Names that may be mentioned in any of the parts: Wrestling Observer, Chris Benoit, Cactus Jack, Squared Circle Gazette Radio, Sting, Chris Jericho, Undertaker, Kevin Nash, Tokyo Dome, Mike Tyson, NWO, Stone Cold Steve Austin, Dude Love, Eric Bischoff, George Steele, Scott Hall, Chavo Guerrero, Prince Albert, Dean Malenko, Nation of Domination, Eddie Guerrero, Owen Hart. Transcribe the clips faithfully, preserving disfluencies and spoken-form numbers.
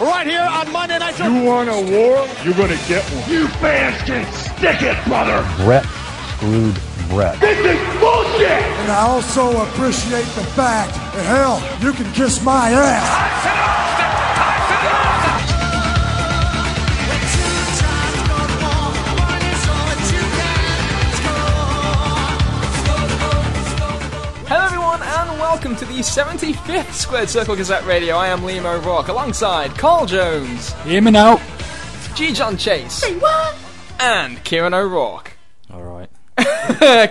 live right here on Monday Night Show. You want a war? You're going to get one. You fans can stick it, brother. Bret screwed Bret. This is bullshit! And I also appreciate the fact that, hell, you can kiss my ass. Tyson Austin! Tyson Austin! Hello everyone and welcome to the seventy-fifth Squared Circle Gazette Radio. I am Liam O'Rourke, alongside Carl Jones. Hear me now. G. John Chase. Say what? And Kieran O'Rourke. Alright.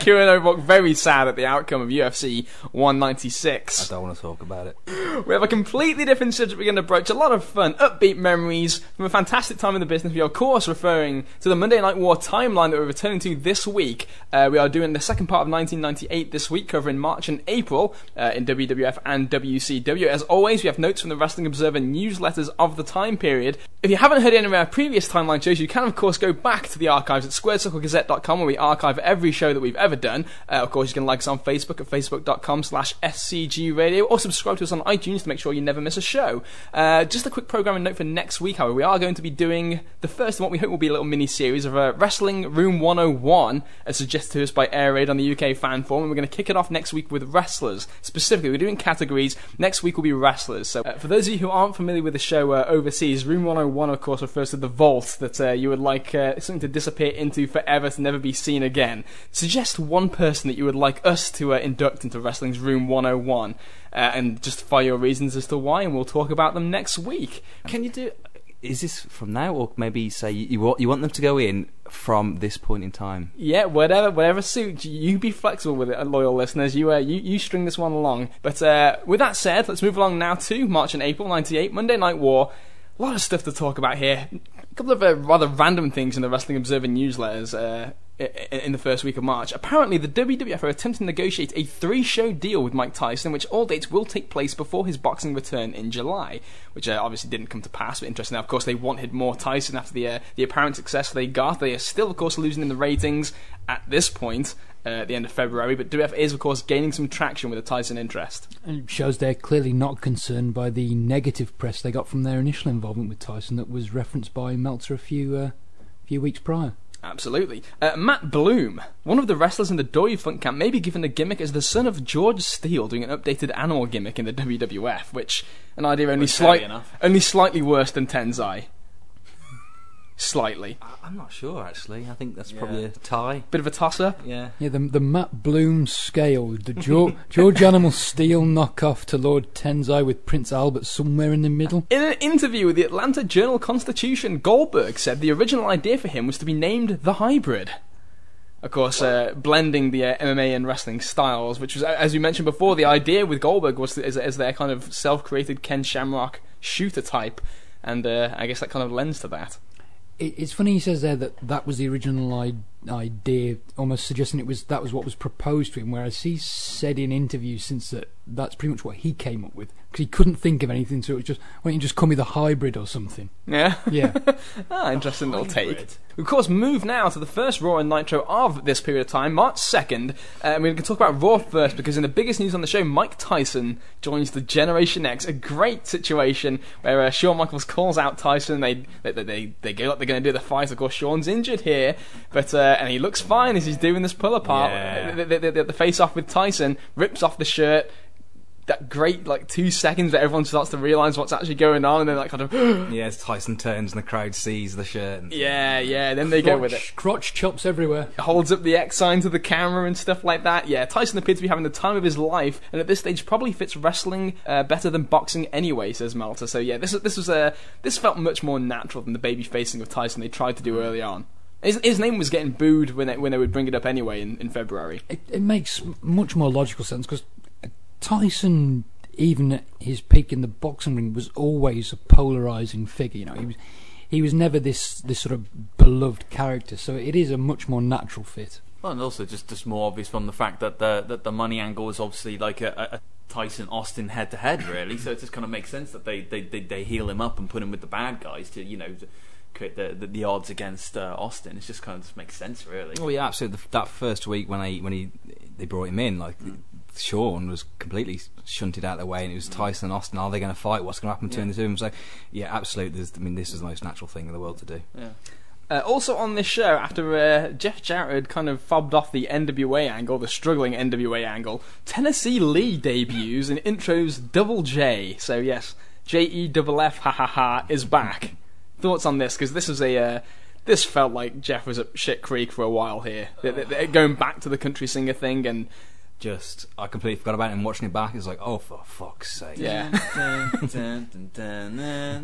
Kieran O'Rourke very sad at the outcome of U F C one ninety-six. I don't want to talk about it. We have a completely different subject we're going to broach. A lot of fun, upbeat memories from a fantastic time in the business. We are, of course, referring to the Monday Night War timeline that we're returning to this week. Uh, we are doing the second part of nineteen ninety-eight this week, covering March and April uh, in W W F and W C W. As always, we have notes from the Wrestling Observer newsletters of the time period. If you haven't heard any of our previous timeline shows, you can, of course, go back to the archives at squared circle gazette dot com, where we archive everything. Every show that we've ever done. Uh, of course, you can like us on Facebook at facebook dot com slash S C G radio, or subscribe to us on iTunes to make sure you never miss a show. Uh, just a quick programming note for next week, however, we are going to be doing the first of what we hope will be a little mini-series of uh, Wrestling Room one oh one, as suggested to us by Air Raid on the U K fan forum, and we're going to kick it off next week with wrestlers. Specifically, we're doing categories. Next week will be wrestlers. So uh, for those of you who aren't familiar with the show uh, overseas, Room one oh one, of course, refers to the vault that uh, you would like uh, something to disappear into forever, to never be seen again. Suggest one person that you would like us to uh, induct into Wrestling's Room one oh one, uh, and justify your reasons as to why, and we'll talk about them next week. Can you do... Is this from now, or maybe say you want you want them to go in from this point in time? Yeah, whatever, whatever suits you. You be flexible with it, loyal listeners. You uh, you you string this one along. But uh, with that said, let's move along now to March and April ninety-eight, Monday Night War. A lot of stuff to talk about here. A couple of uh, rather random things in the Wrestling Observer newsletters. Uh, in the first week of March. Apparently, the W W F are attempting to negotiate a three-show deal with Mike Tyson, which all dates will take place before his boxing return in July, which uh, obviously didn't come to pass, but interesting. Now, of course, they wanted more Tyson after the uh, the apparent success they got. They are still, of course, losing in the ratings at this point, uh, at the end of February, but W W F is, of course, gaining some traction with the Tyson interest. It shows they're clearly not concerned by the negative press they got from their initial involvement with Tyson that was referenced by Meltzer a few, uh, few weeks prior. Absolutely. Uh, Matt Bloom, one of the wrestlers in the Dory Funk camp, may be given a gimmick as the son of George Steele, doing an updated animal gimmick in the W W F, which, an idea only, slight, only slightly worse than Tenzai. Slightly. I'm not sure, actually. I think that's yeah. probably a tie. Bit of a toss-up. Yeah, yeah. The, the Matt Bloom scale, the George, George Animal Steel knockoff to Lord Tenzai with Prince Albert somewhere in the middle. In an interview with the Atlanta Journal-Constitution, Goldberg said the original idea for him was to be named The Hybrid. Of course, uh, blending the uh, M M A and wrestling styles, which was, as we mentioned before, the idea with Goldberg was to, as, as their kind of self-created Ken Shamrock shooter type, and uh, I guess that kind of lends to that. It's funny he says there that that was the original idea, almost suggesting it was that was what was proposed to him, whereas he's said in interviews since that that's pretty much what he came up with, because he couldn't think of anything, so it was just, why don't you just call me The Hybrid or something? Yeah? Yeah. ah, interesting little take. We, of course, move now to the first Raw and Nitro of this period of time, March second, uh, and we're going to talk about Raw first, because in the biggest news on the show, Mike Tyson joins the Generation X, a great situation where uh, Shawn Michaels calls out Tyson, they they they, they go up, they're going to do the fight, of course Shawn's injured here, but uh, and he looks fine as he's doing this pull-apart, yeah. the, the, the, the face-off with Tyson, rips off the shirt, that great like two seconds that everyone starts to realise what's actually going on, and then like kind of yeah, as Tyson turns and the crowd sees the shirt. And yeah, yeah. Then they crotch, go with it. Crotch chops everywhere. Holds up the X sign to the camera and stuff like that. Yeah, Tyson appeared to be having the time of his life, and at this stage probably fits wrestling uh, better than boxing anyway, says Meltzer. So yeah, this this was a uh, this felt much more natural than the baby facing of Tyson they tried to do early on. His, his name was getting booed when they, when they would bring it up anyway in, in February. It, it makes much more logical sense because Tyson, even at his peak in the boxing ring, was always a polarising figure. You know, he was he was never this, this sort of beloved character. So it is a much more natural fit. Well, and also just, just more obvious from the fact that the that the money angle is obviously like a, a Tyson Austin head to head, really. So it just kind of makes sense that they they, they they heal him up and put him with the bad guys to you know. To, create the, the the odds against uh, Austin. It just kind of just makes sense, really. Oh yeah, absolutely. The, that first week when I when he they brought him in, like mm. Shawn was completely shunted out of the way, and it was Tyson and Austin. Are they going to fight? What's going to happen between yeah. the two of them? So, yeah, absolutely. There's, I mean, this is the most natural thing in the world to do. Yeah. Uh, also on this show, after uh, Jeff Jarrett kind of fobbed off the N W A angle, the struggling N W A angle, Tennessee Lee debuts and intros Double J. So yes, J E F F, ha ha ha, is back. Thoughts on this? Because this was a uh, this felt like Jeff was at shit creek for a while here. They're, they're going back to the country singer thing, and just I completely forgot about it, and watching it back it's like, oh, for fuck's sake. Yeah.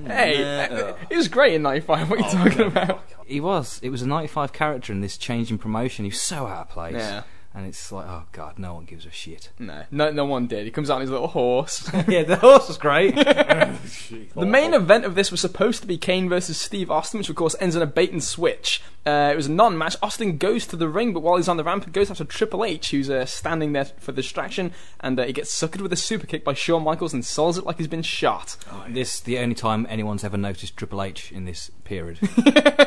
Hey, he was great in ninety-five. What are you oh, talking no, about? He was it was a ninety-five character in this change in promotion. He was so out of place. Yeah. And it's like, oh god, no one gives a shit. No, no, no one did. He comes out on his little horse. Yeah, the horse was great. The main event of this was supposed to be Kane versus Steve Austin, which of course ends in a bait and switch. Uh, it was a non-match. Austin goes to the ring, but while he's on the ramp, he goes after Triple H, who's uh, standing there for distraction, and uh, he gets suckered with a super kick by Shawn Michaels and sells it like he's been shot. Oh, yeah. This the only time anyone's ever noticed Triple H in this period.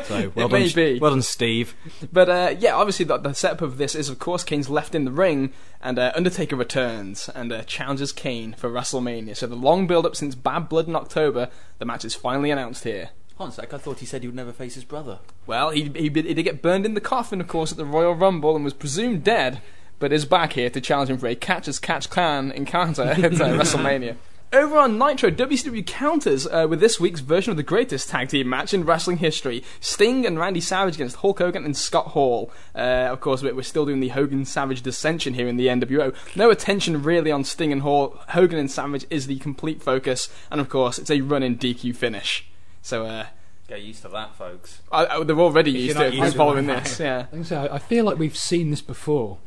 So well it done, be. well done, Steve. But uh, yeah, obviously the, the setup of this is, of course, Kane's left in the ring, and uh, Undertaker returns and uh, challenges Kane for WrestleMania. So the long build-up since Bad Blood in October, the match is finally announced here. Hold on a sec, I thought he said he would never face his brother. Well, he, he, he did get burned in the coffin, of course, at the Royal Rumble and was presumed dead, but is back here to challenge him for a catch-as-catch-can encounter at uh, WrestleMania. Over on Nitro, W C W counters uh, with this week's version of the greatest tag team match in wrestling history. Sting and Randy Savage against Hulk Hogan and Scott Hall. Uh, of course, we're still doing the Hogan-Savage dissension here in the N W O. No attention really on Sting and Hall. Hogan and Savage is the complete focus. And of course, it's a run-in D Q finish. So, uh... get used to that, folks. I, I, they're already used to it from following this, yeah. I feel like we've seen this before.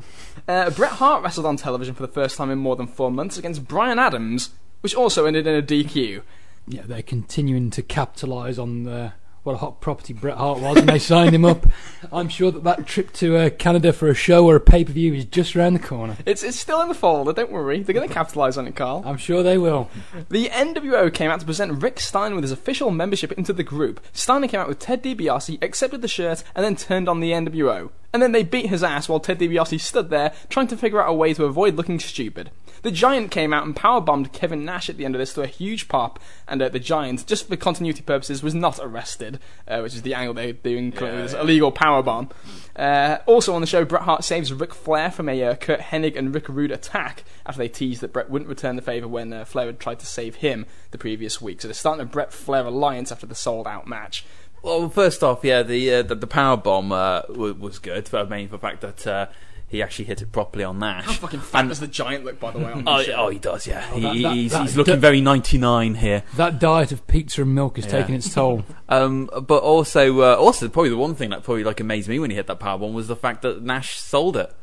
Uh, Bret Hart wrestled on television for the first time in more than four months against Bryan Adams, which also ended in a D Q. Yeah, they're continuing to capitalise on the, what a hot property Bret Hart was, and they signed him up. I'm sure that that trip to uh, Canada for a show or a pay-per-view is just around the corner. It's it's still in the folder, don't worry. They're going to capitalise on it, Carl. I'm sure they will. The N W O came out to present Rick Steiner with his official membership into the group. Steiner came out with Ted DiBiase, accepted the shirt, and then turned on the N W O. And then they beat his ass while Ted DiBiase stood there, trying to figure out a way to avoid looking stupid. The Giant came out and powerbombed Kevin Nash at the end of this to a huge pop, and uh, the Giant, just for continuity purposes, was not arrested, uh, which is the angle they're doing currently, yeah, with this yeah. illegal powerbomb. Uh, also on the show, Bret Hart saves Ric Flair from a uh, Kurt Hennig and Rick Rude attack after they teased that Bret wouldn't return the favour when uh, Flair had tried to save him the previous week. So they're starting a Bret-Flair alliance after the sold-out match. Well, first off, yeah, the uh, the, the powerbomb uh, w was good, I mean, for the fact that... Uh, he actually hit it properly on Nash. How fucking fat and does the Giant look, by the way? On the oh, show? oh, he does, yeah. Oh, that, he, that, he's, that, he's looking that, very ninety-nine here. That diet of pizza and milk is yeah. taking its toll. um, but also, uh, also probably the one thing that probably like amazed me when he hit that powerbomb was the fact that Nash sold it.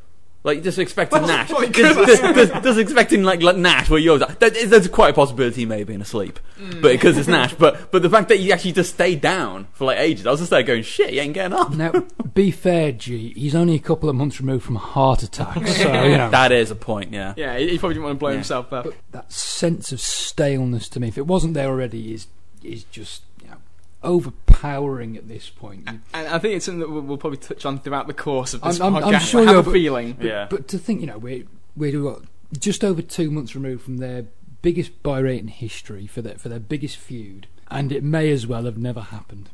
Like, just expecting well, Nash. Just, just, just, just expecting, like, like Nash, where you're like, there's, there's quite a possibility maybe in a sleep. Mm. But because it's Nash. But but the fact that he actually just stayed down for, like, ages, I was just there going, shit, he ain't getting up. Now, be fair, G, he's only a couple of months removed from a heart attack. So, you know. That is a point, yeah. Yeah, he probably didn't want to blow yeah. himself up. But that sense of staleness to me, if it wasn't there already, is is just, you know, overpowering at this point. And I think it's something that we'll probably touch on throughout the course of this I'm, podcast. I'm sure you have a feeling. But, yeah. but to think, you know, we're, we're just over two months removed from their biggest buy rate in history for their, for their biggest feud, and it may as well have never happened.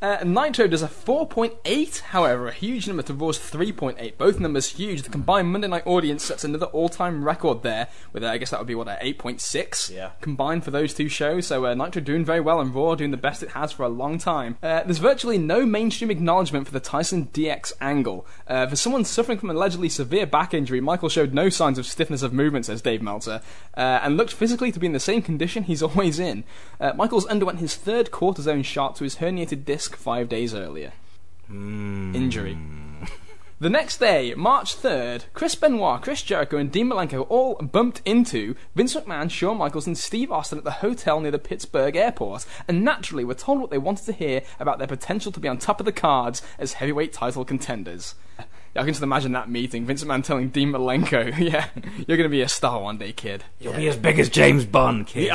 uh, Nitro does a four point eight, however, a huge number to Raw's three point eight. Both numbers huge. The combined Monday night audience sets another all-time record there with, uh, I guess that would be, what, uh, eight point six yeah. combined for those two shows. So uh, Nitro doing very well and Raw doing the best it has for a long time. Uh, there's virtually no mainstream acknowledgement for the Tyson D X angle. Uh, for someone suffering from allegedly severe back injury, Michael showed no signs of stiffness of movement, says Dave Meltzer, uh, and looked physically to be in the same condition he's always in. Uh, Michaels underwent his third cortisone shot to his herniated disc five days earlier. Mm. Injury. The next day, March third, Chris Benoit, Chris Jericho and Dean Malenko all bumped into Vince McMahon, Shawn Michaels and Steve Austin at the hotel near the Pittsburgh airport, and naturally were told what they wanted to hear about their potential to be on top of the cards as heavyweight title contenders. I can just imagine that meeting. Vince McMahon telling Dean Malenko, yeah, you're going to be a star one day, kid. You'll yeah. be as big as James Bond, kid.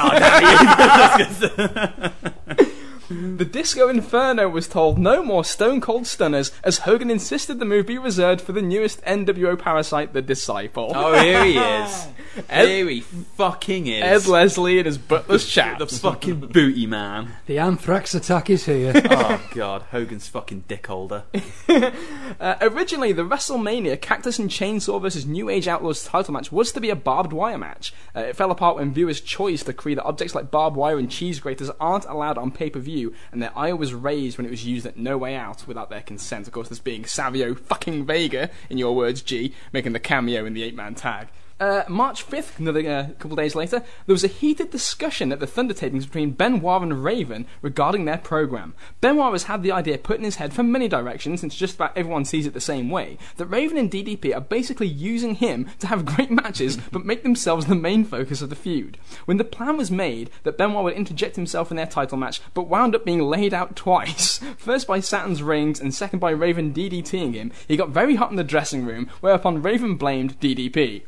The Disco Inferno was told no more Stone Cold Stunners, as Hogan insisted the move be reserved for the newest N W O parasite, The Disciple. Oh, here he is. Ed, here he fucking is. Ed Leslie and his butler's chap. The fucking booty man. The anthrax attack is here. Oh, God. Hogan's fucking dick holder. uh, originally, the WrestleMania Cactus and Chainsaw versus New Age Outlaws title match was to be a barbed wire match. Uh, it fell apart when viewers' choice decreed that objects like barbed wire and cheese graters aren't allowed on pay-per-view, and their ire was raised when it was used at No Way Out without their consent. Of course, this being Savio fucking Vega, in your words, G, making the cameo in the eight-man tag. Uh, March fifth, another uh, couple days later, there was a heated discussion at the Thunder tapings between Benoit and Raven regarding their program. Benoit has had the idea put in his head from many directions, since just about everyone sees it the same way, that Raven and D D P are basically using him to have great matches but make themselves the main focus of the feud. When the plan was made that Benoit would interject himself in their title match, but wound up being laid out twice, first by Saturn's rings and second by Raven D D T-ing him, he got very hot in the dressing room, whereupon Raven blamed D D P.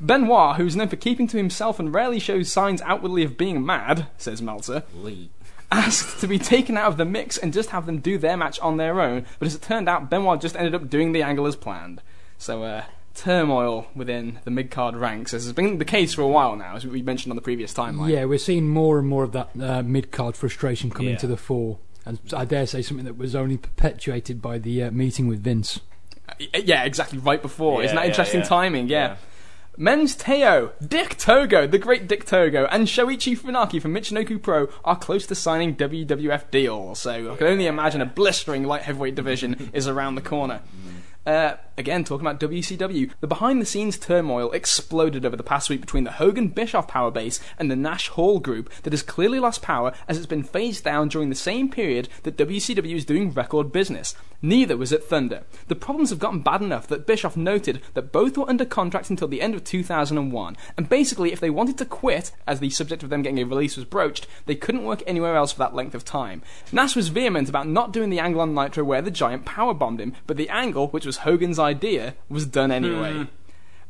Benoit, who's known for keeping to himself and rarely shows signs outwardly of being mad, says Meltzer, Lee. asked to be taken out of the mix and just have them do their match on their own, but as it turned out, Benoit just ended up doing the angle as planned. So, uh, turmoil within the mid-card ranks, as has been the case for a while now, as we mentioned on the previous timeline. Yeah, we're seeing more and more of that uh, mid-card frustration coming yeah. to the fore, and I dare say something that was only perpetuated by the uh, meeting with Vince. Uh, yeah, exactly, right before. Yeah, Isn't that yeah, interesting yeah. timing? Yeah. yeah. Men's Teo, Dick Togo, the great Dick Togo, and Shoichi Funaki from Michinoku Pro are close to signing W W F deal, so I can only imagine a blistering light heavyweight division is around the corner. Uh, again, talking about W C W, the behind-the-scenes turmoil exploded over the past week between the Hogan-Bischoff power base and the Nash-Hall group that has clearly lost power, as it's been phased down during the same period that W C W is doing record business. Neither was at Thunder. The problems have gotten bad enough that Bischoff noted that both were under contract until the end of two thousand one, and basically if they wanted to quit, as the subject of them getting a release was broached, they couldn't work anywhere else for that length of time. Nash was vehement about not doing the angle on Nitro where the Giant powerbombed him, but the angle, which was Hogan's idea, was done anyway. Mm.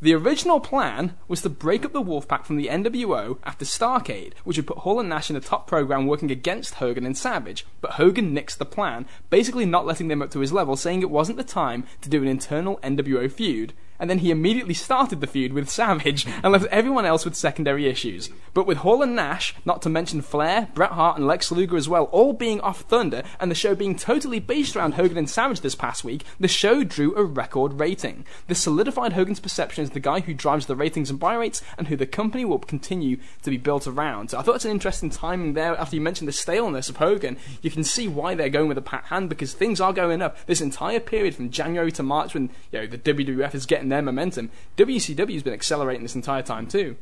The original plan was to break up the Wolfpack from the N W O after Starcade, which would put Hall and Nash in the top program working against Hogan and Savage, but Hogan nixed the plan, basically not letting them up to his level, saying it wasn't the time to do an internal N W O feud, and then he immediately started the feud with Savage and left everyone else with secondary issues. But with Hall and Nash, not to mention Flair, Bret Hart and Lex Luger as well, all being off Thunder, and the show being totally based around Hogan and Savage this past week, the show drew a record rating. This solidified Hogan's perception as the guy who drives the ratings and buy rates, and who the company will continue to be built around. So I thought it's an interesting timing there. After you mentioned the staleness of Hogan, you can see why they're going with a pat hand, because things are going up. This entire period from January to March, when you know the W W F is getting their momentum, W C W's been accelerating this entire time too.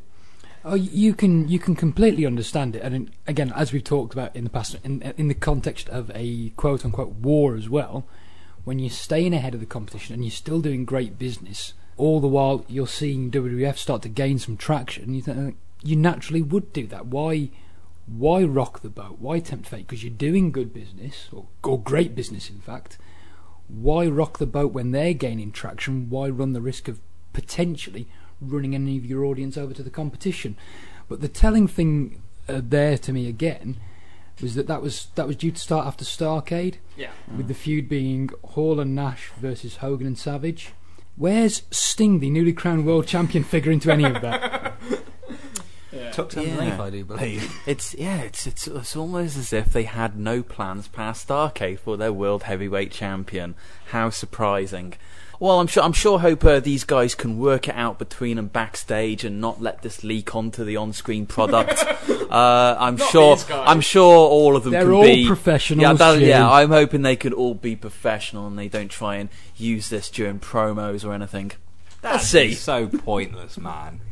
Oh, you can you can completely understand it, and again, as we've talked about in the past, in in the context of a quote unquote war as well, when you're staying ahead of the competition and you're still doing great business, all the while you're seeing W W F start to gain some traction, you think you naturally would do that. Why why rock the boat? Why tempt fate? Because you're doing good business, or, or great business, in fact. Why rock the boat when they're gaining traction? Why run the risk of potentially running any of your audience over to the competition? But the telling thing uh, there to me again was that that was that was due to start after Starcade, yeah, mm. with the feud being Hall and Nash versus Hogan and Savage. Where's Sting, the newly crowned world champion, figure into any of that? Yeah. Tucked underneath, yeah. I do believe. It's yeah, it's it's it's almost as if they had no plans past Starcade for their world heavyweight champion. How surprising! Well, I'm sure I'm sure hope uh, these guys can work it out between them backstage and not let this leak onto the on-screen product. uh, I'm not sure I'm sure all of them. They're can all be professionals. Yeah, that, yeah, I'm hoping they could all be professional and they don't try and use this during promos or anything. That's so pointless, man.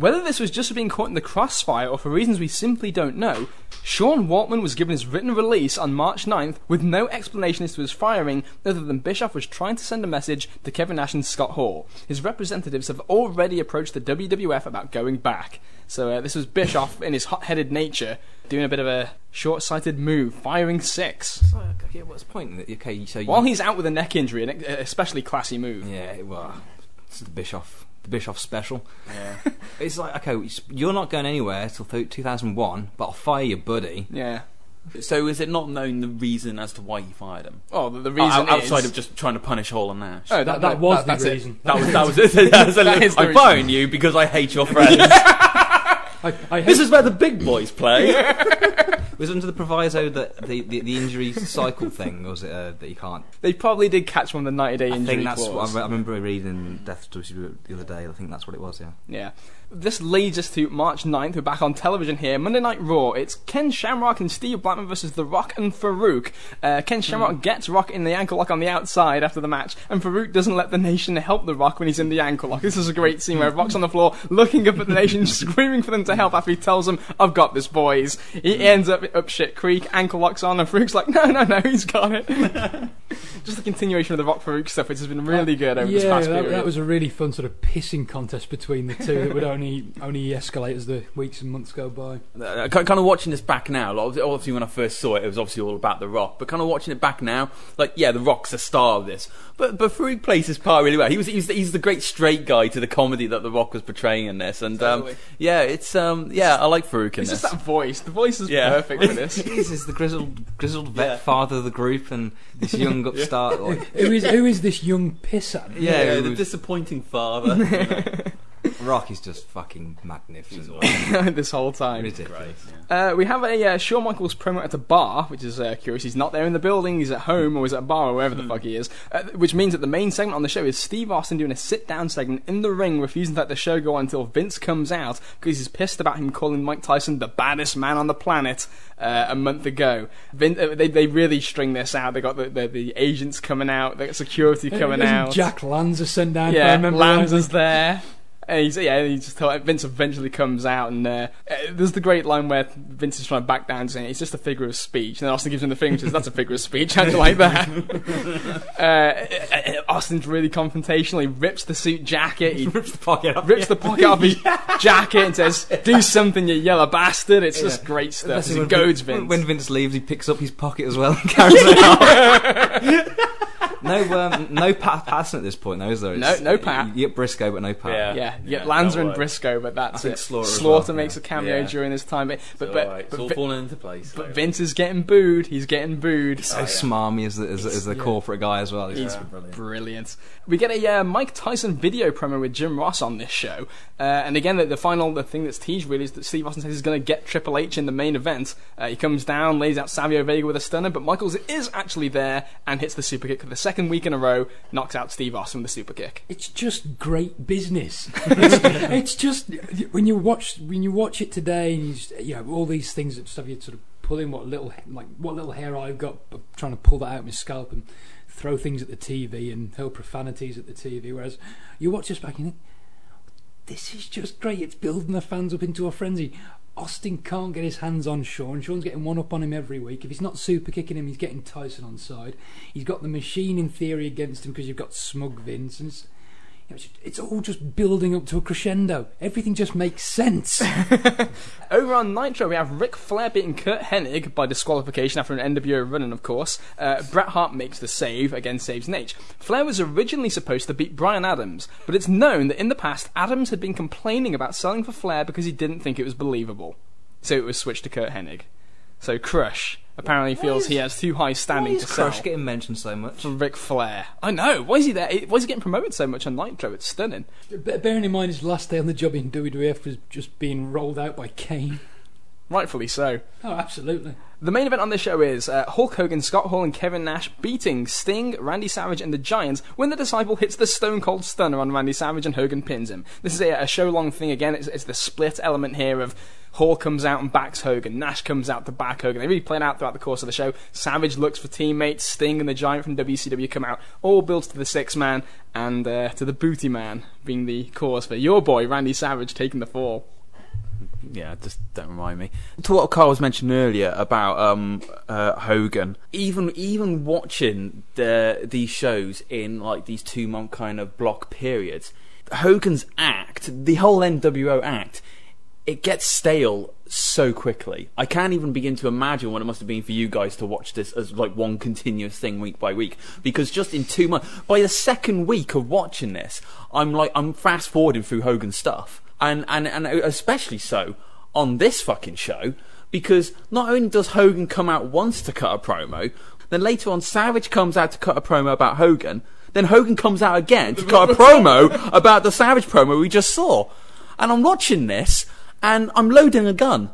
Whether this was just for being caught in the crossfire or for reasons we simply don't know, Sean Waltman was given his written release on March ninth with no explanation as to his firing, other than Bischoff was trying to send a message to Kevin Nash and Scott Hall. His representatives have already approached the W W F about going back. So uh, this was Bischoff, in his hot-headed nature, doing a bit of a short-sighted move, firing Syxx. So, okay, what's the point? Okay, so you... While he's out with a neck injury, an especially classy move. Yeah, well, it's the Bischoff. the Bischoff special. Yeah. It's like, okay, you're not going anywhere till two thousand one, but I'll fire your buddy. Yeah. So is it not known the reason as to why you fired him? Oh, the, the reason o- outside is... of just trying to punish Hall and Nash. Oh, that, that, that was that, the reason. That was that was it. That was, that that was, I'm firing you because I hate your friends. I, I hate this is where the big boys play. Was it under the proviso that the, the, the injury cycle thing, or was it uh, that you can't? They probably did catch one of the ninety-day injury. I think that's clause. What I, I remember reading Death to W C W the other day. I think that's what it was. Yeah. Yeah. This leads us to March ninth. We're back on television here. Monday Night Raw. It's Ken Shamrock and Steve Blackman versus The Rock and Farooq. Uh, Ken Shamrock mm. gets Rock in the ankle lock on the outside after the match, and Farooq doesn't let the Nation help The Rock when he's in the ankle lock. This is a great scene where Rock's on the floor looking up at the Nation, screaming for them to help after he tells them, "I've got this, boys." He mm. ends up up shit creek, ankle locks on, and Farooq's like, "No, no, no, he's got it." Just the continuation of the Rock Farooq stuff, which has been really good over yeah, this past that, period. That was a really fun sort of pissing contest between the two that would only Only, only escalate as the weeks and months go by. Uh, kind of watching this back now, like, obviously when I first saw it, it was obviously all about The Rock, but kind of watching it back now, like, yeah, The Rock's a star of this, but but Farooq plays his part really well. He was he's, he's the great straight guy to the comedy that The Rock was portraying in this, and um, yeah, it's um, yeah, I like Farooq in it's this. It's just that voice. The voice is yeah. perfect for this. He's is the grizzled grizzled vet yeah. father of the group, and this young upstart. Like, who is who is this young pissant? Yeah, yeah, the was... disappointing father. You know? Rock is just fucking magnificent. This whole time. Ridiculous. Uh, we have a uh, Shawn Michaels promo at a bar, which is uh, curious. He's not there in the building. He's at home, or he's at a bar, or wherever the fuck he is. Uh, which means that the main segment on the show is Steve Austin doing a sit-down segment in the ring, refusing to let the show go on until Vince comes out because he's pissed about him calling Mike Tyson the baddest man on the planet uh, a month ago. Vin- uh, they, they really string this out. They got the, the, the agents coming out, they got security coming out. Jack Lanza sent down. Yeah, Lanza's there. And he's, yeah, he just thought Vince eventually comes out, and uh, there's the great line where Vince is trying to back down, saying it's just a figure of speech, and then Austin gives him the finger and says, "That's a figure of speech, how do you like that?" uh, Austin's really confrontational. He rips the suit jacket, he rips the pocket off, rips yeah. the pocket off his jacket, and says, "Do something, you yellow bastard!" It's yeah. just great stuff. He goads Vince. When Vince leaves, he picks up his pocket as well and carries it out. No, um, no pa- passing at this point, though, is there? It's, no, no pass. You get Briscoe, but no pass. Yeah, yeah. You get yeah, Lanza and Briscoe, but that's I it. Slaughter, Slaughter well, makes yeah. a cameo yeah. during this time, but but, but, right. but it's all falling into place. But like, Vince is getting booed. He's getting booed. He's so oh, yeah. smarmy as the, as, as the yeah. corporate guy as well. He's, he's yeah. brilliant. brilliant. We get a uh, Mike Tyson video promo with Jim Ross on this show, uh, and again, the, the final the thing that's teased really is that Steve Austin says he's going to get Triple H in the main event. Uh, he comes down, lays out Savio Vega with a stunner, but Michaels is actually there and hits the super kick of the second. Second week in a row, knocks out Steve Austin with a super kick. It's just great business. It's, it's just when you watch when you watch it today, and you, just, you know, all these things that stuff you sort of pulling what little like what little hair I've got, I'm trying to pull that out of my scalp and throw things at the T V and throw profanities at the T V. Whereas you watch this back and you think, this is just great. It's building the fans up into a frenzy. Austin can't get his hands on Shawn. Shawn's getting one up on him every week. If he's not super kicking him, he's getting Tyson on side. He's got the machine in theory against him because you've got smug Vince. And it's, you know, it's, it's all just building up to a crescendo. Everything just makes sense. Over on Nitro, we have Ric Flair beating Kurt Hennig by disqualification after an N W O run-in, of course. Uh, Bret Hart makes the save, again saves Nate. Flair was originally supposed to beat Bryan Adams, but it's known that in the past, Adams had been complaining about selling for Flair because he didn't think it was believable. So it was switched to Kurt Hennig. So Crush apparently why feels is, he has too high standing why is to sell. Crush getting mentioned so much? For Ric Flair. I know. Why is he there? Why is he getting promoted so much on Nitro? It's stunning. Bearing in mind his last day on the job in W W F was just being rolled out by Kane. Rightfully so. Oh, absolutely. The main event on this show is uh, Hulk Hogan, Scott Hall and Kevin Nash beating Sting, Randy Savage and the Giants when the Disciple hits the Stone Cold Stunner on Randy Savage and Hogan pins him. This is a, a show-long thing again. It's, it's the split element here of Hall comes out and backs Hogan, Nash comes out to back Hogan. They really play it out throughout the course of the show. Savage looks for teammates, Sting and the Giant from W C W come out. All builds to the Syxx Man and uh, to the Booty Man being the cause for your boy Randy Savage taking the fall. Yeah, just don't remind me. To what Carl was mentioning earlier about um, uh, Hogan, even even watching the, these shows in like these two month kind of block periods, Hogan's act, the whole N W O act, it gets stale so quickly. I can't even begin to imagine what it must have been for you guys to watch this as like one continuous thing week by week. Because just in two months, by the second week of watching this, I'm like, I'm fast forwarding through Hogan's stuff, and and and especially so on this fucking show, because not only does Hogan come out once to cut a promo, then later on Savage comes out to cut a promo about Hogan, then Hogan comes out again to cut a promo about the Savage promo we just saw, and I'm watching this. And I'm loading a gun.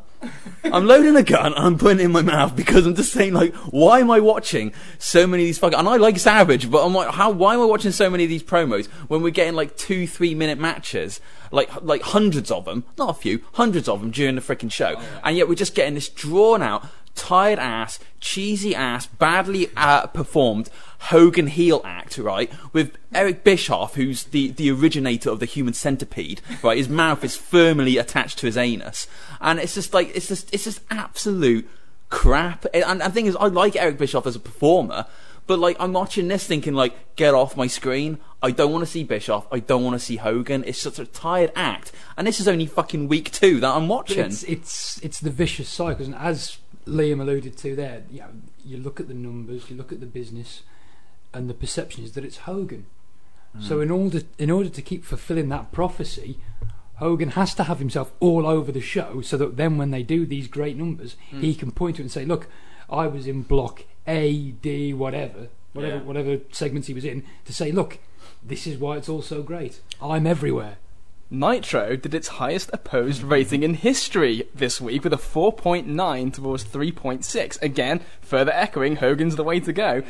I'm loading a gun and I'm putting it in my mouth because I'm just saying, like, why am I watching so many of these fucking... And I like Savage, but I'm like, how? Why am I watching so many of these promos when we're getting, like, two, three-minute matches? Like, like hundreds of them. Not a few. Hundreds of them during the freaking show. Oh, yeah. And yet we're just getting this drawn-out, tired-ass, cheesy-ass, badly uh, performed Hogan heel act, right, with Eric Bischoff, who's the, the originator of the human centipede, right, his mouth is firmly attached to his anus, and it's just like, it's just, it's just absolute crap, and the thing is, I like Eric Bischoff as a performer, but, like, I'm watching this thinking, like, get off my screen, I don't want to see Bischoff, I don't want to see Hogan, it's such a tired act, and this is only fucking week two that I'm watching. It's, it's, it's the vicious cycle, and as Liam alluded to there, you know, you look at the numbers, you look at the business, and the perception is that it's Hogan. Mm. So in order in order to keep fulfilling that prophecy, Hogan has to have himself all over the show so that then when they do these great numbers, mm. he can point to it and say, look, I was in block A, D, whatever, whatever, yeah. whatever segments he was in, to say, look, this is why it's all so great. I'm everywhere. Nitro did its highest opposed rating in history this week with a four point nine towards three point six. Again, further echoing Hogan's the way to go.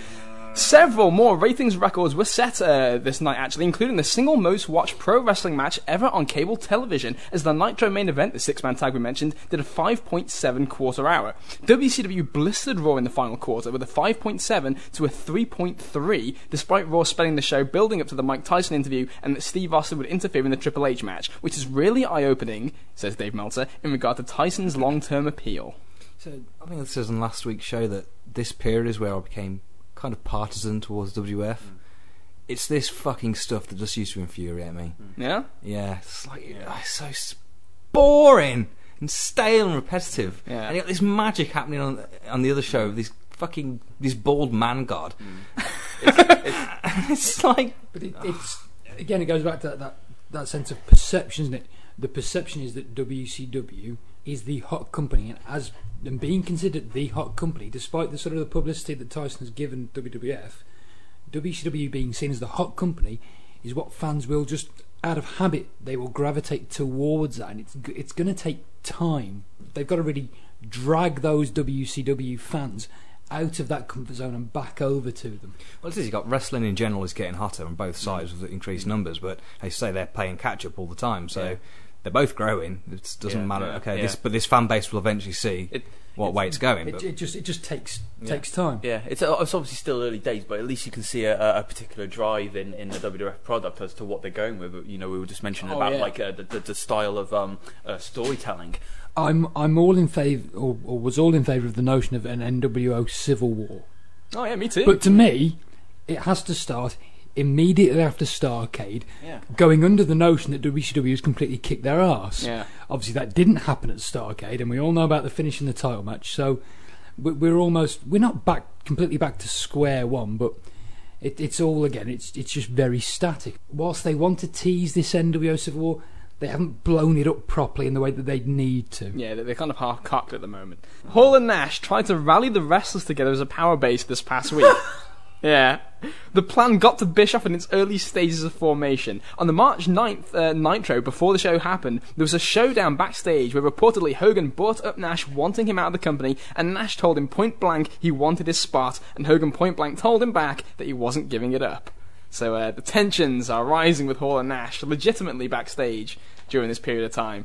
Several more ratings records were set uh, this night, actually, including the single most watched pro wrestling match ever on cable television, as the Nitro main event, the six-man tag we mentioned, did a five point seven quarter hour. W C W blistered Raw in the final quarter with a five point seven to a three point three, despite Raw spending the show building up to the Mike Tyson interview and that Steve Austin would interfere in the Triple H match, which is really eye-opening, says Dave Meltzer, in regard to Tyson's long-term appeal. So, I think it says on last week's show that this period is where I became kind of partisan towards W W F. Mm. It's this fucking stuff that just used to infuriate me. Yeah? Yeah. It's like, yeah. It's so boring and stale and repetitive. Yeah. And you got this magic happening on on the other show, this fucking, this bald man god. Mm. it's, it's, it's like... But it, it's, again, it goes back to that, that, that sense of perception, isn't it? The perception is that W C W is the hot company, and as... and being considered the hot company, despite the sort of the publicity that Tyson has given W W F, W C W being seen as the hot company is what fans will just, out of habit, they will gravitate towards that, and it's it's going to take time. They've got to really drag those W C W fans out of that comfort zone and back over to them. Well, it is, you've got wrestling in general is getting hotter on both sides with the increased numbers, but as you say, they're playing catch up all the time, so... Yeah. They're both growing. It doesn't yeah, matter. Yeah, okay, yeah. This, but this fan base will eventually see it, what it's, way it's going. It, but. it just it just takes yeah. takes time. Yeah, it's it's obviously still early days, but at least you can see a, a particular drive in, in the W W F product as to what they're going with. You know, we were just mentioning oh, about yeah. like uh, the, the the style of um, uh, storytelling. I'm I'm all in favour, or, or was all in favour of the notion of an N W O civil war. Oh yeah, me too. But to me, it has to start immediately after Starrcade, yeah. going under the notion that W C W has completely kicked their arse. Yeah. Obviously, that didn't happen at Starrcade, and we all know about the finish in the title match. So we're almost we're not back completely back to square one, but it, it's all again. It's it's just very static. Whilst they want to tease this N W O Civil War, they haven't blown it up properly in the way that they need to. Yeah, they're kind of half-cocked at the moment. Hall and Nash tried to rally the wrestlers together as a power base this past week. Yeah. The plan got to Bischoff in its early stages of formation. On the March ninth uh, Nitro, before the show happened, there was a showdown backstage where reportedly Hogan brought up Nash wanting him out of the company, and Nash told him point blank he wanted his spot, and Hogan point blank told him back that he wasn't giving it up. So uh, the tensions are rising with Hall and Nash, legitimately backstage during this period of time.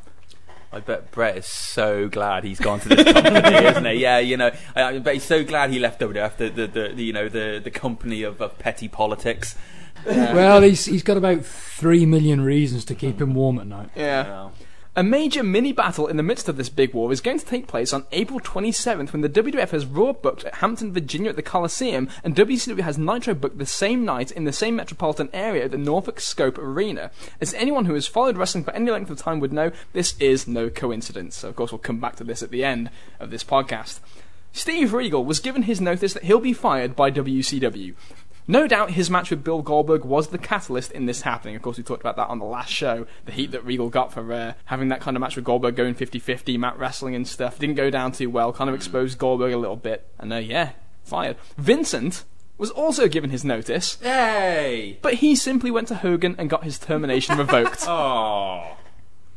I bet Bret is so glad he's gone to this company, isn't he? Yeah, you know, I bet he's so glad he left W W F, the, the, the, the you know, the, the company of, of petty politics. Yeah. Well, he's he's got about three million reasons to keep him warm at night. Yeah. yeah. A major mini-battle in the midst of this big war is going to take place on April twenty-seventh when the W W F has Raw booked at Hampton, Virginia at the Coliseum, and W C W has Nitro booked the same night in the same metropolitan area at the Norfolk Scope Arena. As anyone who has followed wrestling for any length of time would know, this is no coincidence. So of course we'll come back to this at the end of this podcast. Steve Regal was given his notice that he'll be fired by W C W. No doubt his match with Bill Goldberg was the catalyst in this happening. Of course, we talked about that on the last show. The heat that Regal got for uh, having that kind of match with Goldberg, going fifty-fifty, mat wrestling and stuff. Didn't go down too well, kind of exposed Goldberg a little bit. And uh, yeah, fired. Vincent was also given his notice. Hey! But he simply went to Hogan and got his termination revoked. Oh,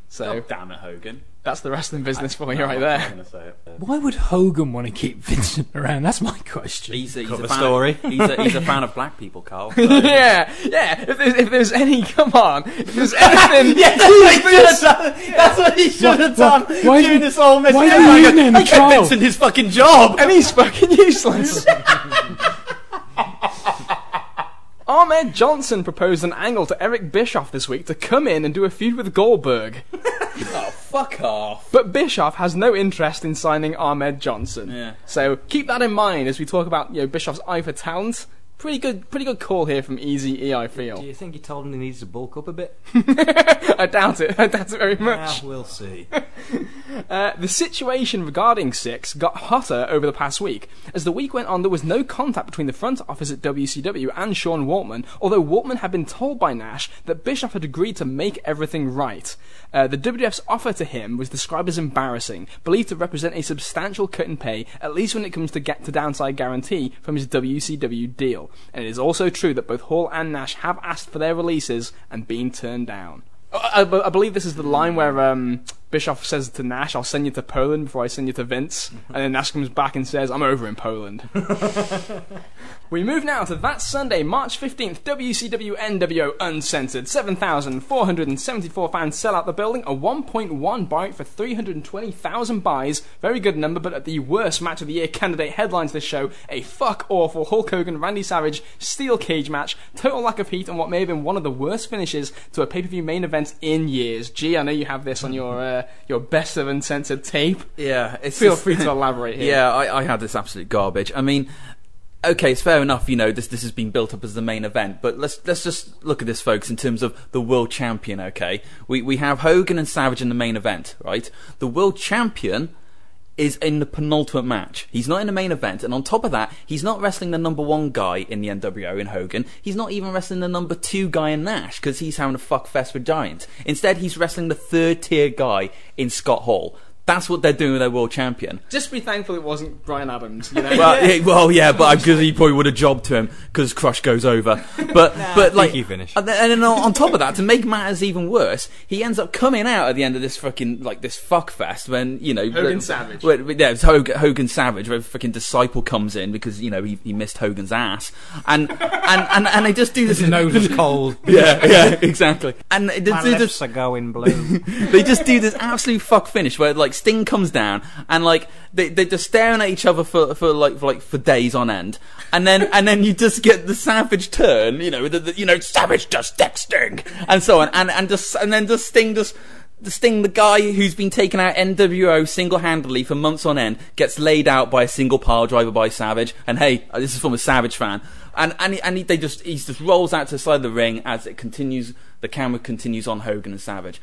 so, God damn it, Hogan. That's the wrestling business for you right there. Say it, yeah. Why would Hogan want to keep Vincent around? That's my question. He's a, he's a fan story. Of, he's, a, he's a fan of black people, Carl. So. yeah, yeah. If there's, if there's any, come on. If there's anything, yeah, that's, what just, that's what he should have done. Why, why do, this whole mess. Why are you in him, Carl? Vincent his fucking job, and he's fucking useless. Ahmed Johnson proposed an angle to Eric Bischoff this week to come in and do a feud with Goldberg. Oh, fuck off. But Bischoff has no interest in signing Ahmed Johnson. Yeah. So keep that in mind as we talk about, you know, Bischoff's eye for talent. Pretty good pretty good call here from Eazy-E, I feel. Do you think he told him he needs to bulk up a bit? I doubt it. I doubt it very much. Yeah, we'll see. uh, the situation regarding Syxx got hotter over the past week. As the week went on, there was no contact between the front office at W C W and Sean Waltman, although Waltman had been told by Nash that Bischoff had agreed to make everything right. Uh, the W W F's offer to him was described as embarrassing, believed to represent a substantial cut in pay, at least when it comes to get to downside guarantee from his W C W deal. And it is also true that both Hall and Nash have asked for their releases and been turned down. I, I, I believe this is the line where um, Bischoff says to Nash, I'll send you to Poland before I send you to Vince. And then Nash comes back and says, I'm over in Poland. We move now to that Sunday, March fifteenth, W C W N W O Uncensored. seven thousand four hundred seventy-four fans sell out the building, a one point one buy for three hundred twenty thousand buys. Very good number, but at the worst match of the year candidate headlines this show, a fuck-awful Hulk Hogan, Randy Savage, steel cage match, total lack of heat, and what may have been one of the worst finishes to a pay-per-view main event in years. Gee, I know you have this on your uh, your best of Uncensored tape. Yeah, it's Feel just, free to elaborate here. Yeah, I, I had this absolute garbage. I mean... Okay, it's fair enough, you know, this this has been built up as the main event, but let's let's just look at this, folks, in terms of the world champion, okay? We we have Hogan and Savage in the main event, right? The world champion is in the penultimate match. He's not in the main event, and on top of that, he's not wrestling the number one guy in the N W O in Hogan. He's not even wrestling the number two guy in Nash, because he's having a fuck fest with Giant. Instead, he's wrestling the third-tier guy in Scott Hall. That's what they're doing with their world champion. Just be thankful it wasn't Bryan Adams, you know? well, yeah, well, yeah, but because he probably would have jobbed to him because Crush goes over. But, nah, but like, he finished. And then on top of that, to make matters even worse, he ends up coming out at the end of this fucking like this fuckfest when you know Hogan the, Savage. Where, yeah, it's Hogan, Hogan Savage, where fucking Disciple comes in because you know he, he missed Hogan's ass, and and, and and they just do this. His nose is cold. Yeah, yeah, exactly. And they, My they lips just are going blue. They just do this absolute fuck finish where like. Sting comes down and like they they're just staring at each other for for like for like for days on end, and then and then you just get the Savage turn, you know, the, the, you know Savage just deck Sting and so on, and and just and then just Sting just. The Sting, the guy who's been taken out N W O single-handedly for months on end, gets laid out by a single pile driver by Savage. And hey, this is from a Savage fan. And and, he, and he, they just he just rolls out to the side of the ring as it continues. The camera continues on Hogan and Savage.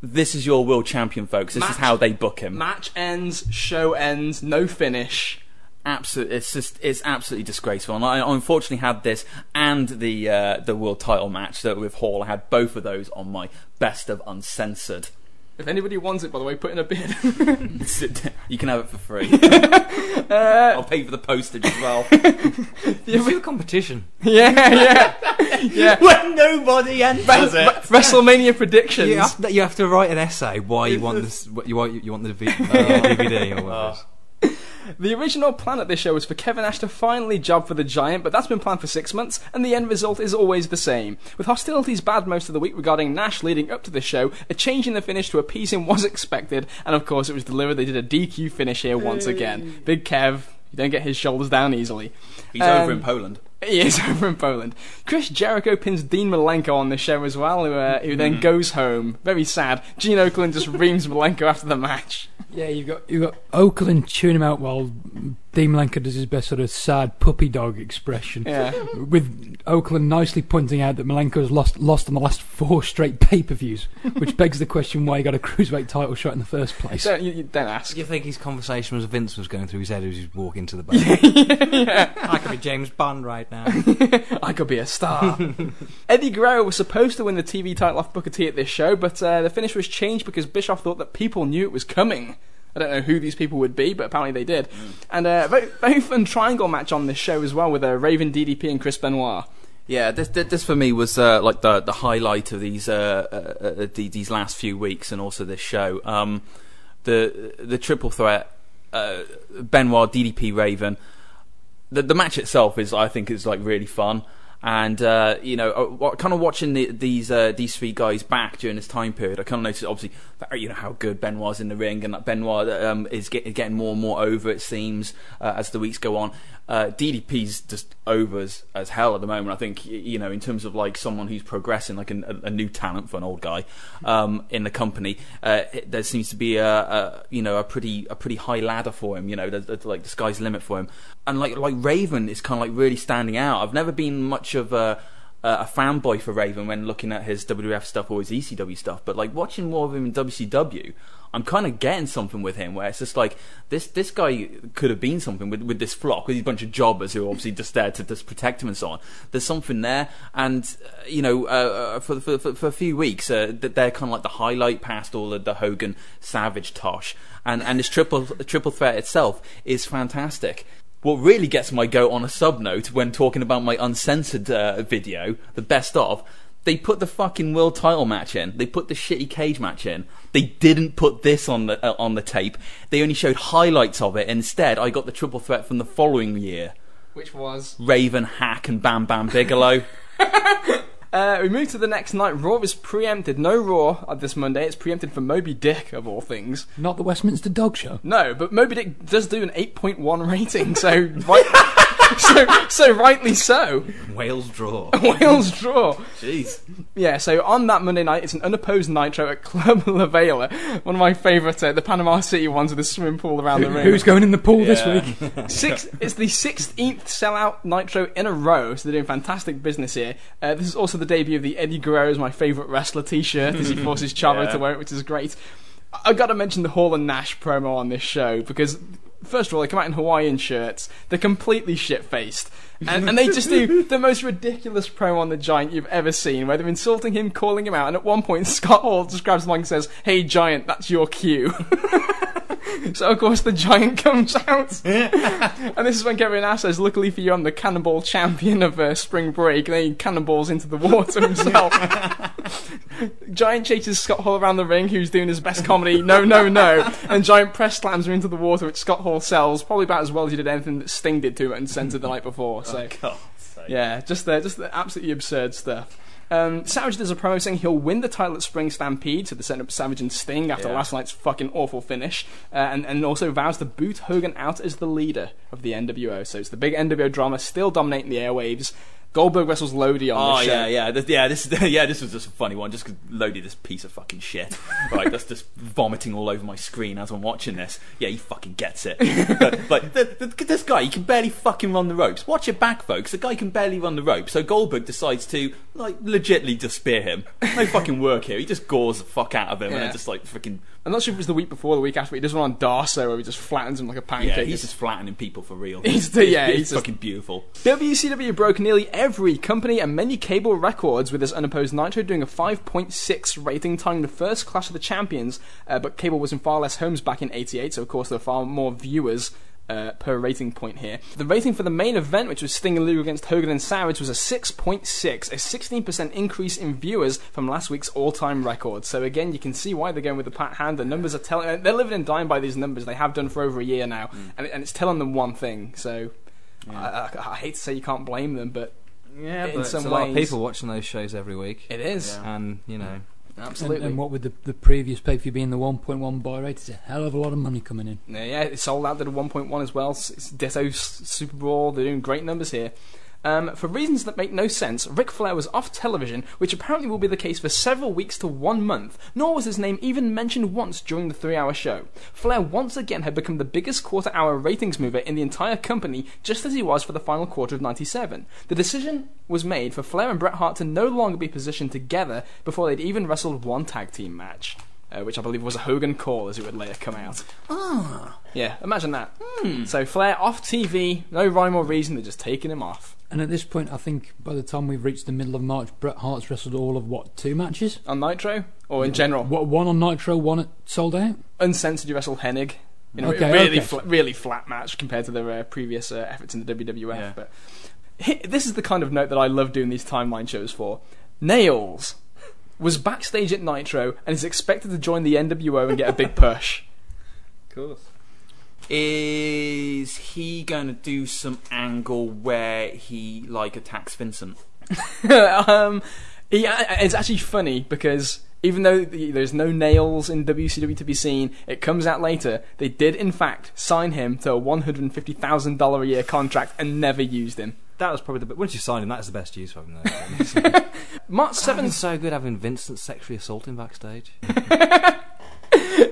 This is your world champion, folks. This match, is how they book him. Match ends, show ends, no finish. Absolutely, it's just it's absolutely disgraceful. And I unfortunately had this and the uh, the world title match that with Hall. I had both of those on my best of Uncensored. If anybody wants it, by the way, put in a bid. You can have it for free. uh, I'll pay for the postage as well. It's real competition. Yeah, yeah. yeah. When nobody enters it. WrestleMania predictions. You have, to, you have to write an essay why you want this. You want you want the v- uh, D V D or whatever. The original plan at this show was for Kevin Nash to finally job for the Giant, but that's been planned for six months, and the end result is always the same. With hostilities bad most of the week regarding Nash leading up to the show, a change in the finish to appease him was expected, and of course it was delivered. They did a D Q finish here once again. Big Kev, you don't get his shoulders down easily. He's um, over in Poland. He is over in Poland. Chris Jericho pins Dean Malenko on this show as well, who, uh, who then mm. goes home. Very sad. Gene Oakland just reams Malenko after the match. Yeah, you've got you've got Oakland chewing him out while Dean Malenko does his best sort of sad puppy dog expression. Yeah. With Oakland nicely pointing out that Malenko's lost lost on the last four straight pay-per-views, which begs the question why he got a Cruiserweight title shot in the first place. Don't, you, you don't ask. You think his conversation with Vince was going through his head as he's walking to the bar. Yeah. I could be James Bond right now. I could be a star. Eddie Guerrero was supposed to win the T V title off Booker T at this show, but uh, the finish was changed because Bischoff thought that people knew it was coming. I don't know who these people would be, but apparently they did. Mm. And a uh, very, very fun triangle match on this show as well, with uh, Raven, D D P and Chris Benoit. Yeah, this this for me was uh, like the the highlight of these uh, uh, uh, these last few weeks, and also this show. Um, the the triple threat, uh, Benoit, D D P, Raven. The the match itself is, I think, is like really fun, and uh, you know, uh, kind of watching the, these uh, these three guys back during this time period, I kind of noticed obviously that, you know, how good Benoit's in the ring, and that Benoit um, is get, getting more and more over, it seems, uh, as the weeks go on. Uh, D D P's just over as, as hell at the moment. I think, you know, in terms of like someone who's progressing, like an, a, a new talent for an old guy um, in the company, uh, it, there seems to be a, a you know a pretty a pretty high ladder for him. You know, there's, there's like the sky's the limit for him. And like like Raven is kind of like really standing out. I've never been much of a a fanboy for Raven when looking at his W W F stuff or his E C W stuff, but like watching more of him in W C W, I'm kind of getting something with him where it's just like this this guy could have been something with, with this flock, with these bunch of jobbers who are obviously just there to just protect him and so on. There's something there, and uh, you know, uh, for, for for for a few weeks, uh, they're kind of like the highlight past all of the Hogan Savage tosh, and and this triple triple threat itself is fantastic. What really gets my goat on a sub note when talking about my uncensored uh, video, the best of, they put the fucking world title match in. They put the shitty cage match in. They didn't put this on the uh, on the tape. They only showed highlights of it. Instead, I got the triple threat from the following year, which was Raven, Hack, and Bam Bam Bigelow. Uh, we move to the next night. Raw is preempted. No Raw this Monday. It's preempted for Moby Dick, of all things. Not the Westminster Dog Show. No, but Moby Dick does do an eight point one rating, so, right, so so rightly so. Wales draw. Wales draw. Jeez. Yeah, so on that Monday night, it's an unopposed Nitro at Club La Vela. One of my favourite, uh, the Panama City ones with a swimming pool around Who, the ring. Who's going in the pool yeah. this week? Six, it's the sixteenth sellout Nitro in a row, so they're doing fantastic business here. Uh, this is also the debut of the Eddie Guerrero's My Favourite Wrestler t-shirt as he forces Chavo yeah. to wear it, which is great. I've got to mention the Hall and Nash promo on this show, because first of all, they come out in Hawaiian shirts, they're completely shit-faced, and, and they just do the most ridiculous promo on the Giant you've ever seen, where they're insulting him, calling him out, and at one point Scott Hall just grabs the mic and says, "Hey Giant, that's your cue." So of course the Giant comes out, and this is when Kevin Nash says, "Luckily for you, I'm the cannonball champion of uh, spring break," and then he cannonballs into the water himself. Giant chases Scott Hall around the ring, who's doing his best comedy, "No, no, no," and Giant press slams him into the water, which Scott Hall sells probably about as well as he did anything that Sting did to him and censored the night before. So oh, God's sake. Yeah, just the, just the absolutely absurd stuff. Um, Savage does a promo saying he'll win the title at Spring Stampede, so they set up Savage and Sting after yeah. last night's fucking awful finish, uh, and, and also vows to boot Hogan out as the leader of the N W O. So it's the big N W O drama still dominating the airwaves. Goldberg wrestles Lodi on oh, this show. Oh, yeah, yeah. This, yeah, this, yeah, this was just a funny one, just because Lodi, this piece of fucking shit. Right, that's just vomiting all over my screen as I'm watching this. Yeah, he fucking gets it. But, like, the, the, this guy, he can barely fucking run the ropes. Watch it back, folks. The guy can barely run the ropes. So Goldberg decides to, like, legitly just spear him. No fucking work here. He just gores the fuck out of him, yeah. and then just, like, freaking... I'm not sure if it was the week before or the week after, but he does one on Darso where he just flattens him like a pancake. Yeah, he's just flattening people for real. He's the, yeah, he's, he's fucking just... beautiful. W C W broke nearly every company and many cable records with this unopposed Nitro, doing a five point six rating, tying the first Clash of the Champions, uh, but cable was in far less homes back in eighty-eight, so of course there were far more viewers uh, per rating point here. The rating for the main event, which was Sting and Luger against Hogan and Savage, was a six point six, a sixteen percent increase in viewers from last week's all-time record. So again, you can see why they're going with the pat hand. The numbers are telling... They're living and dying by these numbers. They have done for over a year now, mm. and, and it's telling them one thing, so... Yeah. I, I, I hate to say you can't blame them, but yeah, in but some it's a ways, lot of people watching those shows every week. It is, yeah. and you know, yeah. absolutely. And, and what with the, the previous pay per view being the one point one buy rate, it's a hell of a lot of money coming in. Yeah, yeah, it sold out to the one point one as well. It's Ditto Super Bowl. They're doing great numbers here. Um, for reasons that make no sense, Ric Flair was off television, which apparently will be the case for several weeks to one month, nor was his name even mentioned once during the three-hour show. Flair once again had become the biggest quarter-hour ratings mover in the entire company, just as he was for the final quarter of ninety-seven. The decision was made for Flair and Bret Hart to no longer be positioned together before they'd even wrestled one tag team match. Uh, which I believe was a Hogan call, as it would later come out. Ah. Yeah, imagine that. Hmm. So Flair off T V, no rhyme or reason, they're just taking him off. And at this point, I think by the time we've reached the middle of March, Bret Hart's wrestled all of, what, two matches? On Nitro? Or in yeah. general? What, one on Nitro, one at Sold Out? Uncensored, you wrestled Hennig. In a okay, really, okay. Fl- really flat match compared to their uh, previous uh, efforts in the W W F. Yeah. But he- This is the kind of note that I love doing these timeline shows for. Nails was backstage at Nitro and is expected to join the N W O and get a big push. Of course. Is he going to do some angle where he, like, attacks Vincent? um, he, it's actually funny because even though there's no nails in W C W to be seen, it comes out later, they did, in fact, sign him to a one hundred fifty thousand dollars a year contract and never used him. That was probably the best. Once you sign him, that's the best use for him. Though. March seventh. It's so good having Vincent sexually assaulting backstage.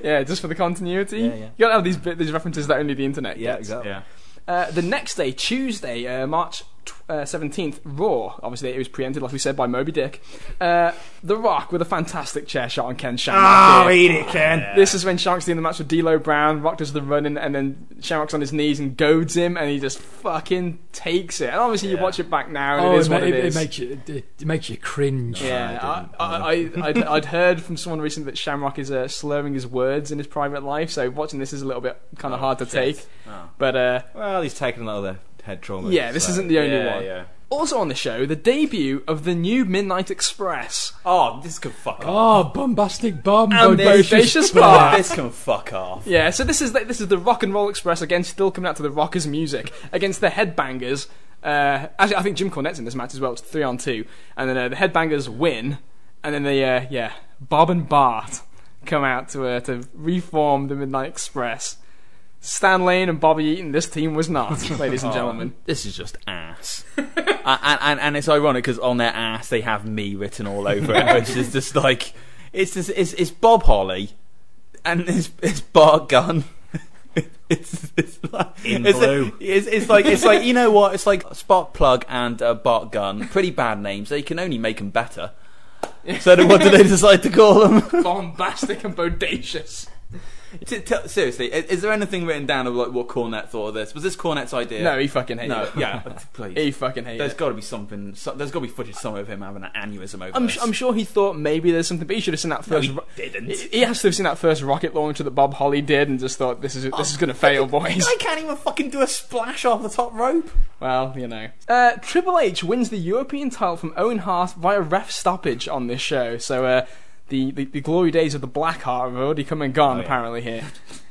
Yeah, just for the continuity. Yeah, yeah. You gotta have these these references that only the internet gets. Yeah, exactly. Yeah. Uh, the next day, Tuesday, uh, March Uh, seventeenth, Raw. Obviously, it was preempted, like we said, by Moby Dick. Uh, The Rock with a fantastic chair shot on Ken Shamrock. Oh, eat it, Ken! Yeah. This is when Shamrock's doing the match with D'Lo Brown. Rock does the run, and, and then Shamrock's on his knees and goads him, and he just fucking takes it. And obviously, yeah. you watch it back now, and oh, it is it, what it, it is. It makes you, it, it makes you cringe. Yeah, I, I, I, I, I'd, I'd heard from someone recently that Shamrock is uh, slurring his words in his private life, so watching this is a little bit kind of oh, hard to shit. take. Oh. But uh, well, he's taking another head trauma. Yeah, this so. isn't the only yeah, one. Yeah. Also on the show, the debut of the new Midnight Express. Oh, this can fuck oh, off. Oh, bombastic bomb. And bodacious bar. This can fuck off. Yeah, so this is the, this is the Rock and Roll Express, again, still coming out to the Rockers' music, against the Headbangers. Uh, actually, I think Jim Cornette's in this match as well. It's three on two. And then uh, the Headbangers win. And then they, uh, yeah, Bob and Bart come out to uh, to reform the Midnight Express. Stan Lane and Bobby Eaton, this team was not, ladies and gentlemen. Oh, this is just ass. and, and and it's ironic because on their ass they have me written all over it, which is just like, it's just, it's, it's Bob Holly and it's, it's Bart Gunn. It's, it's like, in it's blue. A, it's, it's like it's like you know what? It's like Spark Plug and uh, Bart Gunn. Pretty bad names. They can only make them better. So then what do they decide to call them? Bombastic and bodacious. T- t- seriously, is, is there anything written down of like what Cornette thought of this? Was this Cornette's idea? No, he fucking hated no, it. Yeah, please. He fucking hated it. There's got to be something. So, there's got to be footage somewhere of him having an aneurysm over. I'm, sh- I'm sure he thought maybe there's something, but he should have seen that first. No, he ro- didn't. He, he has to have seen that first rocket launcher that Bob Holly did, and just thought this is this oh, is going to fail, boys. I can't even fucking do a splash off the top rope. Well, you know. Uh, Triple H wins the European title from Owen Hart via ref stoppage on this show. So. Uh, The, the the glory days of the Blackheart have already come and gone, oh, yeah. apparently, here.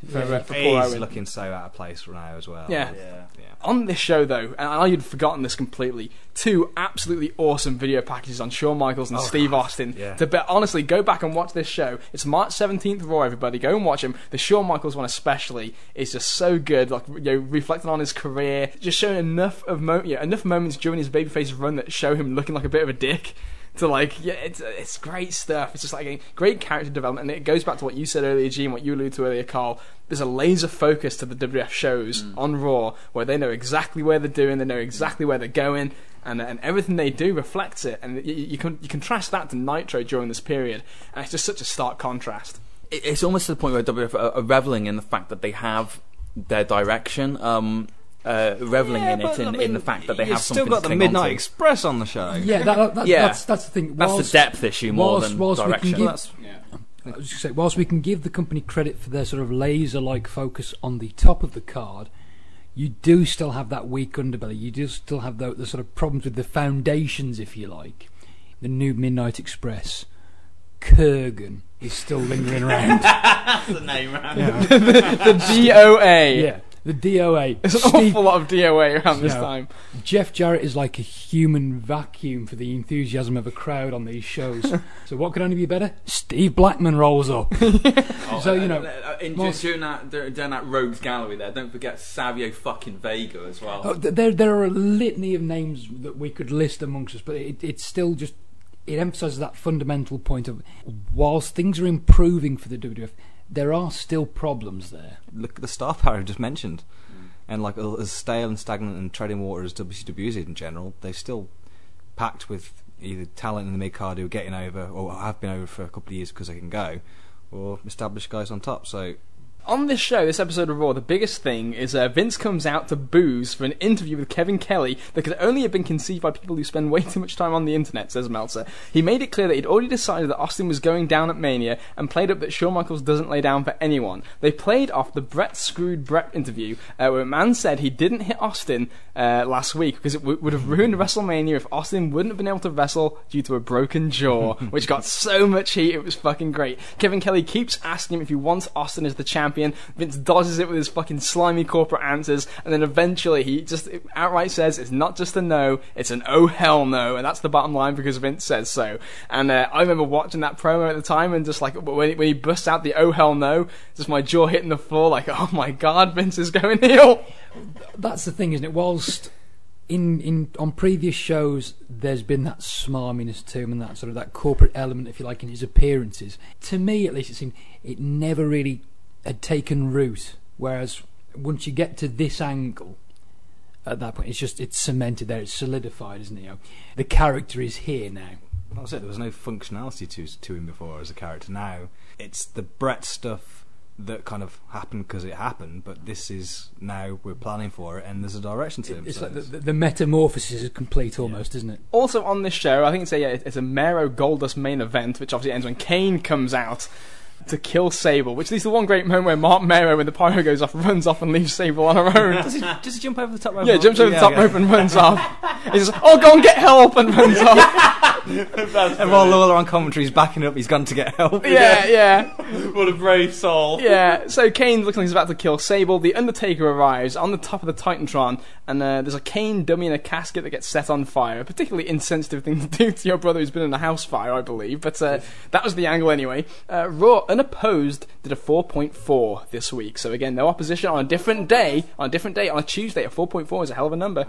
For, yeah, for Paul Owen. He's looking so out of place right now as well. Yeah. Yeah. yeah. On this show, though, and I had forgotten this completely, two absolutely awesome video packages on Shawn Michaels and oh, Steve God. Austin. Yeah. To be- honestly, go back and watch this show. It's March seventeenth Raw, everybody. Go and watch them. The Shawn Michaels one especially is just so good. Like, you know, reflecting on his career, just showing enough of mo- yeah, enough moments during his babyface run that show him looking like a bit of a dick. To like, yeah, it's it's great stuff. It's just like great character development, and it goes back to what you said earlier, Gene, what you alluded to earlier, Carl. There's a laser focus to the W W F shows mm. on Raw, where they know exactly where they're doing, they know exactly where they're going, and and everything they do reflects it. And you, you can you contrast that to Nitro during this period, and it's just such a stark contrast. It's almost to the point where W W F are reveling in the fact that they have their direction. Um, Uh, reveling yeah, in it, in, I mean, in the fact that they have something to You've still got the Midnight Express on the show. Yeah, that, that, yeah. That's, that's the thing. Whilst, that's the depth issue more whilst, than whilst direction. Give, that's, yeah. I was going to say, whilst we can give the company credit for their sort of laser-like focus on the top of the card, you do still have that weak underbelly. You do still have the, the sort of problems with the foundations, if you like. The new Midnight Express. Kurgan is still lingering around. That's the name, man. Yeah. the, the, the G O A. Yeah. The D O A. There's an Steve, awful lot of D O A around this know, time. Jeff Jarrett is like a human vacuum for the enthusiasm of a crowd on these shows. So what could only be better? Steve Blackman rolls up. oh, so you know, uh, in, more, during that during that Rogues Gallery there, don't forget Savio fucking Vega as well. Oh, there there are a litany of names that we could list amongst us, but it, it's still just. It emphasises that fundamental point of whilst things are improving for the W W F, there are still problems there. Look at the star power I just mentioned. Mm. And like as stale and stagnant and treading water as W C W is in general, they're still packed with either talent in the mid-card who are getting over or have been over for a couple of years because they can go, or established guys on top. So on this show, this episode of Raw, the biggest thing is uh, Vince comes out to booze for an interview with Kevin Kelly that could only have been conceived by people who spend way too much time on the internet, says Meltzer. He made it clear that he'd already decided that Austin was going down at Mania and played up that Shawn Michaels doesn't lay down for anyone. They played off the Bret screwed Bret interview uh, where a man said he didn't hit Austin uh, last week because it w- would have ruined WrestleMania if Austin wouldn't have been able to wrestle due to a broken jaw, which got so much heat it was fucking great. Kevin Kelly keeps asking him if he wants Austin as the champion. Vince dodges it with his fucking slimy corporate answers, and then eventually he just outright says it's not just a no, it's an oh hell no, and that's the bottom line because Vince says so. And uh, I remember watching that promo at the time and just like when he busts out the oh hell no, just my jaw hitting the floor like, oh my god, Vince is going heel. That's the thing, isn't it? Whilst in, in on previous shows there's been that smarminess to him and that sort of that corporate element, if you like, in his appearances, to me at least it seemed it never really had taken root, whereas once you get to this angle at that point it's just it's cemented there, it's solidified, isn't it? You know, the character is here now. That's it. There was no functionality to to him before as a character. Now it's the Bret stuff that kind of happened because it happened, but this is now we're planning for it and there's a direction to it. It's so like it's the, the metamorphosis is complete almost, yeah. Isn't it? Also on this show I think it's a, yeah, it's a Mero Goldust main event which obviously ends when Kane comes out to kill Sable, which is the one great moment where Mark Mero, when the pyro goes off, runs off and leaves Sable on her own. Does he, does he jump over the top rope? Yeah, jumps over yeah, the top yeah. rope and runs off. He says, oh, go and get help, and runs off. And while Lawler on commentary is backing up, he's gone to get help. Yeah, yeah. yeah. What a brave soul. Yeah, so Kane looks like he's about to kill Sable. The Undertaker arrives on the top of the Titantron, and uh, there's a Kane dummy in a casket that gets set on fire. A particularly insensitive thing to do to your brother who's been in a house fire, I believe, but uh, that was the angle anyway. Uh, Raw, unopposed, did a four point four this week. So again, no opposition on a different day. On a different day, on a Tuesday, a four point four is a hell of a number.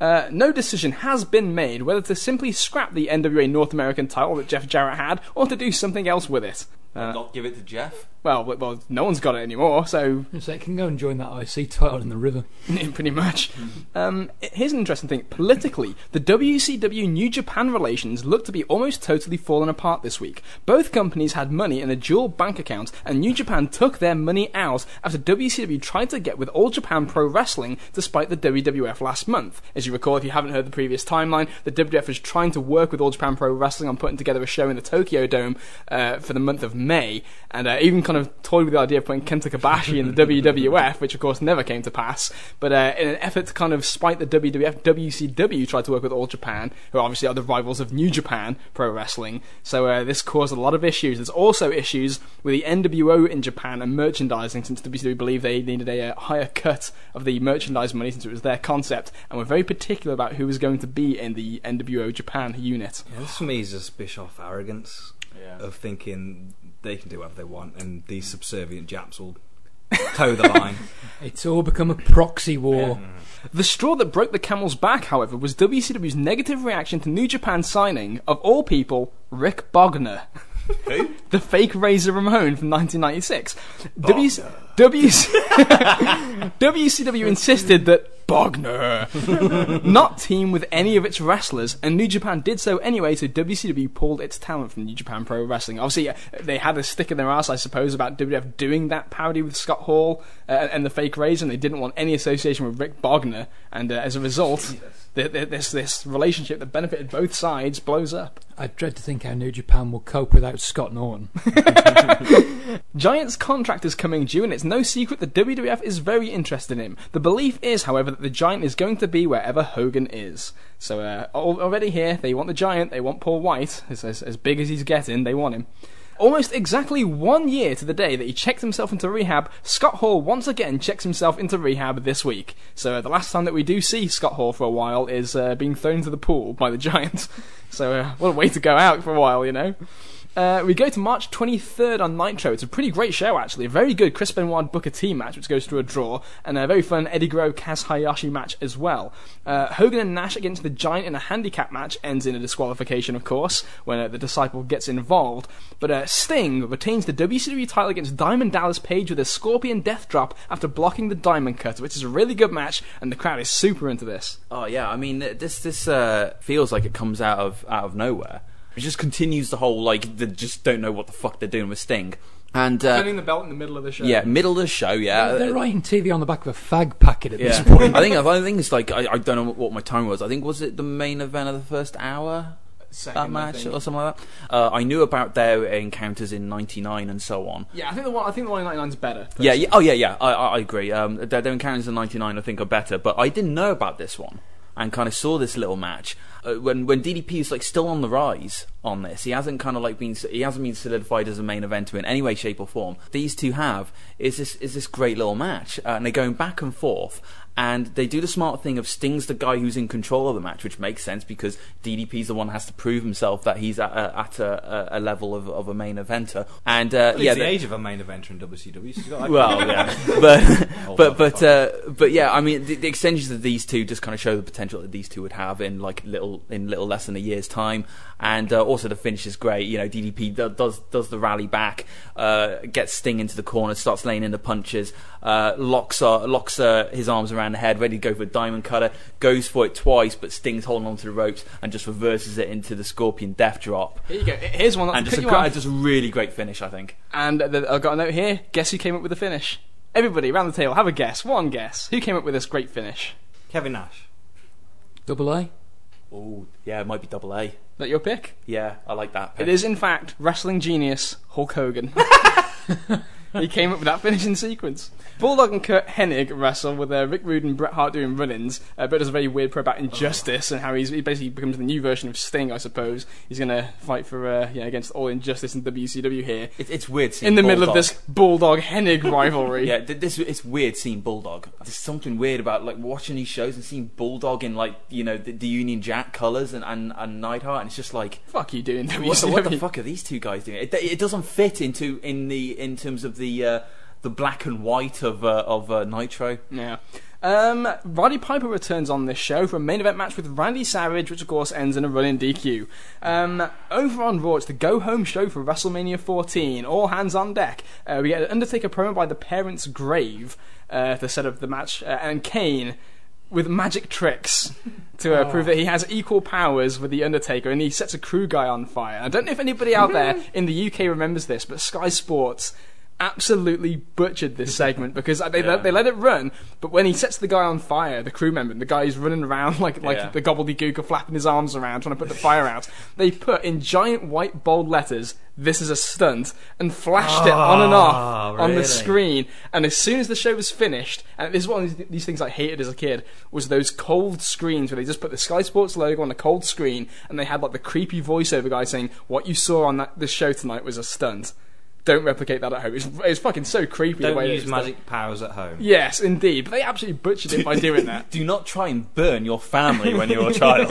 Uh, no decision has been made whether to simply scrap the N W A North American title that Jeff Jarrett had or to do something else with it. Uh, not give it to Jeff? Well, well, no one's got it anymore, so... So it can go and join that I C title in the river. Pretty much. Um, here's an interesting thing. Politically, the W C W New Japan relations look to be almost totally fallen apart this week. Both companies had money in a dual bank account, and New Japan took their money out after W C W tried to get with All Japan Pro Wrestling despite the W W F last month. As you recall, if you haven't heard the previous timeline, the W W F is trying to work with All Japan Pro Wrestling on putting together a show in the Tokyo Dome uh, for the month of May, and uh, even kind of toyed with the idea of putting Kenta Kobashi in the W W F, which of course never came to pass, but uh, in an effort to kind of spite the W W F, W C W tried to work with All Japan, who obviously are the rivals of New Japan Pro Wrestling, so uh, this caused a lot of issues. There's also issues with the N W O in Japan and merchandising, since W C W believed they needed a, a higher cut of the merchandise money since it was their concept, and were very particular about who was going to be in the N W O Japan unit. Yeah, this for me is just Bischoff arrogance. Yeah. Of thinking they can do whatever they want and these subservient Japs will toe the line. It's all become a proxy war. Yeah. The straw that broke the camel's back, however, was W C W's negative reaction to New Japan signing, of all people, Rick Bogner. Who? The fake Razor Ramon from nineteen ninety-six. Bogner. W- w- W C W insisted that Bogner not team with any of its wrestlers, and New Japan did so anyway, so W C W pulled its talent from New Japan Pro Wrestling. Obviously uh, they had a stick in their ass, I suppose, about W W F doing that parody with Scott Hall uh, and the fake Razor, and they didn't want any association with Rick Bogner, and uh, as a result the, the, this this relationship that benefited both sides blows up. I dread to think how New Japan will cope without Scott Norton. Giant's contract is coming due, and it's no secret that W W F is very interested in him. The belief is, however, that the Giant is going to be wherever Hogan is. So uh, already here, they want the Giant, they want Paul White. As, as, as big as he's getting, they want him. Almost exactly one year to the day that he checked himself into rehab, Scott Hall once again checks himself into rehab this week. So uh, the last time that we do see Scott Hall for a while is uh, being thrown to the pool by the Giant. So uh, what a way to go out for a while, you know. Uh, we go to March twenty-third on Nitro. It's a pretty great show, actually. A very good Chris Benoit Booker T match, which goes to a draw, and a very fun Eddie Guerrero Kaz Hayashi match as well. Uh, Hogan and Nash against the Giant in a handicap match ends in a disqualification, of course, when uh, the Disciple gets involved. But uh, Sting retains the W C W title against Diamond Dallas Page with a Scorpion Death Drop after blocking the Diamond Cutter, which is a really good match, and the crowd is super into this. Oh yeah, I mean this this uh, feels like it comes out of out of nowhere. It just continues the whole, like, they just don't know what the fuck they're doing with Sting. And uh, turning the belt in the middle of the show. Yeah, middle of the show, yeah. They're, they're writing T V on the back of a fag packet at yeah. this point. I think I think it's like, I, I don't know what my time was. I think, was it the main event of the first hour? Second, that match or something like that. Uh, I knew about their encounters in ninety-nine and so on. Yeah, I think the one I think the one in ninety-nine is better. Yeah, yeah, oh yeah, yeah, I, I agree. Um, their, their encounters in ninety-nine I think are better, but I didn't know about this one. And kind of saw this little match uh, when when D D P is like still on the rise on this. He hasn't kind of like been he hasn't been solidified as a main eventer in any way, shape or form. These two have is this is this great little match, uh, and they're going back and forth. And they do the smart thing of Sting's the guy who's in control of the match, which makes sense because D D P's the one who has to prove himself that he's at a, at a, a level of, of a main eventer. And uh, well, yeah, the age of a main eventer in W C W. So got, like, well, yeah, but but but uh, but yeah, I mean the, the extensions of these two just kind of show the potential that these two would have in like little in little less than a year's time. And uh, also the finish is great. You know, D D P does does, does the rally back, uh, gets Sting into the corner, starts laying in the punches, uh, locks uh, locks uh, his arms around the head, ready to go for a Diamond Cutter, goes for it twice, but Sting's holding onto the ropes and just reverses it into the Scorpion Death Drop. Here you go. Here's one that's and just a great, just a really great finish, I think. And uh, I've got a note here. Guess who came up with the finish? Everybody around the table, have a guess. One guess. Who came up with this great finish? Kevin Nash. Double A. Oh yeah, it might be Double A. That your pick? Yeah, I like that pick. It is in fact wrestling genius Hulk Hogan. He came up with that finishing sequence. Bulldog and Kurt Hennig wrestle with uh, Rick Rude and Bret Hart doing run-ins. Uh, Bret does a very weird pro about Injustice and how he's, he basically becomes the new version of Sting, I suppose. He's going to fight for uh, yeah, against all Injustice in W C W here. It, it's weird seeing in the Bulldog. Middle of this Bulldog-Hennig rivalry. Yeah, this it's weird seeing Bulldog. There's something weird about like watching these shows and seeing Bulldog in like you know the, the Union Jack colours and, and, and Neidhart, and it's just like... Fuck you doing W C W? What the, what the fuck are these two guys doing? It, it doesn't fit into in the in terms of the The, uh, the black and white of uh, of uh, Nitro. Yeah. Um, Roddy Piper returns on this show for a main event match with Randy Savage, which of course ends in a run-in D Q. Um, over on Raw, it's the go-home show for WrestleMania fourteen. All hands on deck. Uh, we get an Undertaker promo by the parents' grave uh, to set up the match, uh, and Kane with magic tricks to uh, oh. prove that he has equal powers with the Undertaker, and he sets a crew guy on fire. I don't know if anybody out there in the U K remembers this, but Sky Sports absolutely butchered this segment because they yeah. they let it run, but when he sets the guy on fire, the crew member, the guy's running around like like yeah. the gobbledygooker, flapping his arms around trying to put the fire out. They put in giant white bold letters, "This is a stunt," and flashed oh, it on and off on really? the screen. And as soon as the show was finished, and this is one of these things I hated as a kid, was those cold screens where they just put the Sky Sports logo on a cold screen, and they had like the creepy voiceover guy saying, "What you saw on that this show tonight was a stunt. Don't replicate that at home." It's it's fucking so creepy. Don't the way use magic done. powers at home. Yes, indeed. But they absolutely butchered it by doing that. Do not try and burn your family when you're a child.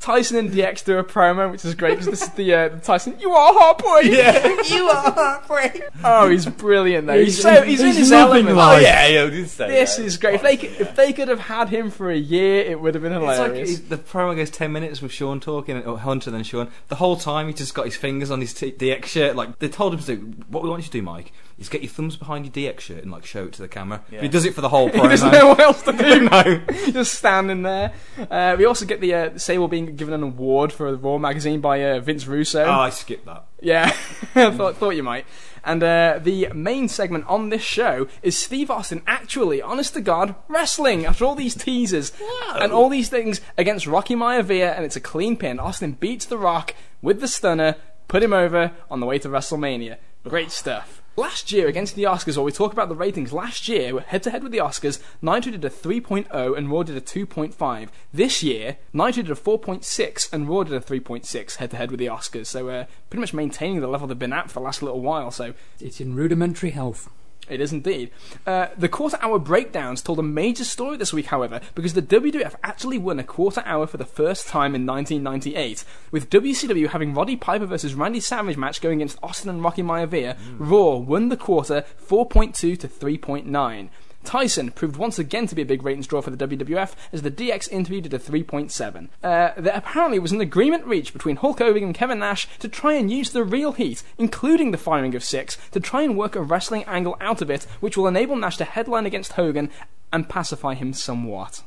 Tyson and D X do a promo, which is great because this is the uh, Tyson. You are heartbreak. Yeah. You are heartbreak. Oh, he's brilliant though. He's, he's so he's, he's in his element. Life. Oh yeah, yeah. This that. is great. If they could, yeah. if they could have had him for a year, it would have been hilarious. It's like the promo goes ten minutes with Sean talking, or Hunter then Sean. The whole time he just got his fingers on his t- D X shirt. Like they told him. What we want you to do, Mike, is get your thumbs behind your D X shirt and like show it to the camera. Yeah. He does it for the whole promo. He doesn't know what else to do. No, just standing there. Uh, we also get the uh, Sable being given an award for the Raw magazine by uh, Vince Russo. Oh, I skipped that. Yeah, I thought, thought you might. And uh, the main segment on this show is Steve Austin actually, honest to God, wrestling after all these teasers Whoa. and all these things against Rocky Maivia, and it's a clean pin. Austin beats The Rock with the stunner. Put him over on the way to WrestleMania. Great stuff. Last year, against the Oscars, while we talk about the ratings, last year, head-to-head with the Oscars, Nitro did a three point oh and Raw did a two point five. This year, Nitro did a four point six and Raw did a three point six head-to-head with the Oscars. So uh, pretty much maintaining the level they've been at for the last little while. So it's in rudimentary health. It is indeed. Uh, the quarter-hour breakdowns told a major story this week, however, because the W W F actually won a quarter-hour for the first time in nineteen ninety-eight, with W C W having Roddy Piper versus Randy Savage match going against Austin and Rocky Maivia. Mm. Raw won the quarter four point two to three point nine. Tyson proved once again to be a big ratings draw for the W W F as the D X interview did a three point seven. Uh, there apparently was an agreement reached between Hulk Hogan and Kevin Nash to try and use the real heat, including the firing of Syxx, to try and work a wrestling angle out of it, which will enable Nash to headline against Hogan and pacify him somewhat.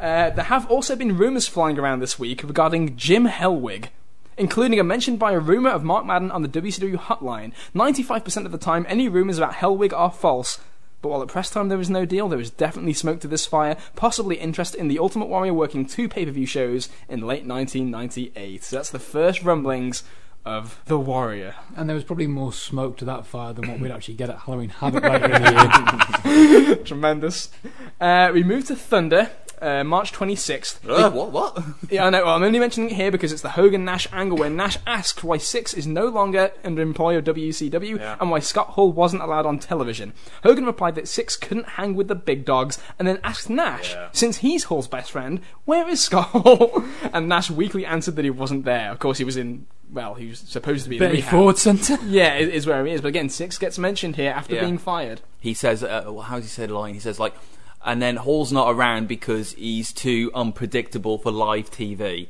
Uh, there have also been rumours flying around this week regarding Jim Hellwig, including a mention by a rumour of Mark Madden on the W C W hotline. ninety-five percent of the time, any rumours about Hellwig are false. But while at press time there was no deal, there was definitely smoke to this fire, possibly interest in the Ultimate Warrior working two pay-per-view shows in late nineteen ninety-eight. So that's the first rumblings of the Warrior. And there was probably more smoke to that fire than what we'd actually get at Halloween Havoc later in the year. Tremendous. Uh, we moved to Thunder. Uh, March twenty-sixth. Uh, they, what? What? Yeah, I know. Well, I'm only mentioning it here because it's the Hogan-Nash angle where Nash asks why Syxx is no longer under employ of W C W yeah. and why Scott Hall wasn't allowed on television. Hogan replied that Syxx couldn't hang with the big dogs and then asked Nash, yeah. since he's Hall's best friend, where is Scott Hall? And Nash weakly answered that he wasn't there. Of course, he was in... Well, he was supposed to be in rehab. Ford Center? Yeah, is where he is. But again, Syxx gets mentioned here after yeah. being fired. He says... Uh, how does he say the line? He says, like... And then Hall's not around because he's too unpredictable for live T V,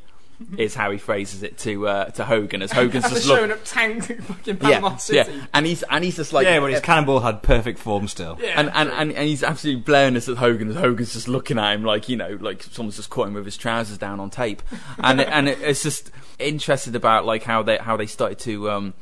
is how he phrases it to uh, to Hogan. As Hogan's just showing up tanked in fucking Panama yeah, City. Yeah. And he's and he's just like yeah, when his uh, Cannonball had perfect form still. Yeah, and, and, and and he's absolutely blaring this at Hogan. As Hogan's just looking at him like you know like someone's just caught him with his trousers down on tape. And it, and it, it's just interested about like how they how they started to um,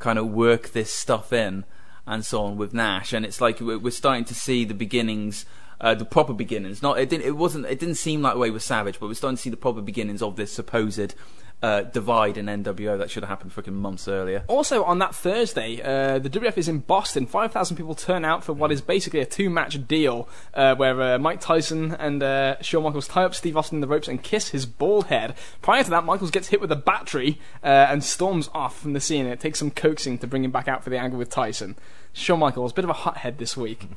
kind of work this stuff in and so on with Nash. And it's like we're starting to see the beginnings. Uh, the proper beginnings. Not it didn't. It wasn't. It didn't seem like the way with Savage, but we're starting to see the proper beginnings of this supposed uh, divide in N W O that should have happened freaking months earlier. Also, on that Thursday, uh, the W W F is in Boston. Five thousand people turn out for what is basically a two-match deal, uh, where uh, Mike Tyson and uh, Shawn Michaels tie up Steve Austin in the ropes and kiss his bald head. Prior to that, Michaels gets hit with a battery uh, and storms off from the scene. It takes some coaxing to bring him back out for the angle with Tyson. Shawn Michaels, bit of a hothead this week.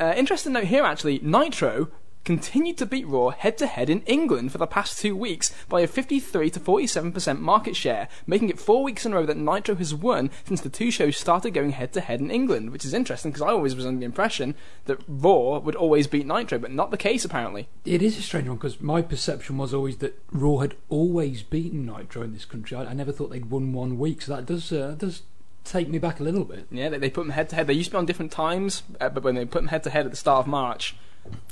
Uh, interesting note here, actually, Nitro continued to beat Raw head-to-head in England for the past two weeks by a fifty-three to forty-seven percent market share, making it four weeks in a row that Nitro has won since the two shows started going head-to-head in England, which is interesting because I always was under the impression that Raw would always beat Nitro, but not the case, apparently. It is a strange one because my perception was always that Raw had always beaten Nitro in this country. I, I never thought they'd won one week, so that does... Uh, does take me back a little bit. Yeah, they, they put them head to head. They used to be on different times, uh, but when they put them head to head at the start of March,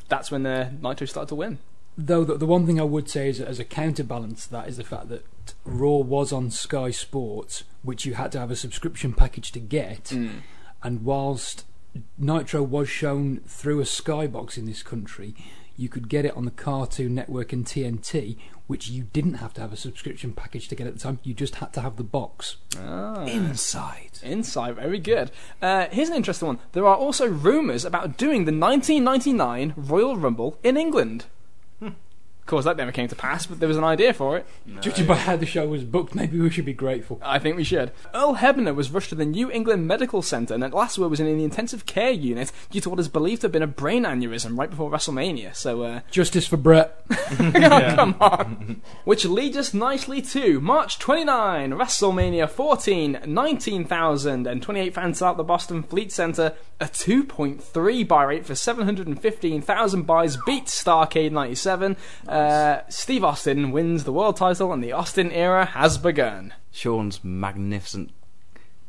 that's when the Nitro started to win. Though the, the one thing I would say is, as a counterbalance to that, is the fact that Raw was on Sky Sports, which you had to have a subscription package to get, mm. and whilst Nitro was shown through a Sky box in this country, you could get it on the Cartoon Network and T N T, which you didn't have to have a subscription package to get at the time. You just had to have the box. Ah. Inside. Inside, very good. Uh, here's an interesting one. There are also rumours about doing the nineteen ninety-nine Royal Rumble in England. Hmm. Of course, that never came to pass, but there was an idea for it. No. Judging by how the show was booked, maybe we should be grateful. I think we should. Earl Hebner was rushed to the New England Medical Centre and at last was in the intensive care unit due to what is believed to have been a brain aneurysm right before WrestleMania. So, uh... justice for Bret. Oh, yeah. Come on. Which leads us nicely to March twenty-ninth, WrestleMania fourteen, nineteen thousand twenty-eight fans at the Boston Fleet Centre, a two point three buy rate for seven hundred fifteen thousand buys, beats Starrcade ninety-seven. Nice. Uh, Steve Austin wins the world title and the Austin era has begun. Sean's magnificent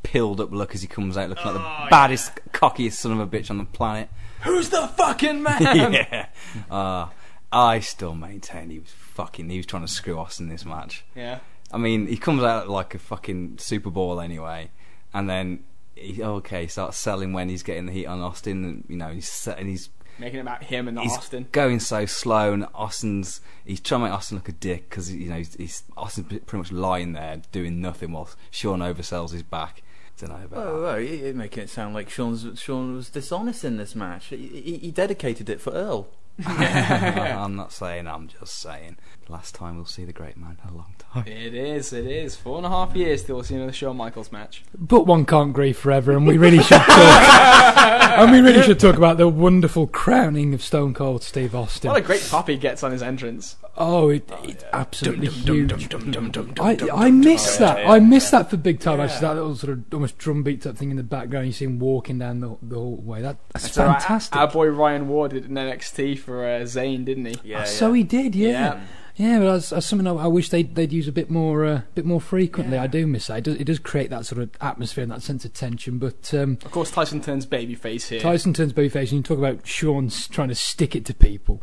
pilled up look as he comes out looking oh, like the baddest, yeah. cockiest son of a bitch on the planet. Who's the fucking man? yeah. Uh, I still maintain he was fucking, he was trying to screw Austin this match. Yeah. I mean, he comes out like a fucking Super Bowl anyway, and then he, okay, starts selling when he's getting the heat on Austin, and you know, he's and he's making it about him and not he's Austin. Going so slow, and Austin's he's trying to make Austin look a dick because you know he's, he's Austin's pretty much lying there doing nothing while Sean oversells his back. deny about oh, that. Well, you're making it sound like Sean's, Sean was dishonest in this match. He, he dedicated it for Earl. I'm not saying, I'm just saying. Last time we'll see the great man in a long time. It is, it is. Four and a half years till we'll see another Shawn Michaels match. But one can't grieve forever, and we really should talk. And we really should talk about the wonderful crowning of Stone Cold Steve Austin. What a great pop he gets on his entrance. Oh, it, oh it's yeah. absolutely dum, dum, huge. Dum, dum, dum, dum, I, dum, I miss dum, that. Yeah, yeah, I miss yeah. that for big time. Yeah. Actually, that little sort of almost drum beat type thing in the background. You see him walking down the, the hallway. That, that's so fantastic. Our, our boy Ryan Ward did in N X T for uh, Zayn, didn't he? Yeah. Oh, yeah. So he did. Yeah. yeah. Yeah, but that's, that's something I, I wish they'd, they'd use a bit more, uh, bit more frequently. Yeah. I do miss that. It does, it does create that sort of atmosphere and that sense of tension. But um, of course, Tyson turns babyface here. Tyson turns babyface, and you talk about Shawn trying to stick it to people.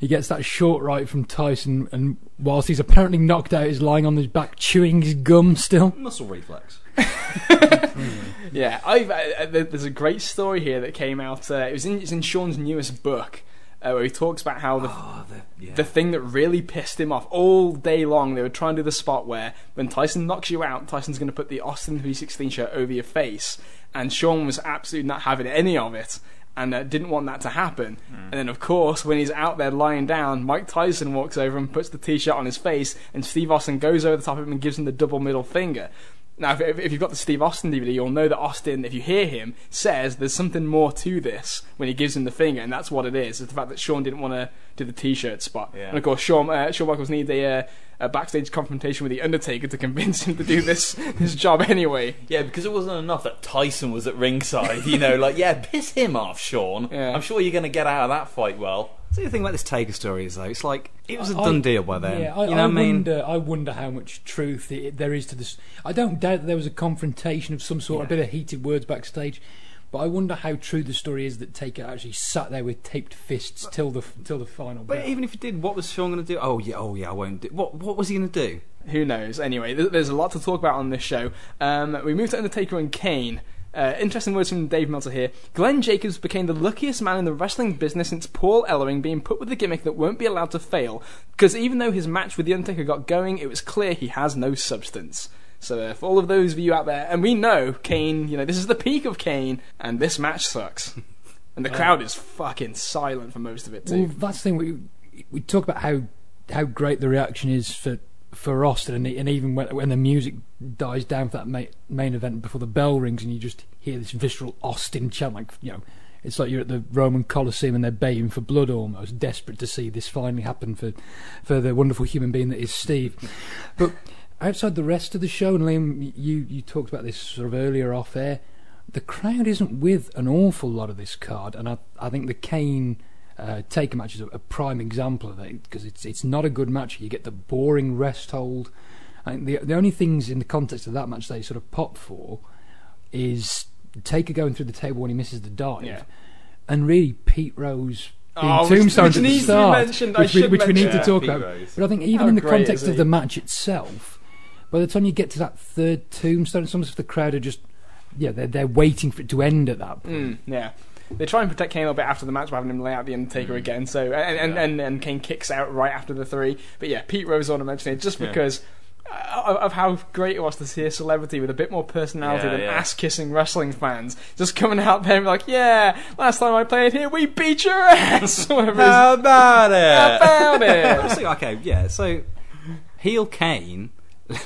He gets that short right from Tyson, and whilst he's apparently knocked out, he's lying on his back chewing his gum still. Muscle reflex. yeah, I've, uh, there's a great story here that came out. Uh, it was in, it's in Shawn's newest book. Uh, where he talks about how the, oh, the, yeah. the thing that really pissed him off all day long, they were trying to do the spot where when Tyson knocks you out, Tyson's going to put the Austin three sixteen shirt over your face, and Shawn was absolutely not having any of it and uh, didn't want that to happen. Mm. And then of course when he's out there lying down, Mike Tyson walks over and puts the t-shirt on his face, and Steve Austin goes over the top of him and gives him the double middle finger. Now, if, if you've got the Steve Austin D V D, you'll know that Austin, if you hear him, says there's something more to this when he gives him the finger, and that's what it is. It's the fact that Shawn didn't want to do the T-shirt spot. Yeah. And, of course, Shawn, uh, Shawn Michaels needs a, uh, a backstage confrontation with The Undertaker to convince him to do this this job anyway. Yeah, because it wasn't enough that Tyson was at ringside. You know, like, yeah, piss him off, Shawn. Yeah. I'm sure you're going to get out of that fight well. So the thing about this Taker story is, though, it's like it was a done I, deal by then. Yeah, I, you know I, I mean? wonder. I wonder how much truth it, there is to this. I don't doubt that there was a confrontation of some sort, yeah. a bit of heated words backstage, but I wonder how true the story is that Taker actually sat there with taped fists but, till the till the final. But bit. Even if he did, what was Shawn going to do? Oh yeah, oh yeah, I won't do. What what was he going to do? Who knows? Anyway, th- there's a lot to talk about on this show. Um, we moved to Undertaker and Kane. Uh, interesting words from Dave Meltzer here. Glenn Jacobs became the luckiest man in the wrestling business since Paul Ellering, being put with a gimmick that won't be allowed to fail, because even though his match with The Undertaker got going, it was clear he has no substance. So uh, for all of those of you out there, and we know Kane, you know, this is the peak of Kane, and this match sucks. And the crowd is fucking silent for most of it too. Well, that's the thing, we, we talk about how how great the reaction is for for Austin, and, and even when, when the music dies down for that ma- main event before the bell rings, and you just hear this visceral Austin chant, like, you know, it's like you're at the Roman Colosseum and they're baying for blood, almost desperate to see this finally happen for, for the wonderful human being that is Steve. But outside the rest of the show, and Liam, you, you talked about this sort of earlier off air, the crowd isn't with an awful lot of this card, and I, I think the Kane Uh, Taker match is a, a prime example of it, because it's it's not a good match. You get the boring rest hold. I think the the only things in the context of that match they sort of pop for is Taker going through the table when he misses the dive, yeah. and really Pete Rose being oh, tombstoned at the start, which we, which we need yeah, to talk Pete about. Rose. But I think even How in the context of the match itself, by the time you get to that third tombstone, some of the crowd are just yeah they're they're waiting for it to end at that point. Mm, yeah. They try and protect Kane a little bit after the match by having him lay out The Undertaker again. So and and, yeah. and and Kane kicks out right after the three. But yeah, Pete Rose ought to mention it just because yeah. of, of how great it was to see a celebrity with a bit more personality yeah, than yeah. ass-kissing wrestling fans just coming out there and be like, yeah, last time I played here, we beat your ass. How about it? How about it? Honestly, okay, yeah, so heel Kane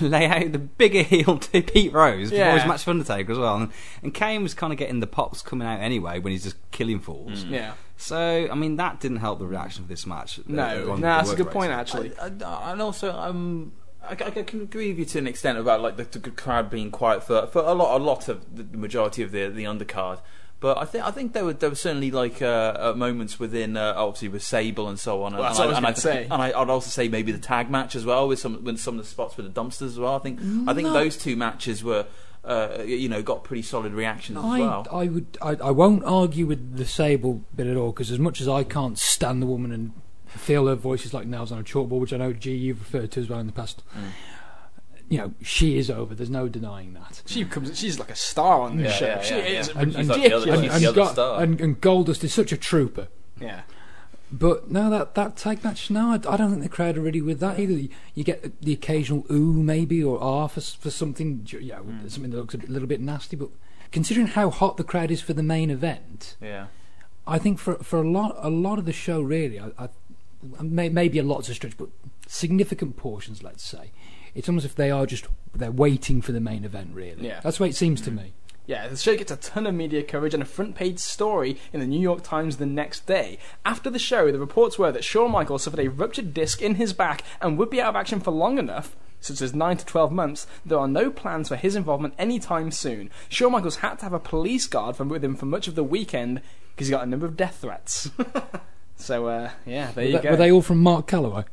lay out the bigger heel to Pete Rose before yeah. his match for Undertaker as well, and, and Kane was kind of getting the pops coming out anyway when he's just killing fools. Mm. Yeah. So I mean that didn't help the reaction of this match. No, the, the no, that's a good race. point actually. I, I, and also, um, I, I can agree with you to an extent about like the, the crowd being quiet for for a lot, a lot of the majority of the the undercard. But I think I think there were there were certainly like uh, moments within uh, obviously with Sable and so on, and, well, that's and, what I, I was and, I, say. and I, I'd also say maybe the tag match as well with some with some of the spots with the dumpsters as well. I think no. I think those two matches were uh, you know got pretty solid reactions I, as well. I would I, I won't argue with the Sable bit at all, because as much as I can't stand the woman and feel her voice is like nails on a chalkboard, which I know G you've referred to as well in the past. Mm. You know, she is over. There's no denying that. She comes. She's like a star on this yeah, show. Yeah, she yeah, is. Yeah. And, and, like other, and, and, and, and Goldust is such a trooper. Yeah. But no, that that tag match, no, I, I don't think the crowd are really with that either. You, you get the occasional ooh maybe or ah for, for something, you know, mm. something that looks a little bit nasty. But considering how hot the crowd is for the main event, yeah, I think for for a lot a lot of the show really, I, I may, maybe a lot's a stretch, but significant portions, let's say, it's almost as if they are just they're waiting for the main event really. Yeah, that's the way it seems mm. to me. Yeah, the show gets a ton of media coverage and a front-page story in the New York Times the next day. After the show, the reports were that Shawn Michaels suffered a ruptured disc in his back and would be out of action for long enough, such as nine to twelve months, there are no plans for his involvement anytime soon. Shawn Michaels had to have a police guard with him for much of the weekend because he got a number of death threats. So, uh, yeah, there were you that, go. Were they all from Mark Calloway?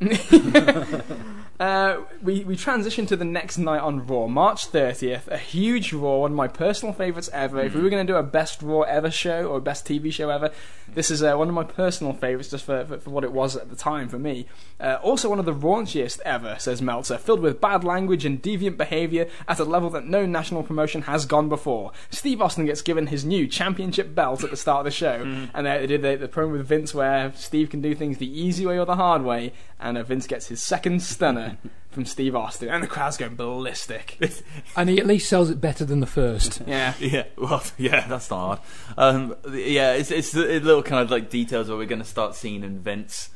Uh, we, we transition to the next night on Raw, March thirtieth, a huge Raw, one of my personal favourites ever. Mm. If we were going to do a best Raw ever show or best T V show ever, this is uh, one of my personal favourites just for, for, for what it was at the time for me. Uh, also one of the raunchiest ever, says Meltzer, filled with bad language and deviant behaviour at a level that no national promotion has gone before. Steve Austin gets given his new championship belt at the start of the show, mm. and uh, they did the, the promo with Vince where Steve can do things the easy way or the hard way, and uh, Vince gets his second stunner from Steve Austin, and the crowd's going ballistic. And he at least sells it better than the first. Yeah, yeah, well, yeah, that's not hard. Um, yeah, it's it's the little kind of like details where we're going to start seeing in Vince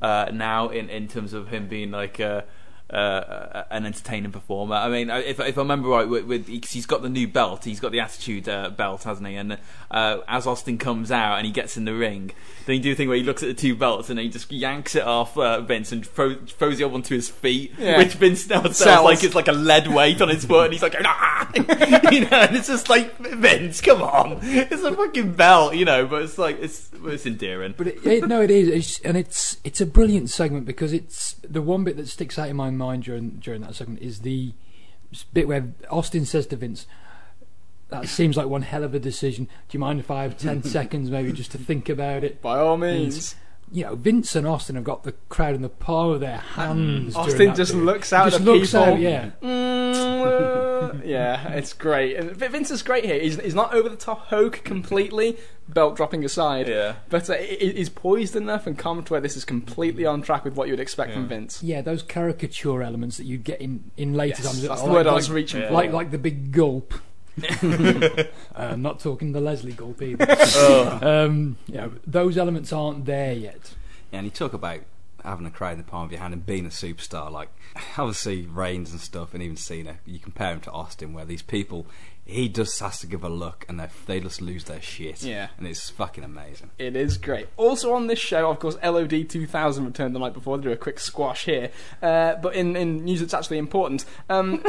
uh, now in, in terms of him being like a, uh, an entertaining performer. I mean, if if I remember right, with, with he's got the new belt, he's got the Attitude uh, belt, hasn't he? And uh, as Austin comes out and he gets in the ring, then you do a thing where he looks at the two belts and then he just yanks it off uh, Vince and throw, throws the other one to his feet, yeah. which Vince now sounds like it's like a lead weight on his foot, and he's like, ah! You know, and it's just like, Vince, come on, it's a fucking belt, you know. But it's like it's it's endearing. But it, it, no, it is, it's, and it's it's a brilliant segment because it's the one bit that sticks out in my mind during during that segment is the bit where Austin says to Vince, that seems like one hell of a decision. Do you mind if I have ten seconds maybe just to think about it? By all means. And, you know, Vince and Austin have got the crowd in the palm of their hands. Mm. Austin just period. looks out just at looks people. Out, yeah. Mm, uh, yeah, it's great. And Vince is great here. He's, he's not over the top Hulk completely, belt dropping aside. Yeah. But uh, he's poised enough and calm to where this is completely on track with what you would expect yeah. from Vince. Yeah, those caricature elements that you'd get in, in later yes, times. That's like, the word like, I was reaching for. Like, like the big gulp. I'm not talking the Leslie gulp either. oh. um, yeah, those elements aren't there yet. Yeah, and you talk about having a crowd in the palm of your hand and being a superstar. Like, obviously, Reigns and stuff, and even Cena, you compare him to Austin, where these people, he just has to give a look and they just lose their shit. Yeah. And it's fucking amazing. It is great. Also on this show, of course, L O D two thousand returned the night before. They do a quick squash here. Uh, but in, in news that's actually important, um,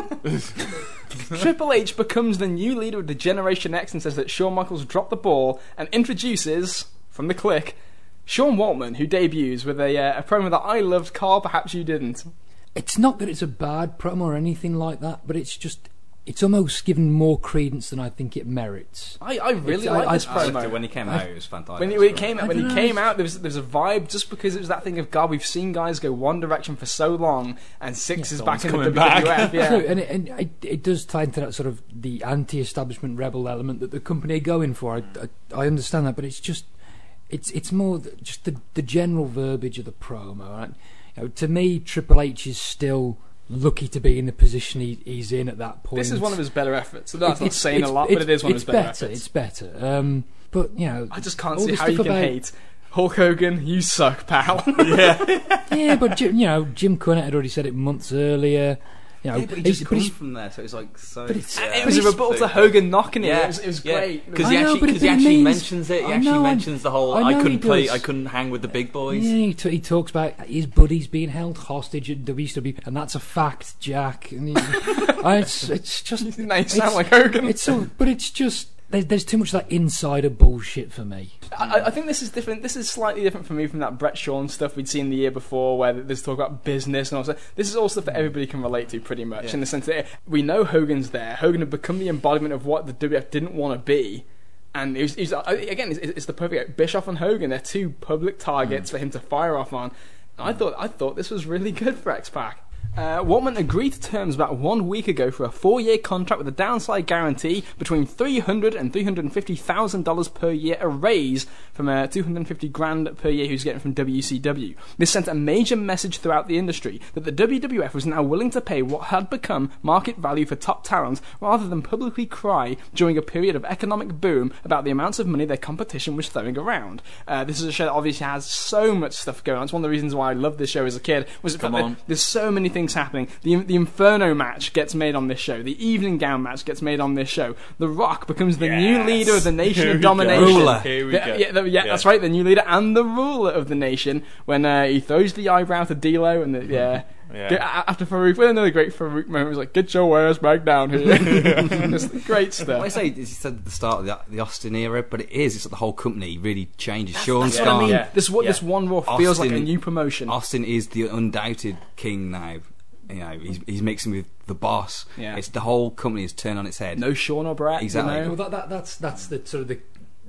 Triple H becomes the new leader of the Generation X and says that Shawn Michaels dropped the ball and introduces, from the click, Sean Waltman, who debuts with a, uh, a promo that I loved, Carl, perhaps you didn't. It's not that it's a bad promo or anything like that, but it's just... it's almost given more credence than I think it merits. I, I really like this I, promo. I when he came out, it was fantastic. When he, when he came out, when he came out, there was there was a vibe just because it was that thing of God. We've seen guys go one direction for so long, and Syxx yeah, is back in the W W F. Back. Yeah. So, and it, and it, it does tie into that sort of the anti-establishment rebel element that the company are going for. I, I, I understand that, but it's just it's it's more just the the general verbiage of the promo. Right? You know, to me, Triple H is still lucky to be in the position he, he's in at that point. This is one of his better efforts. So that's it, not saying a lot, but it is one of his better, better efforts. It's better. It's um, better. But you know, I just can't see how you can about... hate Hulk Hogan. You suck, pal. yeah, yeah. But you know, Jim Cornette had already said it months earlier. You know, yeah, but he just comes from there, so it's like so. But it's, yeah, it was a rebuttal to Hogan knocking yeah. it. It was, it was yeah. great because he know, actually, cause he actually means, mentions it. He I actually know, mentions the whole I, I couldn't play, I couldn't hang with the big boys. Yeah, he, t- he talks about his buddies being held hostage at W C W, and that's a fact, Jack. And he, it's, it's just you didn't it's, sound like Hogan. It's all, but it's just. There's, there's too much of that insider bullshit for me. I, I think this is different. This is slightly different for me from that Bret Shawn stuff we'd seen the year before, where there's talk about business and all that. This is all stuff that everybody can relate to, pretty much, yeah. in the sense that we know Hogan's there. Hogan had become the embodiment of what the W W F didn't want to be. And it was, it was, again, it's, it's the perfect Bischoff and Hogan. They're two public targets mm. for him to fire off on. Mm. I thought I thought this was really good for X-Pac. Uh, Waltman agreed to terms about one week ago for a four-year contract with a downside guarantee between three hundred thousand dollars and three hundred fifty thousand dollars per year, a raise from uh, two hundred fifty thousand dollars per year he was getting from W C W. This sent a major message throughout the industry that the W W F was now willing to pay what had become market value for top talent rather than publicly cry during a period of economic boom about the amounts of money their competition was throwing around. Uh, this is a show that obviously has so much stuff going on. It's one of the reasons why I loved this show as a kid. Was Come on. There's so many things happening. The the Inferno match gets made on this show. The Evening Gown match gets made on this show. The Rock becomes the yes. new leader of the Nation Here of Domination. Ruler. Here we the, go. Yeah, the, yeah, yeah, that's right. The new leader and the ruler of the nation when uh, he throws the eyebrow to D-Lo and the... Mm-hmm. Yeah. Yeah. After Farooq, with another great Farooq moment, it was like, get your ass back down here. It's great stuff. What I say is, you said at the start of the, the Austin era, but it is, it's like the whole company really changes. That's, Sean's that's gone. I mean. yeah. This what yeah. this one Raw feels like a new promotion. Austin is the undoubted king now. You know, he's, he's mixing with the boss. Yeah. It's the whole company has turned on its head. No Sean or Brett. Exactly. You know? Well, that, that that's that's the sort of the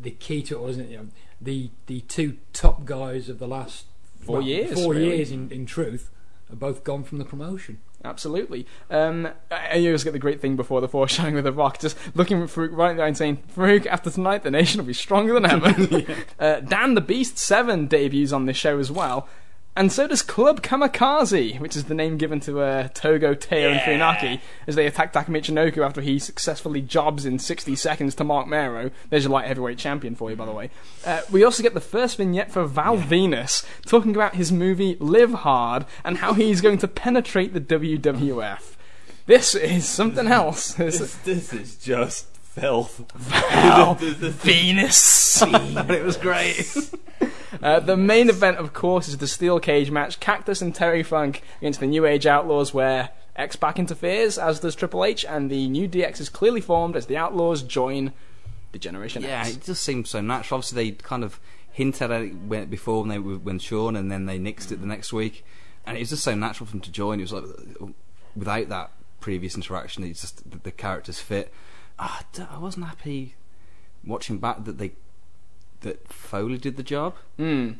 the key to it, isn't it? You know, the the two top guys of the last four well, years, four really. years in, in truth. Are both gone from the promotion. Absolutely. Um, I always get the great thing before the foreshadowing with The Rock, just looking at Farooq right there and saying, Farooq, after tonight, the nation will be stronger than ever. yeah. uh, Dan the Beast seven debuts on this show as well. And so does Club Kamikaze, which is the name given to uh, Togo, Teo, yeah. and Funaki, as they attack Takamichinoku after he successfully jobs in sixty seconds to Mark Mero. There's your light heavyweight champion for you, by the way. Uh, we also get the first vignette for Val yeah. Venus, talking about his movie Live Hard, and how he's going to penetrate the W W F. This is something else. this, this is just... filth. Wow. Venus. Venus. It was great. uh, the main event, of course, is the steel cage match, Cactus and Terry Funk against the New Age Outlaws, where X-Pac interferes, as does Triple H, and the new D X is clearly formed as the Outlaws join the Generation yeah, X. Yeah, it just seems so natural. Obviously, they kind of hinted at it before when, they, when Sean, and then they nixed it the next week, and it was just so natural for them to join. It was like, without that previous interaction, it's just the, the characters fit. I wasn't happy watching back that they that Foley did the job. Mm.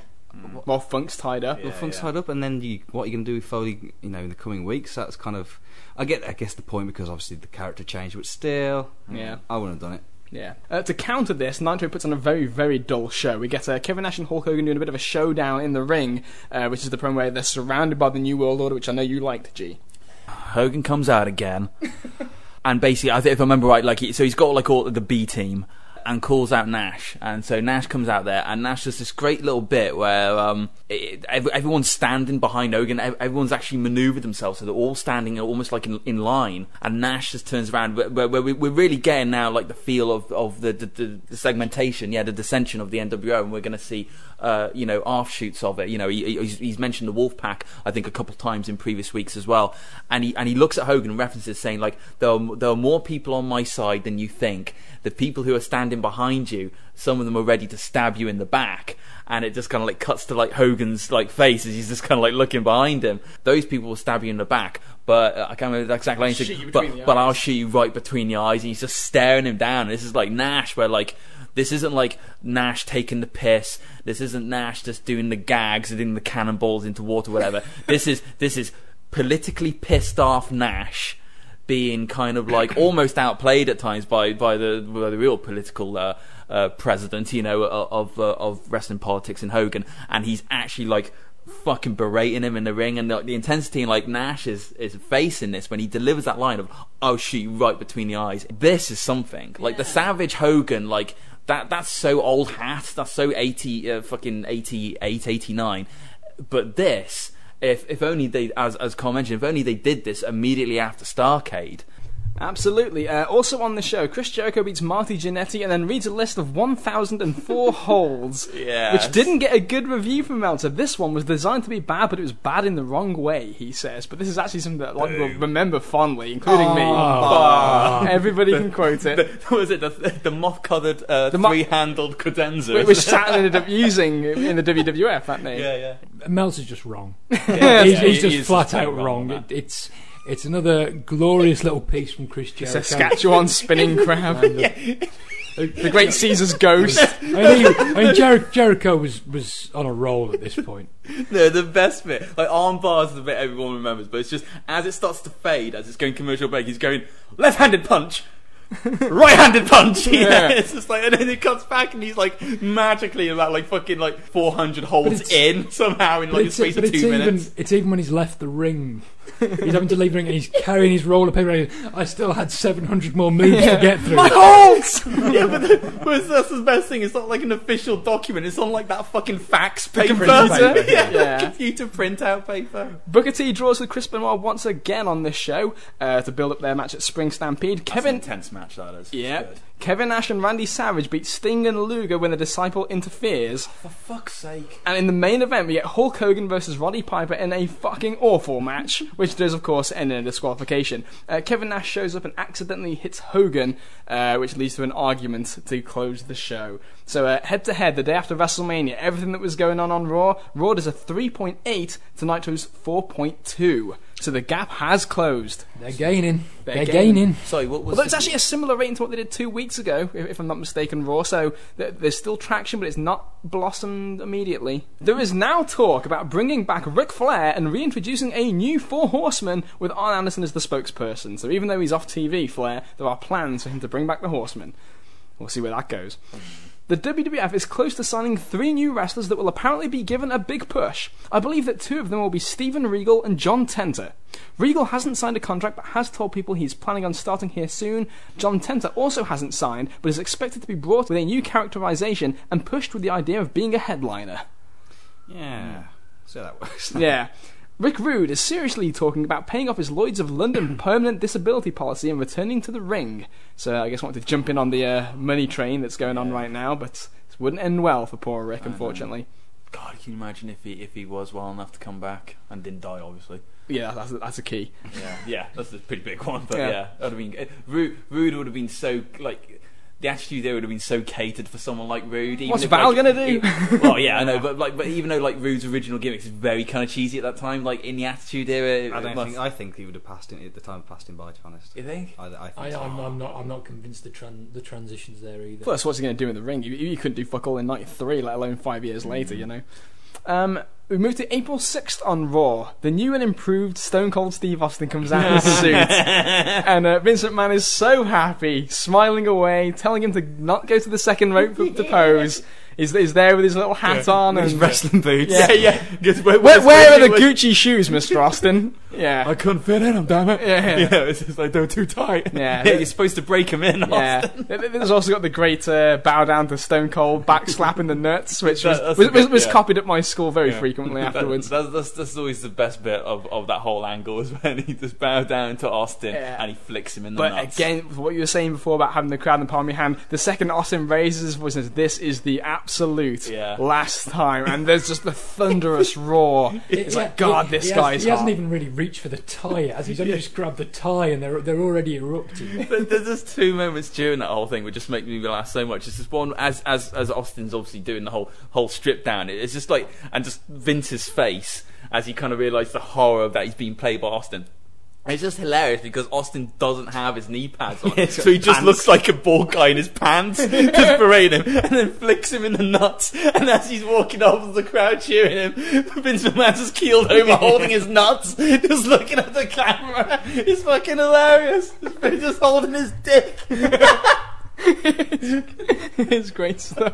While well, Funk's tied up, yeah, well, Funk's yeah. tied up, and then you, what are you going to do with Foley? You know, in the coming weeks, that's kind of I get I guess the point because obviously the character changed, but still, yeah, I wouldn't have done it. Yeah. Uh, to counter this, Nitro puts on a very, very dull show. We get uh, Kevin Nash and Hulk Hogan doing a bit of a showdown in the ring, uh, which is the promo where they're surrounded by the New World Order, which I know you liked, G. Hogan comes out again. And basically, I think if I remember right, like he, so he's got like all the B team and calls out Nash, and so Nash comes out there, and Nash does this great little bit where um, it, every, everyone's standing behind Hogan, everyone's actually manoeuvred themselves, so they're all standing almost like in, in line, and Nash just turns around. Where we're, we're really getting now like the feel of of the, the, the segmentation, yeah, the dissension of the N W O, and we're going to see. Uh, you know, offshoots of it. You know, he, he's, he's mentioned the Wolfpack, I think, a couple of times in previous weeks as well. And he and he looks at Hogan and references saying, like, there are, there are more people on my side than you think. The people who are standing behind you, some of them are ready to stab you in the back. And it just kind of like cuts to like Hogan's like face as he's just kind of like looking behind him. Those people will stab you in the back, but uh, I can't remember exactly. I'll shoot you but, but I'll shoot you right between the eyes. And he's just staring him down. And this is like Nash, where like. This isn't like Nash taking the piss. This isn't Nash just doing the gags and doing the cannonballs into water, whatever. this is this is politically pissed off Nash being kind of like almost outplayed at times by by the, by the real political uh, uh, president, you know, of uh, of wrestling politics in Hogan, and he's actually like. Fucking berating him in the ring, and the, the intensity in like Nash is, is facing this when he delivers that line of "I'll shoot you right between the eyes." This is something like yeah. the Savage Hogan, like that. That's so old hat. That's so eighty uh, fucking eighty-eight, eighty-nine. But this, if if only they, as as Carl mentioned, if only they did this immediately after Starcade. Absolutely. Uh, also on the show, Chris Jericho beats Marty Jannetty and then reads a list of one thousand four holds, yes. which didn't get a good review from Meltzer. This one was designed to be bad, but it was bad in the wrong way, he says. But this is actually something that like, we'll remember fondly, including oh. me. Oh. Everybody the, can quote it. The, was it the, the moth-coloured, uh, mo- three-handled credenza? Which Saturn ended up using in the W W F, that name. Yeah, yeah. Meltzer's just wrong. Yeah, he's, yeah, he's just he flat-out wrong. wrong. It, it's... It's another glorious little piece from Chris Jericho. Saskatchewan spinning crab. yeah. The, the great Caesar's ghost. I mean, I mean Jer- Jericho was, was on a roll at this point. No, the best bit, like arm bars is the bit everyone remembers, but it's just as it starts to fade, as it's going commercial break, he's going left-handed punch, right-handed punch. Yeah. Yeah, it's just like, and then it cuts back, and he's like magically about like fucking like four hundred holds in somehow in like the space of two even, minutes. It's even when he's left the ring. He's having to leave the ring and he's carrying his roll of paper. And I still had seven hundred more moves yeah. to get through. My holds! Yeah, but, the, but that's the best thing. It's not like an official document. It's on like that fucking fax paper. Computer paper. Yeah, yeah. Computer printout paper. Booker T draws with Chris Benoit once again on this show uh, to build up their match at Spring Stampede. That's Kevin, an intense match, that is. Yeah. Kevin Nash and Randy Savage beat Sting and Luger when the Disciple interferes. Oh, for fuck's sake. And in the main event, we get Hulk Hogan versus Roddy Piper in a fucking awful match, which does, of course, end in a disqualification. Uh, Kevin Nash shows up and accidentally hits Hogan, uh, which leads to an argument to close the show. So, uh, head-to-head, the day after WrestleMania, everything that was going on on Raw, Raw does a three point eight to Nitro's four point two. So the gap has closed. They're gaining. They're, They're gaining. gaining. Sorry, what was? Although it's actually a similar rating to what they did two weeks ago, if, if I'm not mistaken, Raw. So th- there's still traction, but it's not blossomed immediately. There is now talk about bringing back Ric Flair and reintroducing a new Four Horsemen with Arn Anderson as the spokesperson. So even though he's off T V, Flair, there are plans for him to bring back the Horsemen. We'll see where that goes. The W W F is close to signing three new wrestlers that will apparently be given a big push. I believe that two of them will be Steven Regal and John Tenter. Regal hasn't signed a contract but has told people he's planning on starting here soon. John Tenter also hasn't signed but is expected to be brought with a new characterization and pushed with the idea of being a headliner. Yeah, so that works. Yeah. Rick Rude is seriously talking about paying off his Lloyds of London permanent disability policy and returning to the ring. So I guess I want to jump in on the uh, money train that's going yeah. on right now, but it wouldn't end well for poor Rick, unfortunately. God, can you imagine if he if he was well enough to come back and didn't die, obviously? Yeah, that's a, that's a key. Yeah, yeah, that's a pretty big one. But yeah, yeah that would have been Rude. Rude would have been so like. The attitude there would have been so catered for someone like Rude. Even What's Val like, gonna do? It, well, yeah, I know, but like, but even though like Rude's original gimmicks is very kind of cheesy at that time, like in the attitude era, it, I don't must... think I think he would have passed in at the time passed him by. To be honest, you think? I, I think I, so. I'm, I'm not. I'm not convinced the tran- the transitions there either. Plus, what's he gonna do in the ring? You, you couldn't do fuck all in ninety-three, let alone five years mm-hmm. later. You know. Um, we move to April sixth on Raw. The new and improved Stone Cold Steve Austin comes out in a suit. And uh, Vince McMahon is so happy, smiling away, telling him to not go to the second rope to pose. He's, he's there with his little hat yeah, on. And his wrestling boots. Yeah, yeah. Where, where, where are the Gucci shoes, Mister Austin? Yeah. I couldn't fit in them, damn it. Yeah, yeah. yeah it's just like, they're too tight. Yeah. yeah you're supposed to break them in, yeah. Austin. There's also got the great uh, bow down to Stone Cold, back slap in the nuts, which that, was, was, was, was yeah. copied at my school very yeah. frequently afterwards. That, that's, that's, that's always the best bit of, of that whole angle, is when he just bows down to Austin yeah. and he flicks him in the but nuts. But again, what you were saying before about having the crowd in the palm of your hand, the second Austin raises his voice, this is the absolute Absolute yeah. last time, and there's just the thunderous roar. It's yeah, like, God, it, this he guy's. Has, he hard. Hasn't even really reached for the tie yet, as he's only yeah. just grabbed the tie, and they're they're already erupting. But there's just two moments during that whole thing which just make me laugh so much. It's just one as as as Austin's obviously doing the whole whole strip down. It's just like, and just Vince's face as he kind of realised the horror of that he's being played by Austin. It's just hilarious because Austin doesn't have his knee pads on, yeah, so he just pants. looks like a bald guy in his pants, just parading him, and then flicks him in the nuts. And as he's walking off, the crowd cheering him. Vince McMahon's just keeled over, holding his nuts, just looking at the camera. It's fucking hilarious. He's just holding his dick. It's great stuff.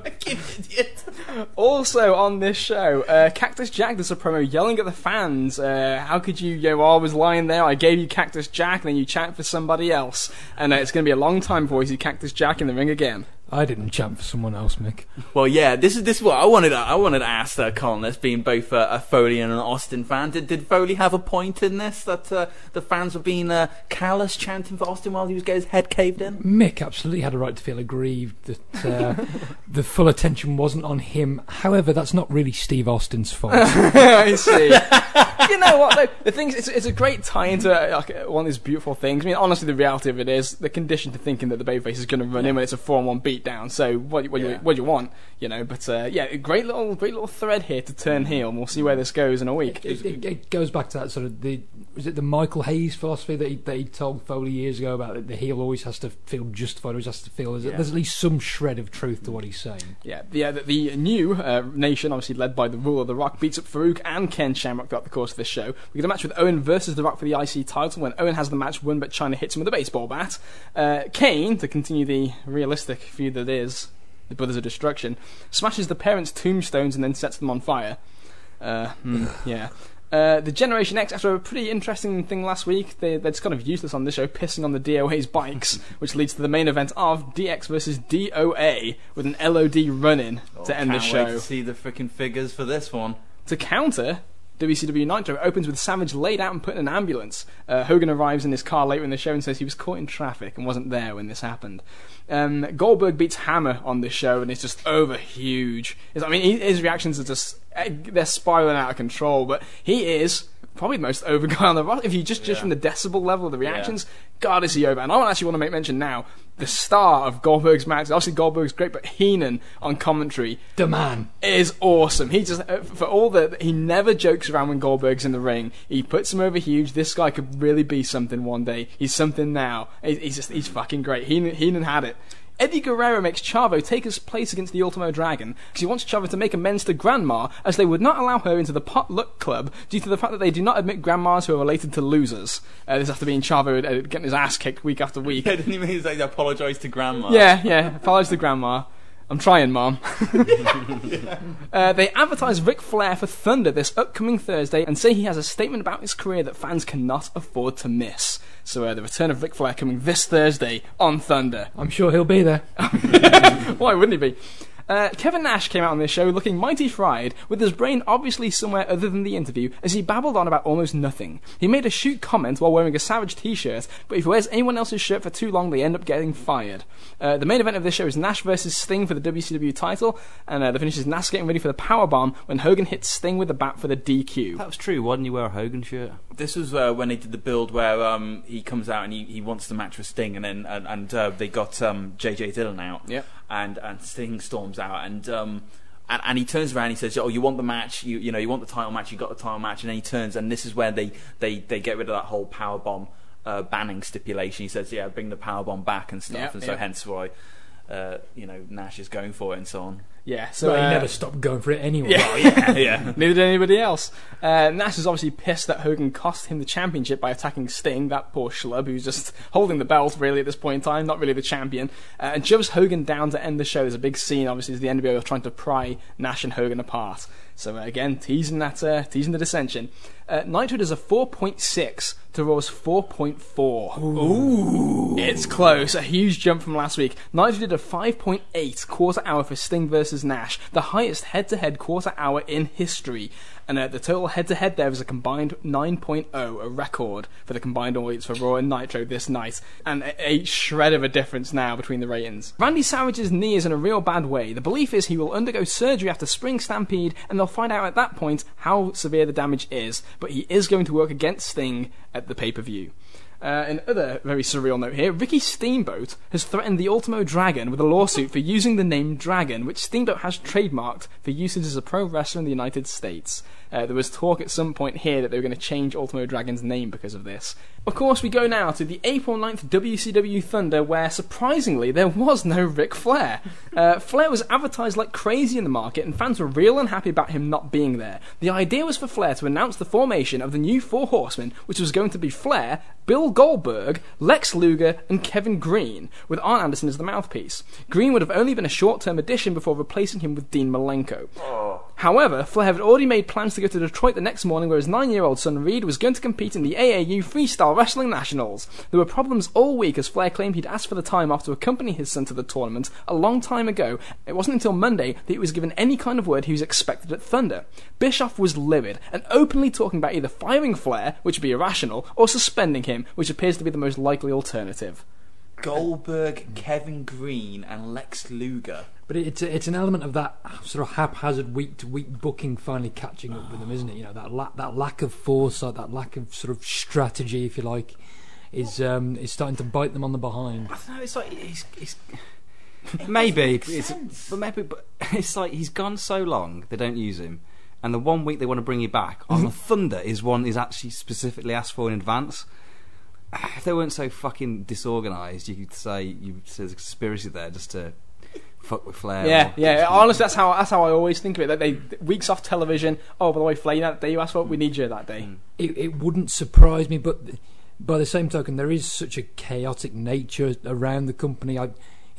Also on this show, uh, Cactus Jack does a promo yelling at the fans, uh, how could you, yo, I was lying there, I gave you Cactus Jack, and then you chant for somebody else. And uh, it's going to be a long time before we see Cactus Jack in the ring again. I didn't chant for someone else, Mick. Well, yeah, this is this is what I wanted. I wanted to ask that columnist, being both a, a Foley and an Austin fan. Did did Foley have a point in this, that uh, the fans were being uh, callous, chanting for Austin while he was getting his head caved in? Mick absolutely had a right to feel aggrieved that uh, the full attention wasn't on him. However, that's not really Steve Austin's fault. I see. You know what? Though? The thing is, it's, it's a great tie into like, one of these beautiful things. I mean, honestly, the reality of it is the condition to thinking that the babyface is going to run in when it's a four-on-one beat. beatdown. So what, what, yeah. you, what do you want, you know? But uh, yeah, great little, great little thread here to turn heel. And we'll see where this goes in a week. It, it, it goes back to that sort of the was it the Michael Hayes philosophy that he, that he told Foley years ago about that the heel always has to feel justified, always has to feel yeah. there's at least some shred of truth to what he's saying. Yeah, yeah. The, the new uh, nation, obviously led by the Ruler, The Rock, beats up Farooq and Ken Shamrock throughout the course of this show. We get a match with Owen versus The Rock for the I C title. When Owen has the match won, but China hits him with a baseball bat. Uh, Kane, to continue the realistic feud that is the Brothers of Destruction, smashes the parents' tombstones and then sets them on fire. Uh, mm, yeah. Uh, the Generation X, after a pretty interesting thing last week, they, they're just kind of useless on this show, pissing on the D O A's bikes, which leads to the main event of D X versus D O A with an L O D run-in oh, to end the show. Can't wait to see the freaking figures for this one. To counter, W C W Nitro opens with Savage laid out and put in an ambulance. Uh, Hogan arrives in his car later in the show and says he was caught in traffic and wasn't there when this happened. Um, Goldberg beats Hammer on this show and it's just over huge. It's, I mean, he, his reactions are just, they're spiraling out of control, but he is probably the most over guy on the roster. If you just, yeah. just from the decibel level of the reactions, yeah. God, is he over. And I actually want to make mention now, the star of Goldberg's match, obviously Goldberg's great, but Heenan on commentary, the man, is awesome. He just, for all the, he never jokes around when Goldberg's in the ring. He puts him over huge. This guy could really be something one day. He's something now. He's just, he's fucking great. Heenan, Heenan had it. Eddie Guerrero makes Chavo take his place against the Ultimo Dragon because he wants Chavo to make amends to Grandma, as they would not allow her into the Potluck Club due to the fact that they do not admit grandmas who are related to losers. Uh, this after being Chavo uh, getting his ass kicked week after week. Yeah, didn't he mean he's like, apologise to Grandma? Yeah, yeah, apologise to Grandma. I'm trying, Mom. yeah, yeah. Uh, they advertise Ric Flair for Thunder this upcoming Thursday and say he has a statement about his career that fans cannot afford to miss. So uh, the return of Ric Flair coming this Thursday on Thunder. I'm sure he'll be there. Why wouldn't he be? Uh, Kevin Nash came out on this show looking mighty fried, with his brain obviously somewhere other than the interview, as he babbled on about almost nothing. He made a shoot comment while wearing a Savage t-shirt, but if he wears anyone else's shirt for too long, they end up getting fired. Uh, the main event of this show is Nash versus Sting for the W C W title, and uh, the finish is Nash getting ready for the powerbomb when Hogan hits Sting with the bat for the D Q. That was true. Why didn't you wear a Hogan shirt? This was uh, when they did the build where um, he comes out and he, he wants to match with Sting, and then and, and uh, they got um, J J Dillon out. Yeah. And and Sting storms out and um and, and he turns around and he says, oh, you want the match, you you know, you want the title match, you got the title match, and then he turns and this is where they they, they get rid of that whole powerbomb uh, banning stipulation. He says, yeah, bring the powerbomb back and stuff, yep, and so yep. hence why uh, you know, Nash is going for it and so on. Yeah, so well, he uh, never stopped going for it anyway. Yeah, well, yeah, yeah. Neither did anybody else. Uh, Nash is obviously pissed that Hogan cost him the championship by attacking Sting, that poor schlub who's just holding the belt really at this point in time, not really the champion, uh, and shoves Hogan down to end the show. There's a big scene, obviously, as the N W O are trying to pry Nash and Hogan apart. So uh, again, teasing that, uh, teasing the dissension. Uh, Nitro does a four point six to Raw's four point four. Ooh. It's close. A huge jump from last week. Nitro did a five point eight quarter hour for Sting versus Nash, the highest head-to-head quarter hour in history. And uh, the total head-to-head there was a combined nine point oh, a record for the combined audience for Raw and Nitro this night. And a, a shred of a difference now between the ratings. Randy Savage's knee is in a real bad way. The belief is he will undergo surgery after Spring Stampede, and they'll find out at that point how severe the damage is. But he is going to work against Sting at the pay-per-view. Uh, another very surreal note here, Ricky Steamboat has threatened the Ultimo Dragon with a lawsuit for using the name Dragon, which Steamboat has trademarked for usage as a pro wrestler in the United States. Uh, there was talk at some point here that they were going to change Ultimo Dragon's name because of this. Of course, we go now to the April ninth W C W Thunder, where, surprisingly, there was no Ric Flair. Uh, Flair was advertised like crazy in the market, and fans were real unhappy about him not being there. The idea was for Flair to announce the formation of the new Four Horsemen, which was going to be Flair, Bill Goldberg, Lex Luger, and Kevin Green, with Arn Anderson as the mouthpiece. Green would have only been a short-term addition before replacing him with Dean Malenko. Oh. However, Flair had already made plans to go to Detroit the next morning, where his nine-year-old son Reed was going to compete in the A A U Freestyle Wrestling Nationals. There were problems all week, as Flair claimed he'd asked for the time off to accompany his son to the tournament a long time ago. It wasn't until Monday that he was given any kind of word he was expected at Thunder. Bischoff was livid, and openly talking about either firing Flair, which would be irrational, or suspending him, which appears to be the most likely alternative. Goldberg, Kevin Green, and Lex Luger. But it's a, it's an element of that sort of haphazard week to week booking finally catching up with them, isn't it? You know, that la- that lack of foresight, that lack of sort of strategy, if you like, is um, is starting to bite them on the behind. I don't know. It's like it's. it's... It maybe, but it's, but maybe, but it's like he's gone so long they don't use him, and the one week they want to bring you back on the Thunder is one is actually specifically asked for in advance. If they weren't so fucking disorganised, you could say you there's a conspiracy there just to fuck with Flair. Yeah, yeah. Honestly, that's how that's how I always think of it. That they weeks off television. Oh, by the way, Flair, you know, that day you asked for, we need you that day. It, it wouldn't surprise me, but by the same token, there is such a chaotic nature around the company. I.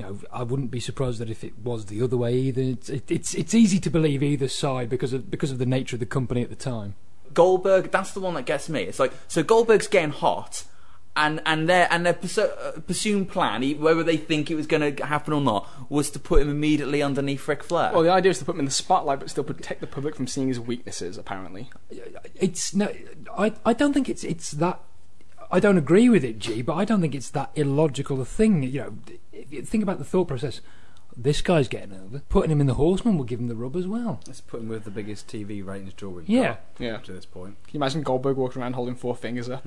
You know, I wouldn't be surprised that if it was the other way either. It's it, it's it's easy to believe either side because of because of the nature of the company at the time. Goldberg, that's the one that gets me. It's like so Goldberg's getting hot, and and their and their presumed plan, whether they think it was going to happen or not, was to put him immediately underneath Ric Flair. Well, the idea is to put him in the spotlight, but still protect the public from seeing his weaknesses. Apparently, it's no. I I don't think it's it's that. I don't agree with it, G, but I don't think it's that illogical a thing. You know, think about the thought process. This guy's getting over. Putting him in the Horseman will give him the rub as well. Let's put him with the biggest T V ratings draw we've yeah. got yeah. up to this point. Can you imagine Goldberg walking around holding four fingers up?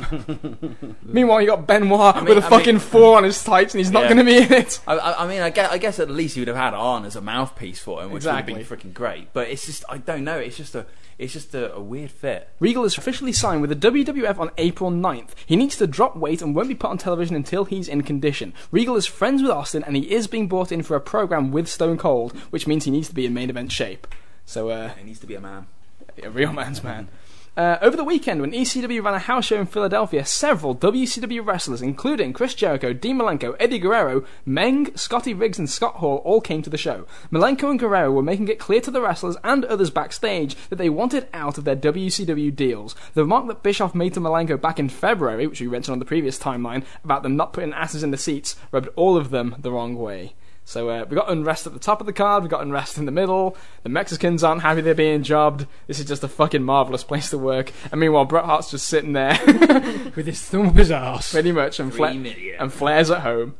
Meanwhile, you got Benoit I mean, with a I fucking mean, four on his tights, and he's yeah. not going to be in it. I, I mean, I guess, I guess at least he would have had Arn as a mouthpiece for him, which exactly. would have been freaking great. But it's just, I don't know, it's just a... It's just a, a weird fit. Regal is officially signed with the W W F on April ninth. He needs to drop weight and won't be put on television until he's in condition. Regal is friends with Austin, and he is being brought in for a program with Stone Cold, which means he needs to be in main event shape. So uh, he needs to be a man. A real man's man. Uh, over the weekend, when E C W ran a house show in Philadelphia, several W C W wrestlers, including Chris Jericho, Dean Malenko, Eddie Guerrero, Meng, Scotty Riggs, and Scott Hall, all came to the show. Malenko and Guerrero were making it clear to the wrestlers and others backstage that they wanted out of their W C W deals. The remark that Bischoff made to Malenko back in February, which we mentioned on the previous timeline, about them not putting asses in the seats, rubbed all of them the wrong way. So uh, we got unrest at the top of the card, we got unrest in the middle, the Mexicans aren't happy they're being jobbed, this is just a fucking marvellous place to work, and meanwhile Bret Hart's just sitting there with his thumb up his arse. Pretty much, and, Fla- and Flair's at home.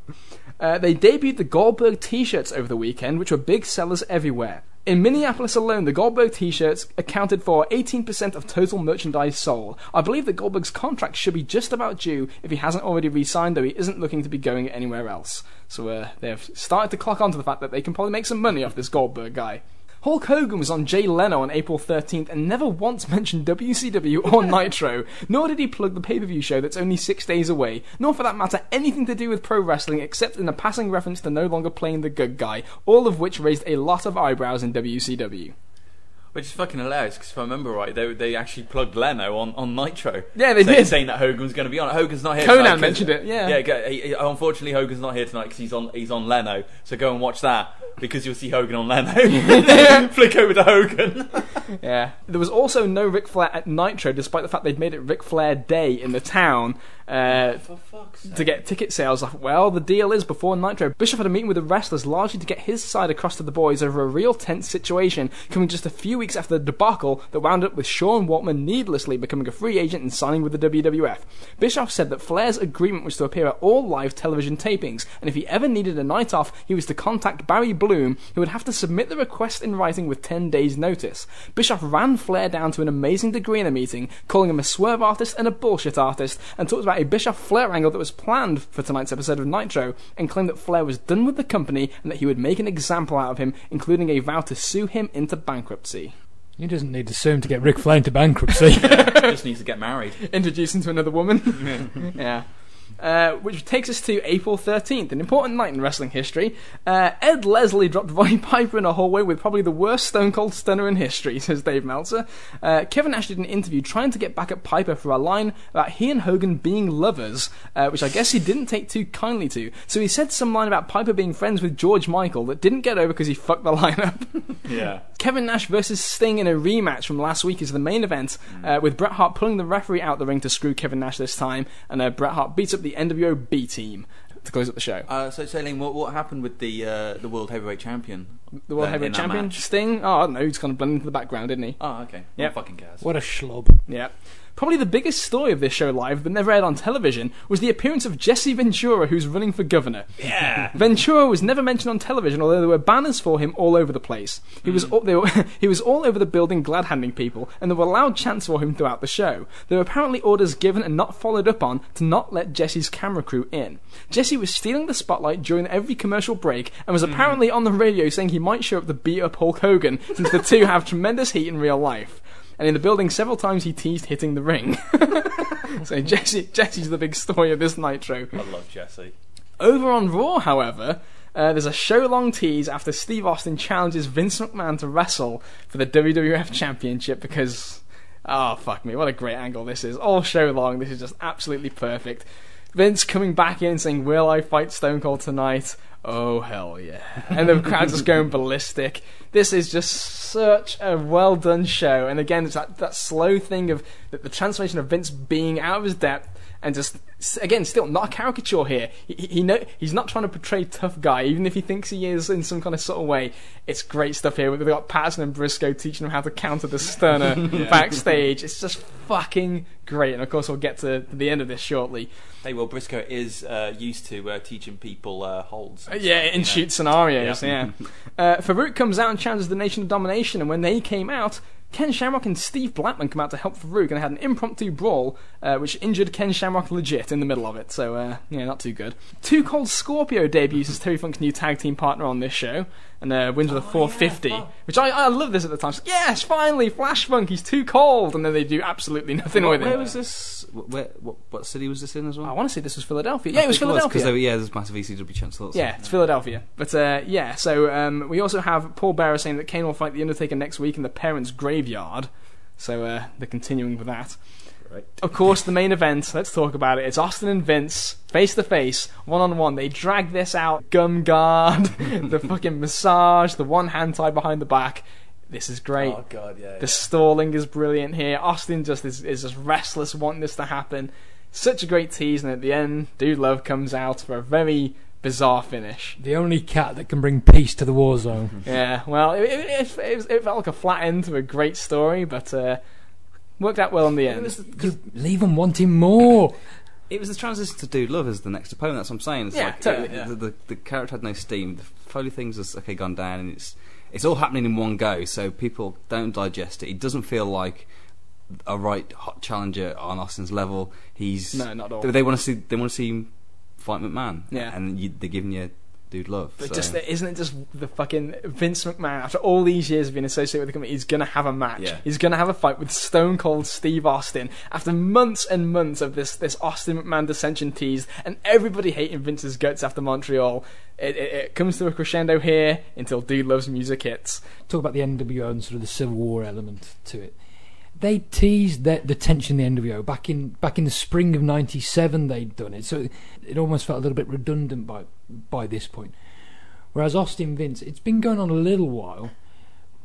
Uh, they debuted the Goldberg t-shirts over the weekend, which were big sellers everywhere. In Minneapolis alone, the Goldberg t-shirts accounted for eighteen percent of total merchandise sold. I believe that Goldberg's contract should be just about due if he hasn't already re-signed, though he isn't looking to be going anywhere else. So uh, they've started to clock on to the fact that they can probably make some money off this Goldberg guy. Hulk Hogan was on Jay Leno on April thirteenth and never once mentioned W C W or Nitro, nor did he plug the pay-per-view show that's only six days away, nor for that matter anything to do with pro wrestling except in a passing reference to no longer playing the good guy, all of which raised a lot of eyebrows in W C W. Which is fucking hilarious, because if I remember right, they they actually plugged Leno on, on Nitro. Yeah, they saying, did. Saying that Hogan was going to be on. Hogan's not here Conan tonight. Conan mentioned it, yeah. Yeah, he, he, unfortunately Hogan's not here tonight because he's on he's on Leno, so go and watch that, because you'll see Hogan on Leno. Flick over to Hogan. Yeah. There was also no Ric Flair at Nitro, despite the fact they'd made it Ric Flair Day in the town. Uh, For fuck's sake. To get ticket sales off. Well, the deal is before Nitro, Bischoff had a meeting with the wrestlers largely to get his side across to the boys over a real tense situation, coming just a few weeks after the debacle that wound up with Sean Waltman needlessly becoming a free agent and signing with the W W F. Bischoff said that Flair's agreement was to appear at all live television tapings, and if he ever needed a night off, he was to contact Barry Bloom, who would have to submit the request in writing with ten days' notice. Bischoff ran Flair down to an amazing degree in a meeting, calling him a swerve artist and a bullshit artist, and talked about a Bischoff-Flair angle that was planned for tonight's episode of Nitro, and claimed that Flair was done with the company and that he would make an example out of him, including a vow to sue him into bankruptcy. He doesn't need to sue him to get Ric Flair into bankruptcy. Yeah, he just needs to get married. Introduce him to another woman. Yeah. Yeah. Uh, which takes us to April thirteenth, an important night in wrestling history. Uh, Ed Leslie dropped Roddy Piper in a hallway with probably the worst Stone Cold stunner in history, says Dave Meltzer. Uh, Kevin Nash did an interview trying to get back at Piper for a line about he and Hogan being lovers, uh, which I guess he didn't take too kindly to. So he said some line about Piper being friends with George Michael that didn't get over because he fucked the lineup. Yeah. Kevin Nash versus Sting in a rematch from last week is the main event, uh, with Bret Hart pulling the referee out the ring to screw Kevin Nash this time, and uh, Bret Hart beats up the N W O B team to close up the show. Uh, so, Saline, what, what happened with the uh, the World Heavyweight Champion The World Heavyweight Champion? Match. Sting? Oh, I don't know. He's kind of blended into the background, didn't he? Oh, okay. Yeah, fucking cares. What a schlub. Yeah. Probably the biggest story of this show live that never aired on television was the appearance of Jesse Ventura, who's running for governor. Yeah. Ventura was never mentioned on television, although there were banners for him all over the place. He mm. was all, they were, he was all over the building glad-handing people, and there were loud chants for him throughout the show. There were apparently orders given and not followed up on to not let Jesse's camera crew in. Jesse was stealing the spotlight during every commercial break and was mm. apparently on the radio saying he might show up to beat up Hulk Hogan, since the two have tremendous heat in real life. And in the building, several times he teased hitting the ring. So Jesse, Jesse's the big story of this Nitro. I love Jesse. Over on Raw, however, uh, there's a show-long tease after Steve Austin challenges Vince McMahon to wrestle for the W W F Championship because... Oh, fuck me, what a great angle this is. All show-long, this is just absolutely perfect. Vince coming back in saying, "Will I fight Stone Cold tonight?" Oh, hell yeah. And the crowd's just going ballistic. This is just such a well-done show. And again, it's that, that slow thing of the, the transformation of Vince being out of his depth and just, again, still not a caricature here. He, he, he know, he's not trying to portray tough guy, even if he thinks he is in some kind of subtle way. It's great stuff here. We've got Patterson and Briscoe teaching him how to counter the stunner yeah. backstage. It's just fucking great. And of course, we'll get to the end of this shortly. Hey, well, Briscoe is uh, used to uh, teaching people uh, holds. Yeah, in shoot scenarios, yeah. yeah. uh, Farooq comes out and challenges the Nation of Domination, and when they came out, Ken Shamrock and Steve Blackman come out to help Farooq, and they had an impromptu brawl, uh, which injured Ken Shamrock legit in the middle of it, so, uh, yeah, not too good. Two Cold Scorpio debuts as Terry Funk's new tag team partner on this show, and uh, wins with oh, a four fifty, yeah, which I, I love this at the time. So, yes, finally, Flash Funk, he's too cold, and then they do absolutely nothing what, with him. Where was this? Where, what, what city was this in as well? I want to say this was Philadelphia. Yeah, I it was Philadelphia. It was, were, yeah, there's massive E C W chance thoughts. Yeah, it's yeah. Philadelphia. But uh, yeah, so um, we also have Paul Bearer saying that Kane will fight The Undertaker next week in the parents' graveyard. So uh, they're continuing with that. Right. Of course, the main event, let's talk about it. It's Austin and Vince, face-to-face, one-on-one. They drag this out. Gum guard, the fucking massage, the one hand tied behind the back. This is great. Oh, God, yeah. The yeah. stalling is brilliant here. Austin just is, is just restless, wanting this to happen. Such a great tease, and at the end, Dude Love comes out for a very bizarre finish. The only cat that can bring peace to the war zone. Yeah, well, it, it, it, it felt like a flat end to a great story, but... Uh, worked out well in the end. You leave them wanting more. It was the transition to Dude Love as the next opponent. That's what I'm saying. It's yeah, like, totally. It, yeah. the, the, the character had no steam. The Foley things has okay gone down, and it's it's all happening in one go. So people don't digest it. It doesn't feel like a right hot challenger on Austin's level. He's no, not at all. They, they want to see they want to see him fight McMahon. Yeah, and you, they're giving you Dude Love. But so. just isn't it just the fucking Vince McMahon, after all these years of being associated with the company, he's gonna have a match. Yeah. He's gonna have a fight with Stone Cold Steve Austin after months and months of this this Austin McMahon dissension tease and everybody hating Vince's guts after Montreal. It, it, it comes to a crescendo here until Dude Love's music hits. Talk about the N W O and sort of the Civil War element to it. They teased the, the tension in the N W O back in back in the spring of ninety-seven. They'd done it, so it almost felt a little bit redundant by by this point. Whereas Austin Vince, it's been going on a little while,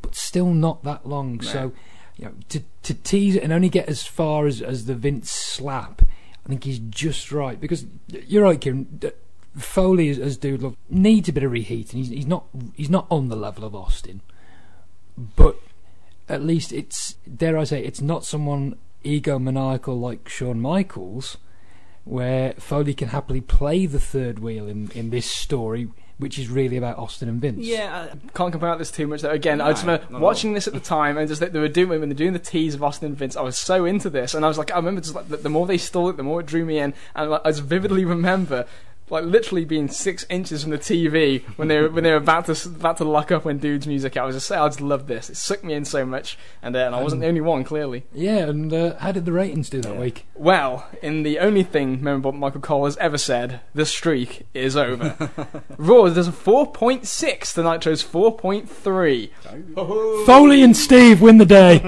but still not that long. Nah. So, you know, to to tease it and only get as far as as the Vince slap, I think he's just right, because you're right, Kieran. Foley as, as Dude Love needs a bit of reheating. He's he's not he's not on the level of Austin, but at least it's, dare I say, it's not someone egomaniacal like Shawn Michaels, where Foley can happily play the third wheel in, in this story, which is really about Austin and Vince. Yeah, I can't compare this too much though. Again, no, I just remember watching this at the time, and just they were doing when they're doing the tease of Austin and Vince. I was so into this, and I was like, I remember just like the, the more they stole it, the more it drew me in, and like, I just vividly remember, like, literally being six inches from the T V when they were, when they were about to about to lock up when Dude's music. I was just I just loved this. It sucked me in so much, and, uh, and I wasn't um, the only one, clearly. Yeah, and uh, how did the ratings do that yeah. week? Well, in the only thing memorable Michael Cole has ever said, the streak is over. Raw does a four point six to Nitro's four point three. Foley and Steve win the day.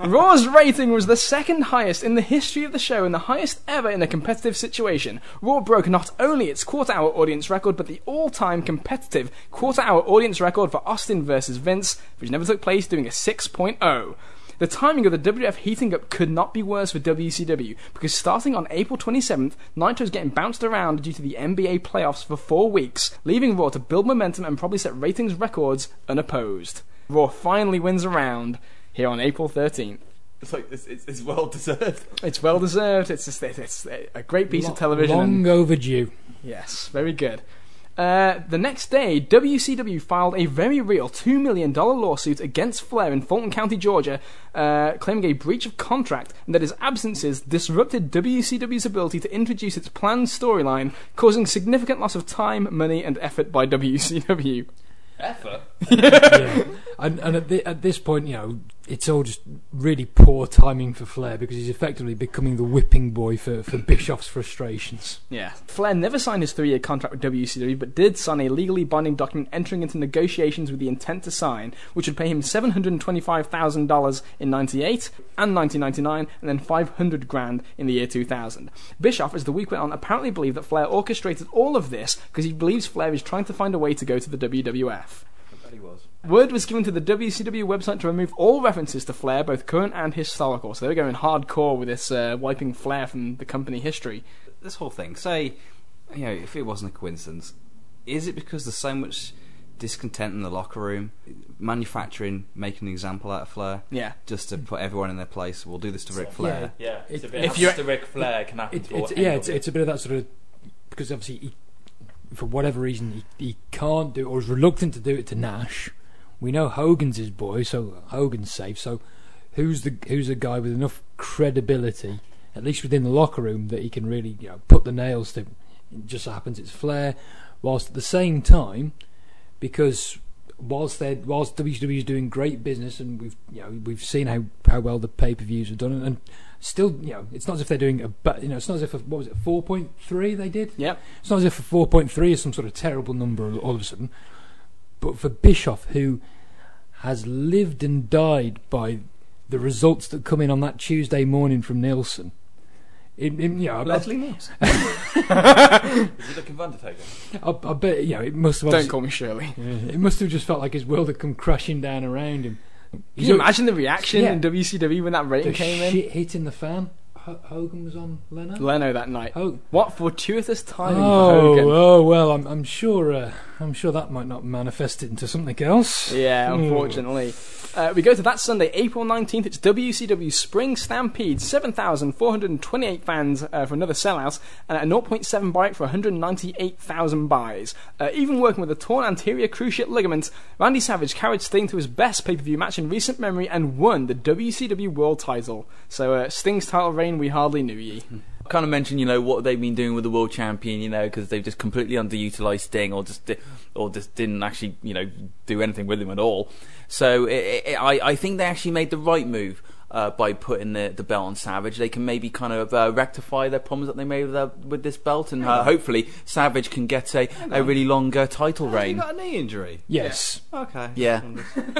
Raw's rating was the second highest in the history of the show and the highest ever in a competitive situation. Raw broke not only its quarter-hour audience record, but the all-time competitive quarter-hour audience record for Austin versus Vince, which never took place, doing a six point oh. The timing of the W W F heating up could not be worse for W C W, because starting on April twenty-seventh, Nitro's getting bounced around due to the N B A playoffs for four weeks, leaving Raw to build momentum and probably set ratings records unopposed. Raw finally wins a round here on April thirteenth. It's like it's, it's, it's well deserved. It's well deserved. It's just, it's, it's a great piece Lo- of television. Long and, overdue. Yes, very good. Uh, the next day, W C W filed a very real two million dollars lawsuit against Flair in Fulton County, Georgia, uh, claiming a breach of contract and that his absences disrupted W C W's ability to introduce its planned storyline, causing significant loss of time, money, and effort by W C W. Effort? Yeah. And, and at, the, at this point, you know, it's all just really poor timing for Flair, because he's effectively becoming the whipping boy for, for Bischoff's frustrations. Yeah. Flair never signed his three-year contract with W C W, but did sign a legally binding document entering into negotiations with the intent to sign, which would pay him seven hundred twenty-five thousand dollars in ninety-eight and nineteen ninety-nine, and then five hundred grand in the year two thousand. Bischoff, as the week went on, apparently believed that Flair orchestrated all of this because he believes Flair is trying to find a way to go to the W W F. I bet he was. Word was given to the W C W website to remove all references to Flair, both current and historical. So they were going hardcore with this, uh, wiping Flair from the company history. This whole thing, say, you know, if it wasn't a coincidence, is it because there's so much discontent in the locker room, manufacturing, making an example out of Flair? Yeah. Just to put everyone in their place. We'll do this to Ric Flair. Yeah, yeah. It's it, a bit if you're, to Ric Flair can happen it, to it, it, Yeah, it's, it's a bit of that sort of... Because obviously, he, for whatever reason, he, he can't do it, or is reluctant to do it to Nash. We know Hogan's his boy, so Hogan's safe. So who's the who's a guy with enough credibility, at least within the locker room, that he can really, you know, put the nails to? It just happens it's Flair. Whilst at the same time, because whilst they whilst W C W is doing great business, and we've you know we've seen how, how well the pay per views have done, and, and still you know it's not as if they're doing a you know it's not as if a, what was it four point three they did? Yep. It's not as if four point three is some sort of terrible number all of a sudden. But for Bischoff, who has lived and died by the results that come in on that Tuesday morning from Nielsen, it, it, you know, Leslie Nielsen. Is he looking for Undertaker? I, I bet you know it must have. Don't call me Shirley. It must have just felt like his world had come crashing down around him. Can you, you know, imagine the reaction yeah. in W C W when that rating the came in? Shit hitting the fan. H- Hogan was on Leno? Leno that night. Hogan. What fortuitous timing oh, for Hogan. Oh, well, I'm, I'm sure uh, I'm sure that might not manifest into something else. Yeah, unfortunately. Uh, we go to that Sunday, April nineteenth. It's W C W Spring Stampede. seven thousand four hundred twenty-eight fans uh, for another sellout, and at a zero point seven bite for one hundred ninety-eight thousand buys. Uh, even working with a torn anterior cruciate ligament, Randy Savage carried Sting to his best pay-per-view match in recent memory and won the W C W World title. So uh, Sting's title reign, we hardly knew ye. I kind of mentioned, you know, what they've been doing with the world champion, you know, because they've just completely underutilised Sting, or just di- or just didn't actually, you know, do anything with him at all. So it, it, I, I think they actually made the right move uh, by putting the, the belt on Savage. They can maybe kind of uh, rectify their problems that they made with, uh, with this belt, and uh, hopefully Savage can get a, a really long uh, title Has reign. Has he got a knee injury? Yes. Yeah. Okay. Yeah.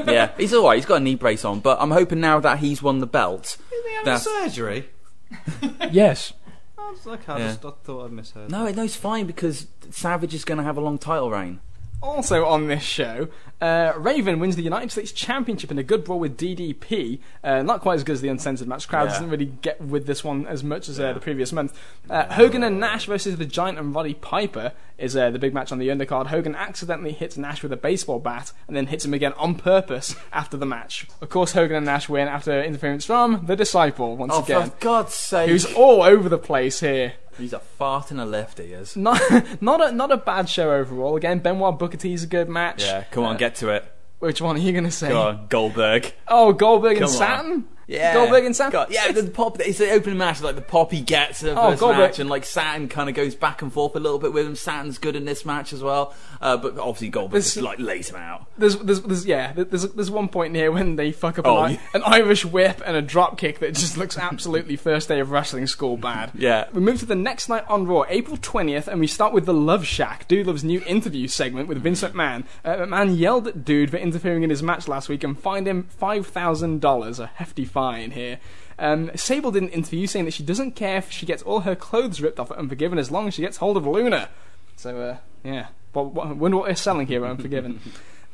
Yeah. He's all right. He's got a knee brace on, but I'm hoping now that he's won the belt. Didn't he have a surgery? Yes. I, was like, I, yeah. just, I thought I'd misheard. No, no, it's fine, because Savage is going to have a long title reign. Also on this show, uh, Raven wins the United States Championship in a good brawl with D D P. Uh, not quite as good as the uncensored match. Crowd yeah. doesn't really get with this one as much as yeah. uh, the previous month. Uh, Hogan and Nash versus the Giant and Roddy Piper is uh, the big match on the undercard. Hogan accidentally hits Nash with a baseball bat and then hits him again on purpose after the match. Of course, Hogan and Nash win after interference from the Disciple once oh, again. Oh, for God's sake. Who's all over the place here. He's a fart and a left, he is. Not, not, a, not a bad show overall. Again, Benoit Booker T's a good match. Yeah, come on, uh, get to it. Which one are you going to say? Go on, Goldberg. Oh, Goldberg come and on. Saturn? Yeah. Goldberg and Saturn? God, yeah, the pop, it's the opening match, like the pop he gets in the first oh, match, and like Saturn kind of goes back and forth a little bit with him. Saturn's good in this match as well, uh, but obviously Goldberg there's, just like lays him out. There's, there's, there's yeah, there's, there's one point in here when they fuck up oh, an, yeah. an Irish whip and a drop kick that just looks absolutely first day of wrestling school bad. Yeah. We move to the next night on Raw, April twentieth, and we start with the Love Shack, Dude Love's new interview segment with Vince McMahon. Uh, McMahon yelled at Dude for interfering in his match last week and fined him five thousand dollars, a hefty fine here. Um, Sable did an interview saying that she doesn't care if she gets all her clothes ripped off at Unforgiven as long as she gets hold of Luna. So, uh, yeah. But, what, wonder what they're selling here at Unforgiven.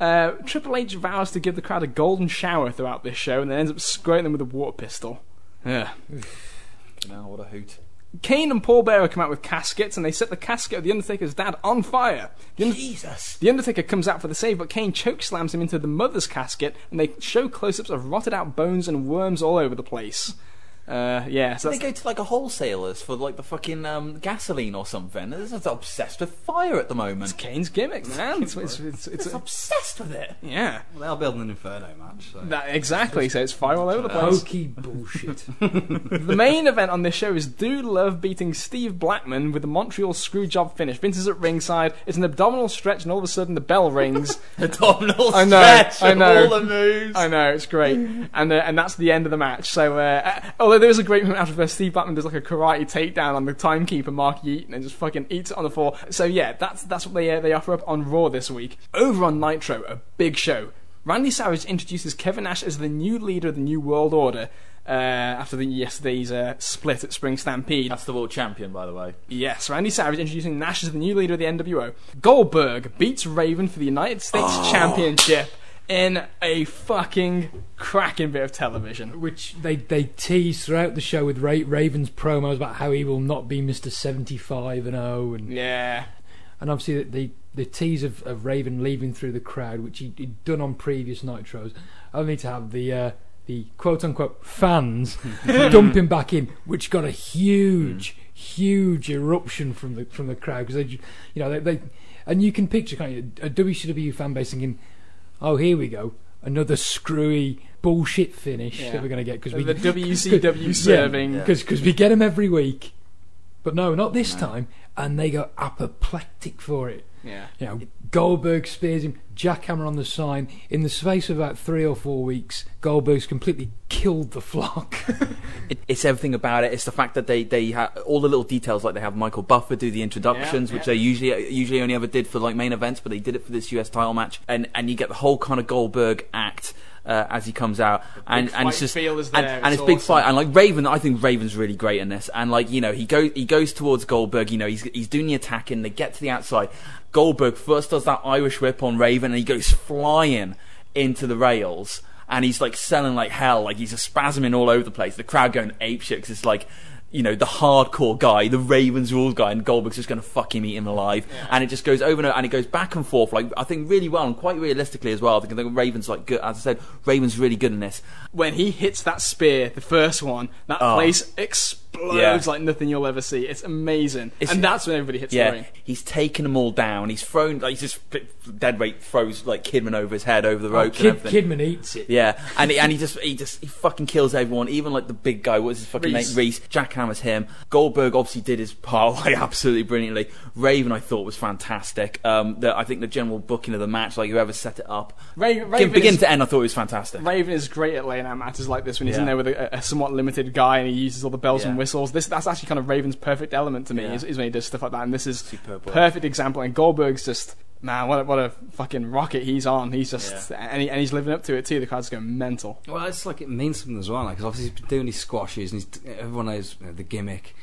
Uh, Triple H vows to give the crowd a golden shower throughout this show and then ends up squirting them with a water pistol. Yeah. Now what a hoot. Kane and Paul Bearer come out with caskets and they set the casket of the Undertaker's dad on fire. The Und- Jesus! The Undertaker comes out for the save, but Kane chokeslams him into the mother's casket and they show close-ups of rotted out bones and worms all over the place. Uh, yeah, so they go to like a wholesaler's for like the fucking um, gasoline or something. This is obsessed with fire at the moment. It's Kane's gimmick, man. It's, it's, it's, it's, it's obsessed with it. Yeah. Well, they're building an inferno match. So. That, exactly. So it's fire all over the place. Hokey bullshit. The main event on this show is Dude Love beating Steve Blackman with the Montreal Screwjob finish. Vince is at ringside. It's an abdominal stretch, and all of a sudden the bell rings. Abdominal I know, stretch. I know. All the moves. I know. It's great. And uh, and that's the end of the match. So uh, although. There was a great moment after where Steve Blackman does like a karate takedown on the timekeeper Mark Yeaton and just fucking eats it on the floor. So yeah, that's that's what they uh, they offer up on Raw this week. Over on Nitro, a big show. Randy Savage introduces Kevin Nash as the new leader of the New World Order uh, after the yesterday's uh, split at Spring Stampede. That's the world champion, by the way. Yes, Randy Savage introducing Nash as the new leader of the N W O. Goldberg beats Raven for the United States oh. Championship. In a fucking cracking bit of television. Which they, they tease throughout the show with Ra- Raven's promos about how he will not be Mister seventy-five and oh. And, yeah. And obviously the, the, the tease of, of Raven leaving through the crowd, which he, he'd done on previous Nitros, only to have the... Uh, the quote-unquote fans dumping back in, which got a huge, mm. huge eruption from the from the crowd because they, you know, they, they and you can picture, can't you, a W C W fan base thinking, oh, here we go, another screwy bullshit finish yeah. that we're going to get because we the W C W serving because yeah, because we get them every week, but no, not this no. time, and they go apoplectic for it. Yeah, you know, Goldberg spears him, jackhammer on the sign. In the space of about three or four weeks, Goldberg's completely killed the flock. it, it's everything about it. It's the fact that they they have all the little details, like they have Michael Buffer do the introductions, yeah, which yeah. they usually usually only ever did for like main events, but they did it for this U S title match, and and you get the whole kind of Goldberg act. Uh, as he comes out, and and it's just and, and it's, it's big awesome. Fight, and like Raven, I think Raven's really great in this, and like you know he goes he goes towards Goldberg, you know he's he's doing the attack, and they get to the outside. Goldberg first does that Irish whip on Raven, and he goes flying into the rails, and he's like selling like hell, like he's just spasming all over the place. The crowd going apeshit because it's like. You know, the hardcore guy, the Raven's rules guy, and Goldberg's just going to fucking eat him alive. Yeah. And it just goes over and over, and it goes back and forth, like, I think really well, and quite realistically as well. I think, I think Raven's, like, good. As I said, Raven's really good in this. When he hits that spear, the first one, that oh. place explodes yeah. like nothing you'll ever see. It's amazing. It's, and that's when everybody hits yeah. the ring. He's taken them all down. He's thrown, like, he's just dead weight throws, like, Kidman over his head, over the ropes oh, Kid, and everything. Kidman eats it. Yeah. And he, and he just, he just, he fucking kills everyone, even, like, the big guy, what's his fucking Reese. name? Reese. Jack was him. Goldberg obviously did his part like, absolutely brilliantly. Raven, I thought, was fantastic. Um, the, I think the general booking of the match, like whoever set it up, Raven, Raven begin is, to end, I thought it was fantastic. Raven is great at laying out matters like this when he's yeah. in there with a, a somewhat limited guy and he uses all the bells yeah. and whistles. This that's actually kind of Raven's perfect element to me yeah. is, is when he does stuff like that. And this is Superb perfect work. Example. And Goldberg's just. Man, what a, what a fucking rocket he's on. He's just... Yeah. And, he, and he's living up to it, too. The crowd's going mental. Well, it's like it means something as well, because like, obviously he's been doing his squashes, and he's, everyone knows you know, the gimmick.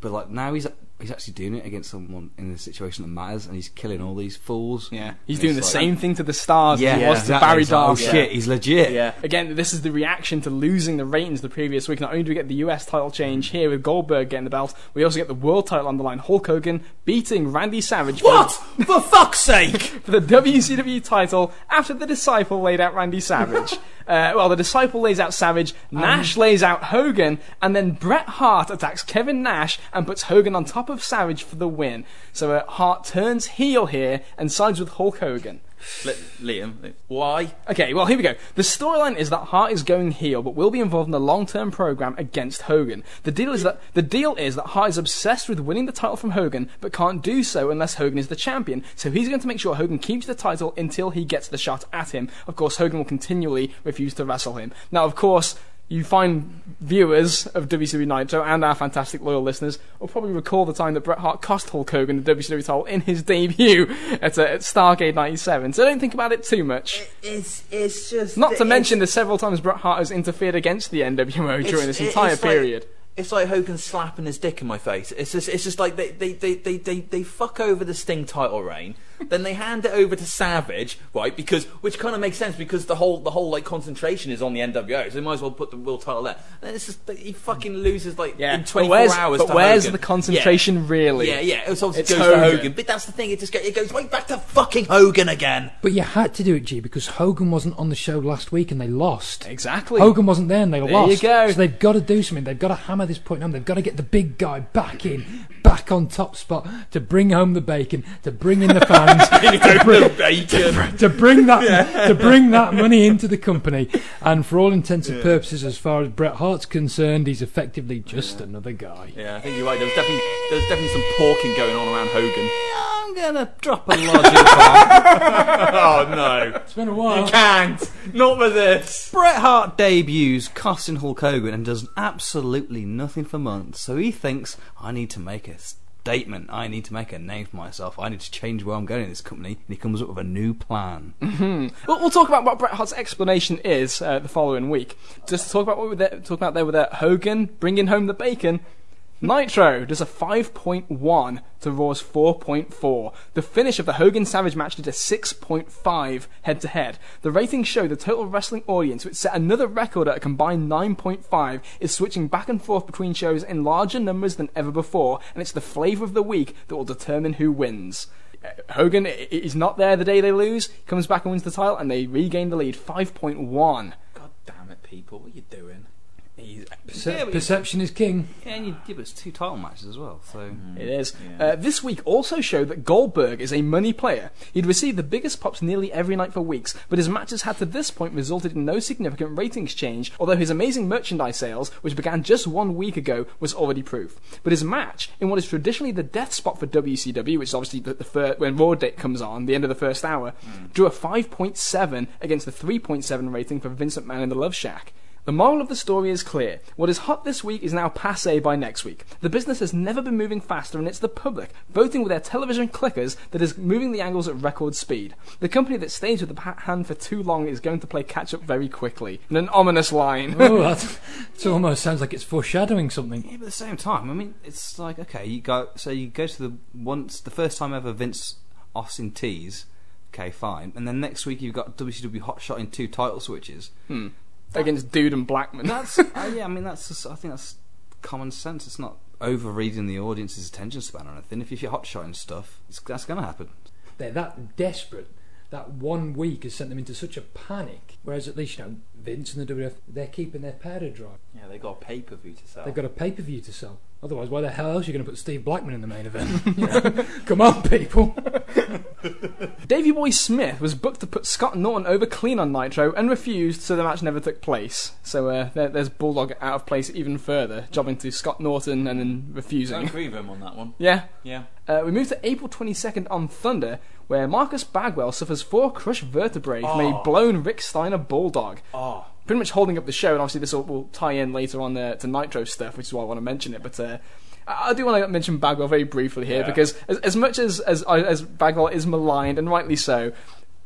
But, like, now he's... He's actually doing it against someone in a situation that matters, and he's killing all these fools. Yeah, he's doing the like, same thing to the stars yeah, as he was yeah, exactly, to Barry Dark. Exactly. Oh shit, yeah. he's legit. Yeah. Again, this is the reaction to losing the ratings the previous week. Not only do we get the U S title change here with Goldberg getting the belt, we also get the world title on the line. Hulk Hogan beating Randy Savage. What? For, for fuck's sake! For the W C W title after the Disciple laid out Randy Savage. uh, well, the Disciple lays out Savage, Nash um, lays out Hogan, and then Bret Hart attacks Kevin Nash and puts Hogan on top of Savage for the win. So uh, Hart turns heel here and sides with Hulk Hogan. Let, Liam, why? Okay, well, here we go. The storyline is that Hart is going heel, but will be involved in a long-term program against Hogan. The deal is that the deal is that Hart is obsessed with winning the title from Hogan, but can't do so unless Hogan is the champion. So he's going to make sure Hogan keeps the title until he gets the shot at him. Of course, Hogan will continually refuse to wrestle him. Now, of course. You find viewers of W C W Nitro and our fantastic loyal listeners will probably recall the time that Bret Hart cost Hulk Hogan the W C W title in his debut at, uh, at Starrcade ninety-seven. So don't think about it too much. It's it's just not the, to mention the several times Bret Hart has interfered against the N W O during this entire it's period. Like, it's like Hogan slapping his dick in my face. It's just it's just like they they they they, they, they fuck over the Sting title reign. Then they hand it over to Savage, right? Because which kind of makes sense because the whole the whole like concentration is on the N W O, so they might as well put the world title there. And then it's just that he fucking loses like yeah. in twenty-four but hours. But to where's Hogan. The concentration yeah. really? Yeah, yeah. It was obviously it's goes Hogan. to Hogan, but that's the thing. It just goes, it goes right back to fucking Hogan again. But you had to do it, G, because Hogan wasn't on the show last week and they lost. Exactly. Hogan wasn't there and they there lost. There you go. So they've got to do something. They've got to hammer this point home. They've got to get the big guy back in, back on top spot to bring home the bacon, to bring in the fans, to, bring, the bacon. To, to bring that, yeah. to bring that money into the company. And for all intents and yeah. purposes, as far as Bret Hart's concerned, he's effectively just yeah. another guy. Yeah, I think you're right. There was definitely there was definitely some porking going on around Hogan. I'm gonna drop a lodge in the Oh no, it's been a while. You can't. Not with this. Bret Hart debuts cussing Hulk Hogan and does absolutely nothing for months. So he thinks, I need to make a statement. I need to make a name for myself. I need to change where I'm going in this company. And he comes up with a new plan. Mm-hmm. Well, we'll talk about what Bret Hart's explanation is uh, the following week. Just to talk about what we were there, talk about there with that Hogan bringing home the bacon. Nitro does a five point one to Raw's four point four. The finish of the Hogan-Savage match did a six point five head-to-head. The ratings show the total wrestling audience, which set another record at a combined nine point five, is switching back and forth between shows in larger numbers than ever before, and it's the flavour of the week that will determine who wins. Hogan is not there the day they lose, he comes back and wins the title, and they regain the lead, five point one. God damn it, people, what are you doing? Perce- yeah, perception is king. Yeah, and you give us two title matches as well, so mm-hmm. it is. Yeah. Uh, this week also showed that Goldberg is a money player. He'd received the biggest pops nearly every night for weeks, but his matches had to this point resulted in no significant ratings change, although his amazing merchandise sales, which began just one week ago, was already proof. But his match, in what is traditionally the death spot for W C W, which is obviously the, the fir- when Raw Date comes on, the end of the first hour, mm. drew a five point seven against the three point seven rating for Vince McMahon in the Love Shack. The moral of the story is clear. What is hot this week is now passé by next week. The business has never been moving faster, and it's the public, voting with their television clickers, that is moving the angles at record speed. The company that stays with the pat hand for too long is going to play catch-up very quickly. In an ominous line. Oh, that's, it almost sounds like it's foreshadowing something. Yeah, but at the same time, I mean, it's like, okay, you go, so you go to the once, the first time ever Vince Austin tease, okay, fine, and then next week you've got W C W Hotshot in two title switches. Hmm. Against Dude and Blackman. That's uh, yeah. I mean, that's just, I think that's common sense. It's not overreading the audience's attention span or anything. If you're hotshotting stuff, it's, that's going to happen. They're that desperate. That one week has sent them into such a panic. Whereas at least, you know, Vince and the W W F, they're keeping their powder dry. Yeah, they got a pay per view to sell. They've got a pay per view to sell. Otherwise, why the hell else are you going to put Steve Blackman in the main event? Yeah. Come on, people. Davey Boy Smith was booked to put Scott Norton over clean on Nitro and refused, so the match never took place. So uh, there, there's Bulldog out of place even further, jobbing to Scott Norton and then refusing. I agree with him on that one. Yeah. Yeah. Uh, we move to April twenty-second on Thunder, where Marcus Bagwell suffers four crushed vertebrae oh. from a blown Rick Steiner Bulldog. Oh. Pretty much holding up the show, and obviously this will, will tie in later on uh, to Nitro stuff, which is why I want to mention it, but uh, I do want to mention Bagwell very briefly here, yeah. because as, as much as, as as Bagwell is maligned, and rightly so,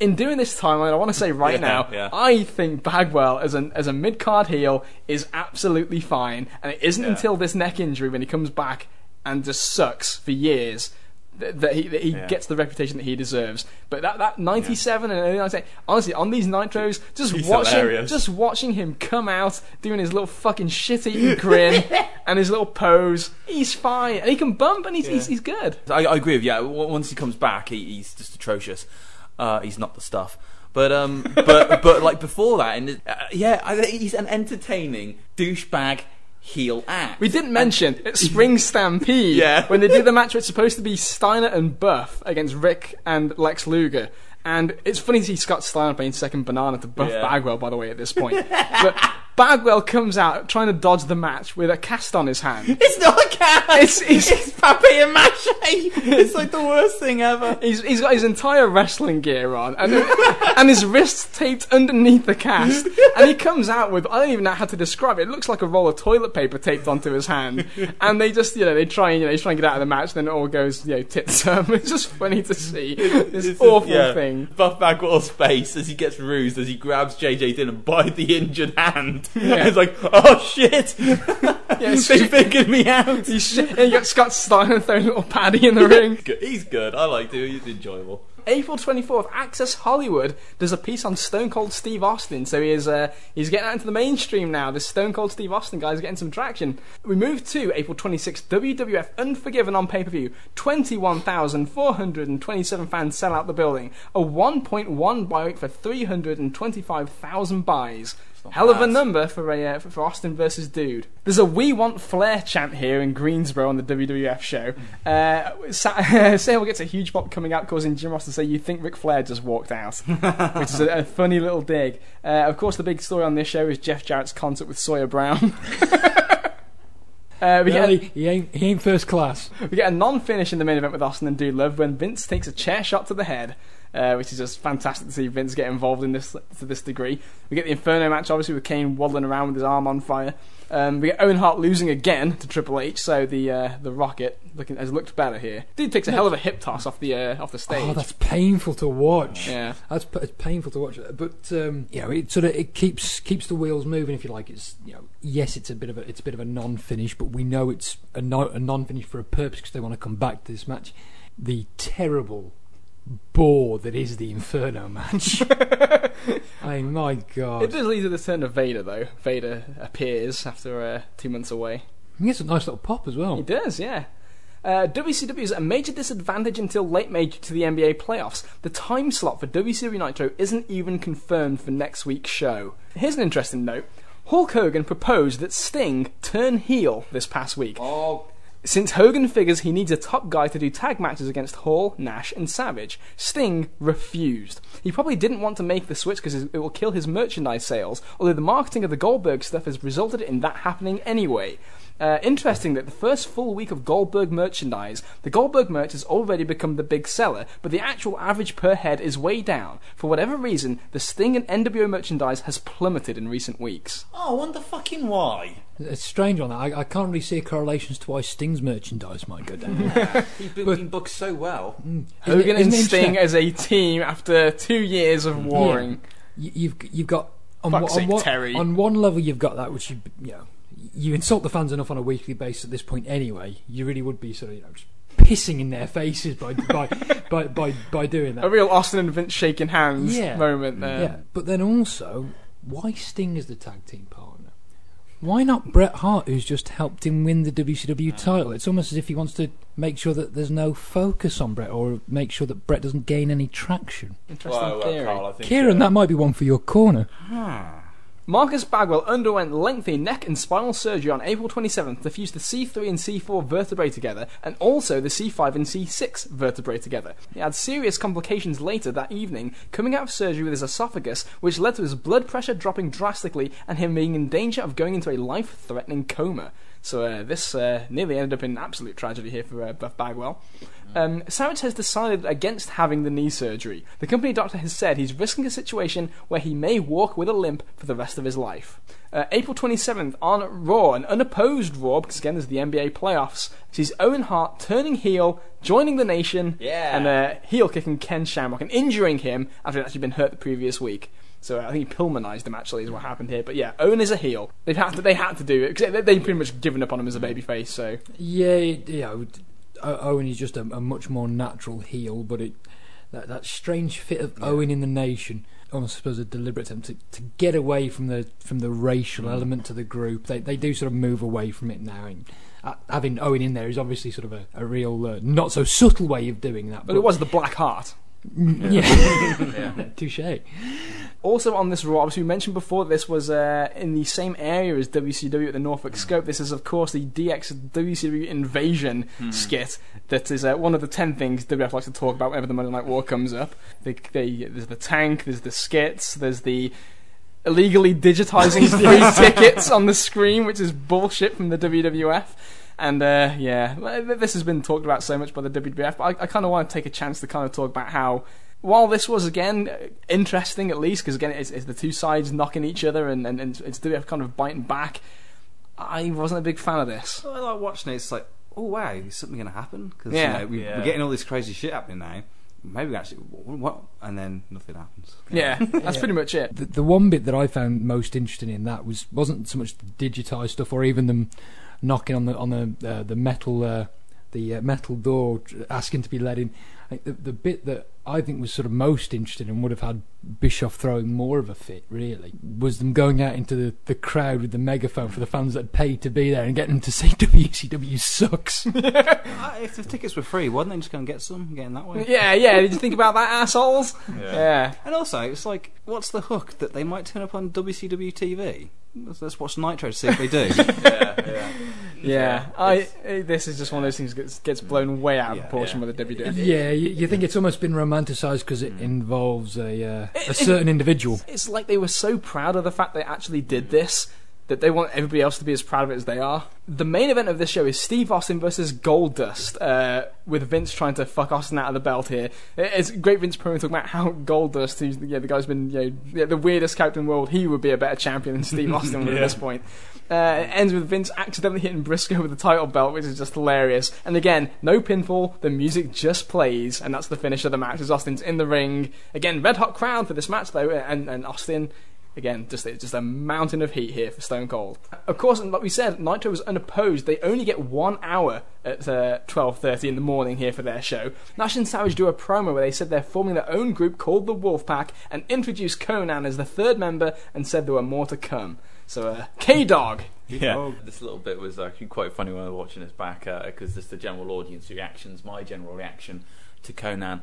in doing this timeline, I want to say right yeah, now, yeah. I think Bagwell as an as a mid-card heel is absolutely fine, and it isn't yeah. until this neck injury when he comes back and just sucks for years that, that he that he yeah. gets the reputation that he deserves. But that that ninety-seven yeah. and early ninety-eight, honestly, on these Nitros, just He's watching hilarious. just watching him come out doing his little fucking shit-eating grin and his little pose, he's fine, and he can bump, and he's yeah. he's, he's good. I, I agree with you. Yeah, once he comes back, he, he's just atrocious. Uh, he's not the stuff. But um, but but like before that, and uh, yeah, I, he's an entertaining douchebag. Heel act. We didn't mention and, it's Spring Stampede yeah. when they did the match where it's supposed to be Steiner and Buff against Rick and Lex Luger, and it's funny to see Scott Steiner playing second banana to Buff yeah. Bagwell, by the way, at this point. But Bagwell comes out trying to dodge the match with a cast on his hand. It's not a cast. It's, it's, it's papier-mâché. It's like the worst thing ever. He's he's got his entire wrestling gear on and and his wrists taped underneath the cast. And he comes out with, I don't even know how to describe it. It looks like a roll of toilet paper taped onto his hand. And they just, you know, they try and you know, they try and get out of the match. And then it all goes, you know, tits up. It's just funny to see this it's awful a, yeah, thing. Buff Bagwell's face as he gets rused as he grabs J J Dillon by the injured hand. Yeah. It's like, oh shit! Yeah, they figured me out. He's sh- and you got Scott Steiner throwing a little paddy in the ring. He's good. I liked it. He's enjoyable. April twenty-fourth, Access Hollywood does a piece on Stone Cold Steve Austin. So he is, uh, he's getting out into the mainstream now. This Stone Cold Steve Austin guy is getting some traction. We move to April twenty-sixth, W W F Unforgiven on pay-per-view. twenty-one thousand four hundred twenty-seven fans sell out the building. A one point one buy rate for three hundred twenty-five thousand buys. Hell of a number for, uh, for Austin versus Dude. There's a "We Want Flair" chant here in Greensboro on the W W F show. Uh, Sa- Sable gets a huge pop coming out, causing Jim Ross to say, "You think Ric Flair just walked out?" Which is a, a funny little dig. Uh, of course, the big story on this show is Jeff Jarrett's concert with Sawyer Brown. Uh, we really? get a, he, ain't, he ain't first class. We get a non-finish in the main event with Austin and Dude Love when Vince takes a chair shot to the head. Uh, which is just fantastic to see Vince get involved in this to this degree. We get the Inferno match, obviously, with Kane waddling around with his arm on fire. Um, we get Owen Hart losing again to Triple H, so the uh, the Rocket looking, has looked better here. Dude takes a hell of a hip toss off the uh, off the stage. Oh, that's painful to watch. Yeah, that's it's painful to watch. But um, you know, it sort of it keeps keeps the wheels moving, if you like. It's you know, yes, it's a bit of a it's a bit of a non-finish, but we know it's a, no, a non-finish for a purpose because they want to come back to this match. The terrible bore that is the Inferno match. I mean, my God. It does lead to the turn of Vader, though. Vader appears after uh, two months away. He gets a nice little pop as well. He does, yeah. Uh, W C W is at a major disadvantage until late May due to the N B A playoffs. The time slot for W C W Nitro isn't even confirmed for next week's show. Here's an interesting note. Hulk Hogan proposed that Sting turn heel this past week. Oh, since Hogan figures he needs a top guy to do tag matches against Hall, Nash, and Savage. Sting refused. He probably didn't want to make the switch because it will kill his merchandise sales, although the marketing of the Goldberg stuff has resulted in that happening anyway. Uh, interesting that the first full week of Goldberg merchandise, the Goldberg merch has already become the big seller, but the actual average per head is way down. For whatever reason, the Sting and N W O merchandise has plummeted in recent weeks. Oh, I wonder fucking why. It's strange on that. I, I can't really see correlations to why Sting's merchandise might go down. Yeah, he's been, but, been booked so well. Mm, Hogan it, and Sting as a team after two years of warring. Yeah. You've you've got on, on, sake, on, Terry. on one level you've got that, which you you know, you insult the fans enough on a weekly basis at this point anyway. You really would be sort of you know just pissing in their faces by by, by by by doing that. A real Austin and Vince shaking hands yeah. moment there. Yeah, but then also why Sting is the tag team partner? Why not Bret Hart, who's just helped him win the W C W title? It's almost as if he wants to make sure that there's no focus on Bret, or make sure that Bret doesn't gain any traction. Interesting well, well, theory. Carl, I think Kieran, so. That might be one for your corner. Huh. Marcus Bagwell underwent lengthy neck and spinal surgery on April twenty-seventh to fuse the C three and C four vertebrae together, and also the C five and C six vertebrae together. He had serious complications later that evening, coming out of surgery with his esophagus, which led to his blood pressure dropping drastically and him being in danger of going into a life-threatening coma. So uh, this uh, nearly ended up in absolute tragedy here for uh, Buff Bagwell. Um, Savage has decided against having the knee surgery. The company doctor has said he's risking a situation where he may walk with a limp for the rest of his life. Uh, April twenty-seventh on Raw, an unopposed Raw, because again there's the N B A playoffs, sees Owen Hart turning heel, joining the Nation, yeah. and uh, heel kicking Ken Shamrock and injuring him after he'd actually been hurt the previous week. So I think he pulmonized him, actually, is what happened here. But yeah, Owen is a heel. They've had to, they had to do it, because they've pretty much given up on him as a babyface, so... Yeah, yeah, Owen is just a, a much more natural heel, but it that, that strange fit of yeah. Owen in the Nation, almost, I suppose, a deliberate attempt to, to get away from the from the racial mm. element to the group. They they do sort of move away from it now, and uh, having Owen in there is obviously sort of a, a real uh, not-so-subtle way of doing that. But, but it was the Black Heart. Yeah. yeah. yeah. Touché. Also on this Raw, obviously we mentioned before this was uh, in the same area as W C W at the Norfolk mm. Scope. This is, of course, the D X W C W Invasion mm. skit that is uh, one of the ten things W W F likes to talk about whenever the Monday Night War comes up. They, they, there's the tank, there's the skits, there's the illegally digitising three tickets on the screen, which is bullshit from the W W F. And, uh, yeah, this has been talked about so much by the W W F, but I, I kind of want to take a chance to kind of talk about how... While this was, again, interesting at least, because, again, it's, it's the two sides knocking each other and, and, and it's W F kind of biting back, I wasn't a big fan of this. Well, I like watching it. It's like, oh, wow, is something going to happen? Because yeah. you know, we, yeah. we're getting all this crazy shit happening now. Maybe we actually... What, what? And then nothing happens. Yeah, yeah that's yeah. pretty much it. The, the one bit that I found most interesting in that was wasn't so much the digitised stuff or even them knocking on the on the, uh, the metal... Uh, the uh, metal door asking to be let in. I think the, the bit that I think was sort of most interesting and would have had Bischoff throwing more of a fit, really, was them going out into the, the crowd with the megaphone for the fans that had paid to be there and getting them to say W C W sucks. If the tickets were free, why didn't they just go and get some, get in that way? Yeah, yeah, did you think about that, assholes? Yeah. yeah. And also, it's like, what's the hook that they might turn up on W C W T V? Let's, let's watch Nitro to see if they do. yeah, yeah. Yeah, I, this is just one of those things that gets, gets blown way out of yeah, proportion yeah. with the W W F. Yeah, you, you think it's almost been romanticised because it involves a uh, it, a certain it, individual. It's like they were so proud of the fact they actually did this that they want everybody else to be as proud of it as they are. The main event of this show is Steve Austin versus Goldust, uh, with Vince trying to fuck Austin out of the belt here. It's great Vince Perlman talking about how Goldust, who's yeah, the guy's been you know, the weirdest character in the world, he would be a better champion than Steve Austin yeah. would at this point. Uh, it ends with Vince accidentally hitting Briscoe with the title belt, which is just hilarious. And again, no pinfall, the music just plays, and that's the finish of the match, as Austin's in the ring. Again, red hot crowd for this match though, and, and Austin, again, just just a mountain of heat here for Stone Cold. Of course, like we said, Nitro was unopposed. They only get one hour at uh, twelve thirty in the morning here for their show. Nash and Savage do a promo where they said they're forming their own group called the Wolfpack and introduced Conan as the third member and said there were more to come. So, uh, K-Dog. Yeah. Oh, this little bit was actually quite funny when I was watching this back, because uh, just the general audience reactions, my general reaction to Conan.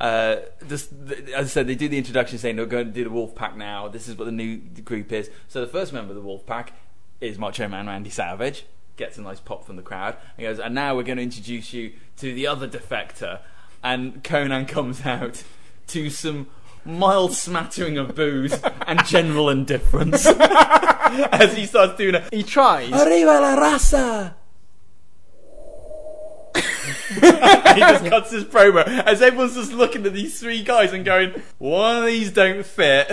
Uh, this, the, as I said, they do the introduction saying, we're going to do the Wolfpack now, this is what the new group is. So the first member of the Wolfpack is Macho Man Randy Savage, gets a nice pop from the crowd, and goes, and now we're going to introduce you to the other defector. And Conan comes out to some mild smattering of booze and general indifference as he starts doing it. He tries. Arriba la raza! And he just cuts his promo as everyone's just looking at these three guys and going, one of these don't fit.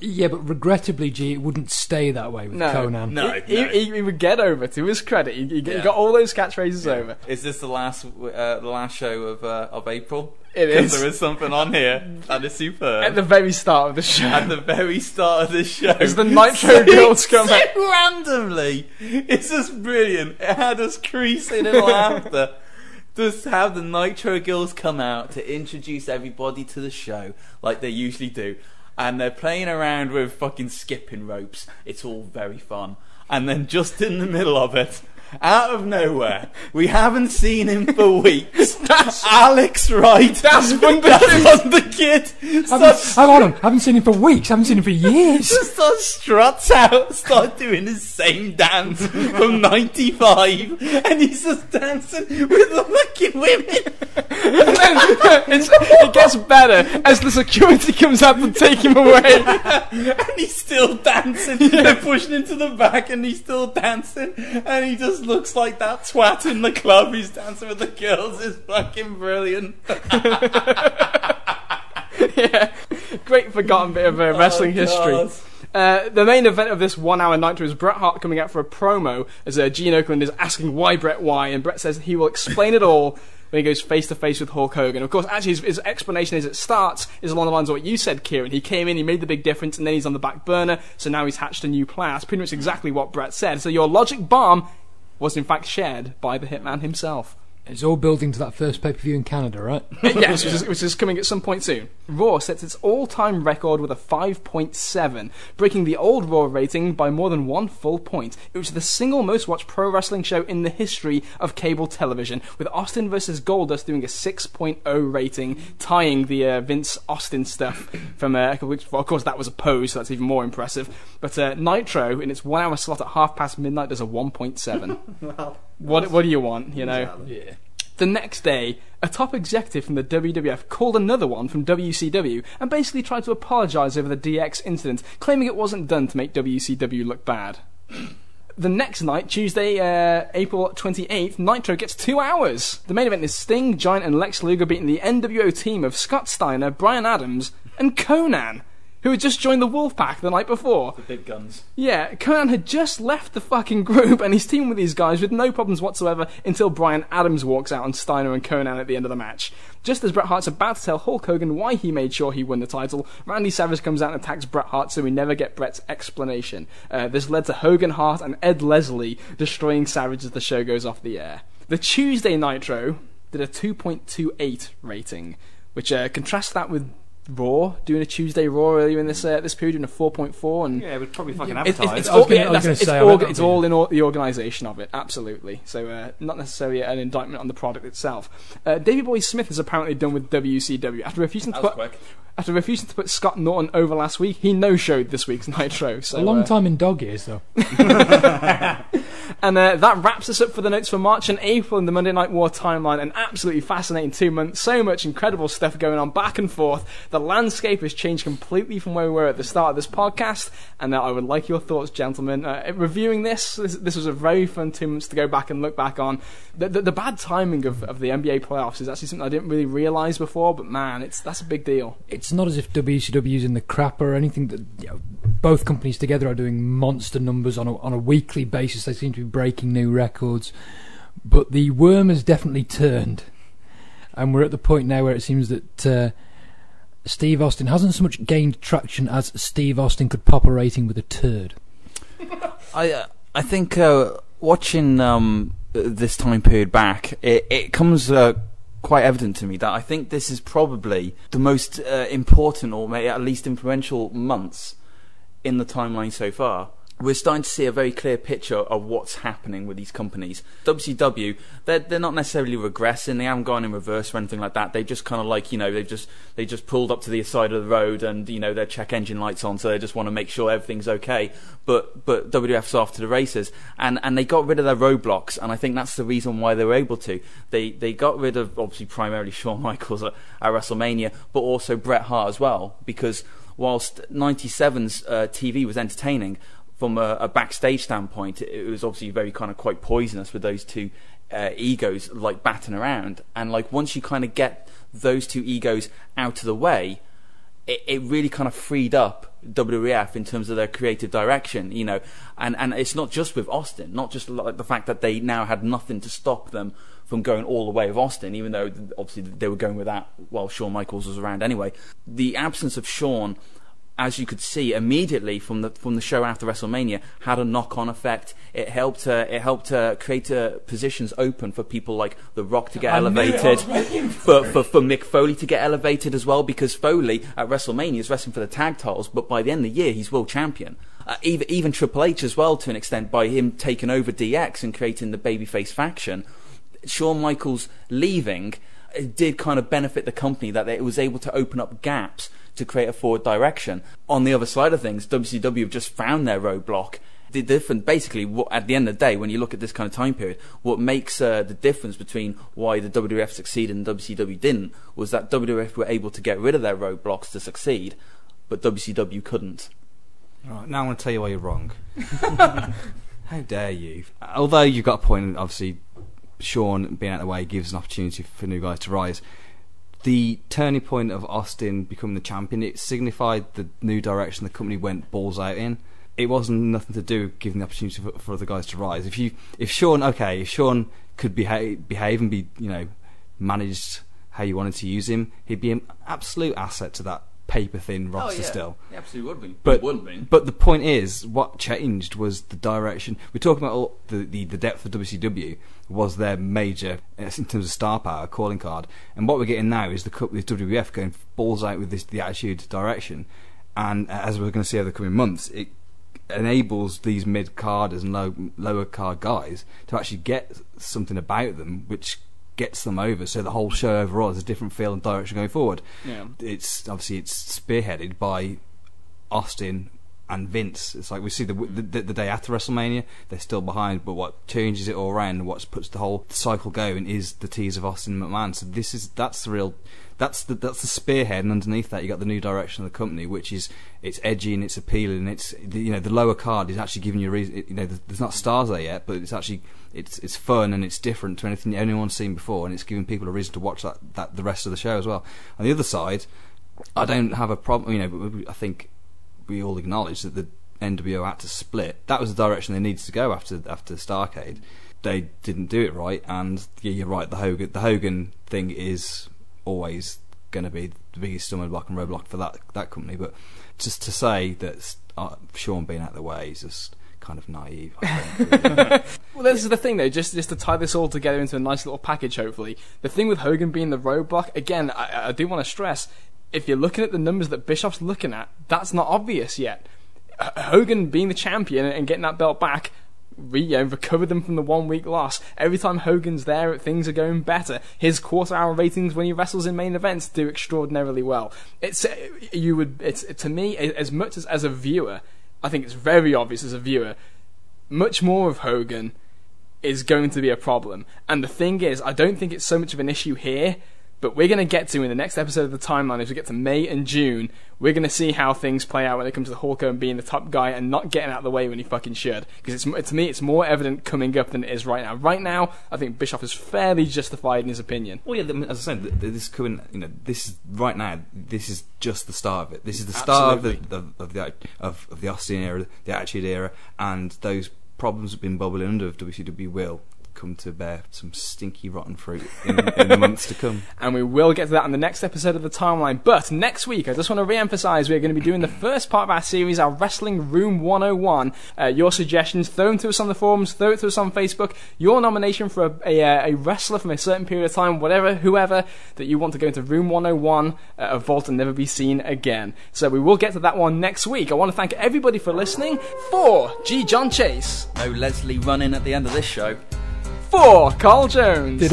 Yeah, but regrettably, G, it wouldn't stay that way with no, Conan. No, he, no. He, he would get over, to his credit. He, he yeah. got all those catchphrases yeah. over. Is this the last, uh, the last show of uh, of April? It is. There is something on here that is superb. At the very start of the show. At the very start of the show. It's the Nitro Girls come out. Randomly. It's just brilliant. It had us creasing in laughter. Just have the Nitro Girls come out to introduce everybody to the show like they usually do. And they're playing around with fucking skipping ropes. It's all very fun. And then just in the middle of it, out of nowhere, we haven't seen him for weeks. That's Alex Wright. That's from the kid. Hang on, haven't seen him for weeks. Haven't seen him for years. Just start struts out, start doing the same dance from ninety-five, and he's just dancing with the fucking women. And then it's, it gets better as the security comes up and take him away, and he's still dancing. Yeah. They're pushing into the back, and he's still dancing, and he just. Looks like that twat in the club who's dancing with the girls is fucking brilliant. Yeah, great forgotten bit of uh, wrestling oh, history. Uh, the main event of this one-hour Nitro is Bret Hart coming out for a promo as uh, Gene Oakland is asking why Bret why, and Bret says he will explain it all when he goes face-to-face with Hulk Hogan. Of course, actually, his, his explanation as it starts is along the lines of what you said, Kieran. He came in, he made the big difference, and then he's on the back burner, so now he's hatched a new plan. That's pretty much exactly what Bret said. So your logic bomb was in fact shared by the Hitman himself. It's all building to that first pay-per-view in Canada, right? Yes, which is, which is coming at some point soon. Raw sets its all-time record with a five point seven, breaking the old Raw rating by more than one full point. It was the single most-watched pro wrestling show in the history of cable television, with Austin versus Goldust doing a six point oh rating, tying the uh, Vince Austin stuff from uh, a couple weeks before. Of course, that was opposed, so that's even more impressive. But uh, Nitro, in its one-hour slot at half past midnight, does a one point seven. Wow. What what do you want, you know? Exactly. Yeah. The next day, a top executive from the W W F called another one from W C W and basically tried to apologise over the D X incident, claiming it wasn't done to make W C W look bad. The next night, Tuesday, uh, April twenty-eighth, Nitro gets two hours. The main event is Sting, Giant and Lex Luger beating the N W O team of Scott Steiner, Bryan Adams and Conan, who had just joined the Wolfpack the night before. The big guns. Yeah, Conan had just left the fucking group and he's teaming with these guys with no problems whatsoever until Bryan Adams walks out on Steiner and Conan at the end of the match. Just as Bret Hart's about to tell Hulk Hogan why he made sure he won the title, Randy Savage comes out and attacks Bret Hart, so we never get Bret's explanation. Uh, this led to Hogan, Hart and Ed Leslie destroying Savage as the show goes off the air. The Tuesday Nitro did a two point two eight rating, which uh, contrasts that with Raw, doing a Tuesday Raw earlier in this uh, this period, doing a four point four, and yeah, it would probably fucking advertise. It's, it's all, yeah, that's, it's say, all, it's all in all, the organisation of it, absolutely. So uh, not necessarily an indictment on the product itself. Uh, Davey Boy Smith is apparently done with W C W after refusing to put quick. after refusing to put Scott Norton over last week. He no showed this week's Nitro. So a long uh, time in dog years though. And uh, that wraps us up for the notes for March and April in the Monday Night War timeline. An absolutely fascinating two months. So much incredible stuff going on back and forth. The landscape has changed completely from where we were at the start of this podcast. And uh, I would like your thoughts, gentlemen. Uh, reviewing this, this, this was a very fun two months to go back and look back on. The, the, the bad timing of, of the N B A playoffs is actually something I didn't really realise before. But man, it's that's a big deal. It's not as if W C W's in the crap or anything. That, you know, both companies together are doing monster numbers on a, on a weekly basis. They seem to be breaking new records, but the worm has definitely turned, and we're at the point now where it seems that uh, Steve Austin hasn't so much gained traction as Steve Austin could pop a rating with a turd. I uh, I think uh, watching um, this time period back, it, it comes uh, quite evident to me that I think this is probably the most uh, important, or maybe at least influential, months in the timeline so far. We're starting to see a very clear picture of what's happening with these companies. W C W, they're, they're not necessarily regressing. They haven't gone in reverse or anything like that. They just kind of like, you know, they just they just pulled up to the side of the road and, you know, their check engine light's on, so they just want to make sure everything's okay. But but W W F's after the races. And and they got rid of their roadblocks, and I think that's the reason why they were able to. They they got rid of, obviously, primarily Shawn Michaels at, at WrestleMania, but also Bret Hart as well, because whilst ninety-seven's uh, T V was entertaining, from a, a backstage standpoint, it was obviously very kind of quite poisonous with those two uh, egos like batting around. And like once you kind of get those two egos out of the way, it, it really kind of freed up W W F in terms of their creative direction, you know. And and it's not just with Austin, not just like the fact that they now had nothing to stop them from going all the way with Austin, even though obviously they were going with that while Shawn Michaels was around anyway. The absence of Shawn, as you could see immediately from the from the show after WrestleMania, had a knock-on effect. It helped. Uh, it helped uh, create uh, positions open for people like The Rock to get I elevated, for, for for Mick Foley to get elevated as well. Because Foley at WrestleMania is wrestling for the tag titles, but by the end of the year, he's world champion. Uh, even even Triple H as well, to an extent, by him taking over D X and creating the babyface faction. Shawn Michaels leaving did kind of benefit the company, that it was able to open up gaps to create a forward direction. On the other side of things, W C W have just found their roadblock. The difference, basically, what, at the end of the day, when you look at this kind of time period, what makes uh, the difference between why the W W F succeeded and W C W didn't was that W W F were able to get rid of their roadblocks to succeed, but W C W couldn't. All right, now I want to tell you why you're wrong. How dare you? Although you've got a point, obviously, Shawn being out of the way gives an opportunity for new guys to rise. The turning point of Austin becoming the champion, it signified the new direction the company went balls out in. It wasn't nothing to do with giving the opportunity for, for other guys to rise. If you, if Shawn, okay, if Shawn could behave, behave and be, you know, managed how you wanted to use him, he'd be an absolute asset to that paper thin roster. Oh, yeah. Still, he absolutely would be. But would be. But the point is, what changed was the direction. We're talking about all the, the the depth of W C W was their major in terms of star power, calling card, and what we're getting now is the the W W F going balls out with this the attitude direction, and as we're going to see over the coming months, it enables these mid carders and low lower card guys to actually get something about them, which gets them over, so the whole show overall has a different feel and direction going forward. Yeah. It's obviously it's spearheaded by Austin and Vince. It's like we see the, the the day after WrestleMania, they're still behind, but what changes it all around, what puts the whole cycle going, is the tease of Austin McMahon. So this is that's the real, that's the that's the spearhead, and underneath that you got the new direction of the company, which is it's edgy and it's appealing. And it's you know the lower card is actually giving you a reason. You know there's not stars there yet, but it's actually. It's it's fun and it's different to anything anyone's seen before, and it's giving people a reason to watch that, that the rest of the show as well. On the other side, I don't have a problem, you know. But I think we all acknowledge that the N W O had to split. That was the direction they needed to go after after Starrcade. They didn't do it right, and yeah, you're right. The Hogan the Hogan thing is always going to be the biggest stumbling block and roadblock for that that company. But just to say that uh, Shawn being out of the way is just kind of naive, I think. Well, this is the thing, though, just, just to tie this all together into a nice little package, hopefully. The thing with Hogan being the roadblock, again, I, I do want to stress, if you're looking at the numbers that Bischoff's looking at, that's not obvious yet. H- Hogan being the champion and getting that belt back, re- you know, recovered them from the one-week loss. Every time Hogan's there, things are going better. His quarter-hour ratings when he wrestles in main events do extraordinarily well. It's you would it's to me, as much as as a viewer, I think it's very obvious as a viewer, much more of Hogan is going to be a problem. And the thing is, I don't think it's so much of an issue here, but we're going to get to, in the next episode of the timeline, as we get to May and June, we're going to see how things play out when it comes to Hulk Hogan being the top guy and not getting out of the way when he fucking should. Because it's, to me, it's more evident coming up than it is right now. Right now, I think Bischoff is fairly justified in his opinion. Well, yeah, as I said, this current, you know, this right now, this is just the start of it. This is the start of the of, of the of, of the Austin era, the Attitude era, and those problems have been bubbling under of W C W will come to bear some stinky rotten fruit in, in the months to come. And we will get to that in the next episode of the timeline. But next week, I just want to re-emphasize, we're going to be doing the first part of our series, our Wrestling Room one oh one. Uh, your suggestions, throw them to us on the forums, throw it to us on Facebook, your nomination for a, a, a wrestler from a certain period of time, whatever, whoever, that you want to go into Room one oh one, uh, a vault and never be seen again. So we will get to that one next week. I want to thank everybody for listening. For G. John Chase. No Leslie running at the end of this show. For Carl Jones. And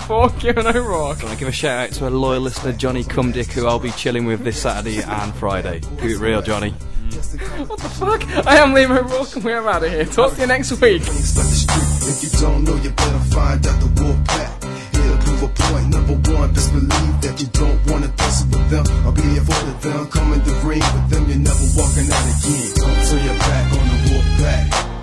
for Kieran O'Rourke. So I want to give a shout out to a loyal listener, Johnny Cumdick, who I'll be chilling with this Saturday and Friday. Keep it real, Johnny. What the fuck? I am Liam O'Rourke and we're out of here. Talk to you next week. If you don't know, you better find out the wolf pack. Here to prove a point. Number one, best believe that you don't want to tussle with them. I'll be here for them. Come in the ring with them. You're never walking out again. Don't turn your back on the wolf pack.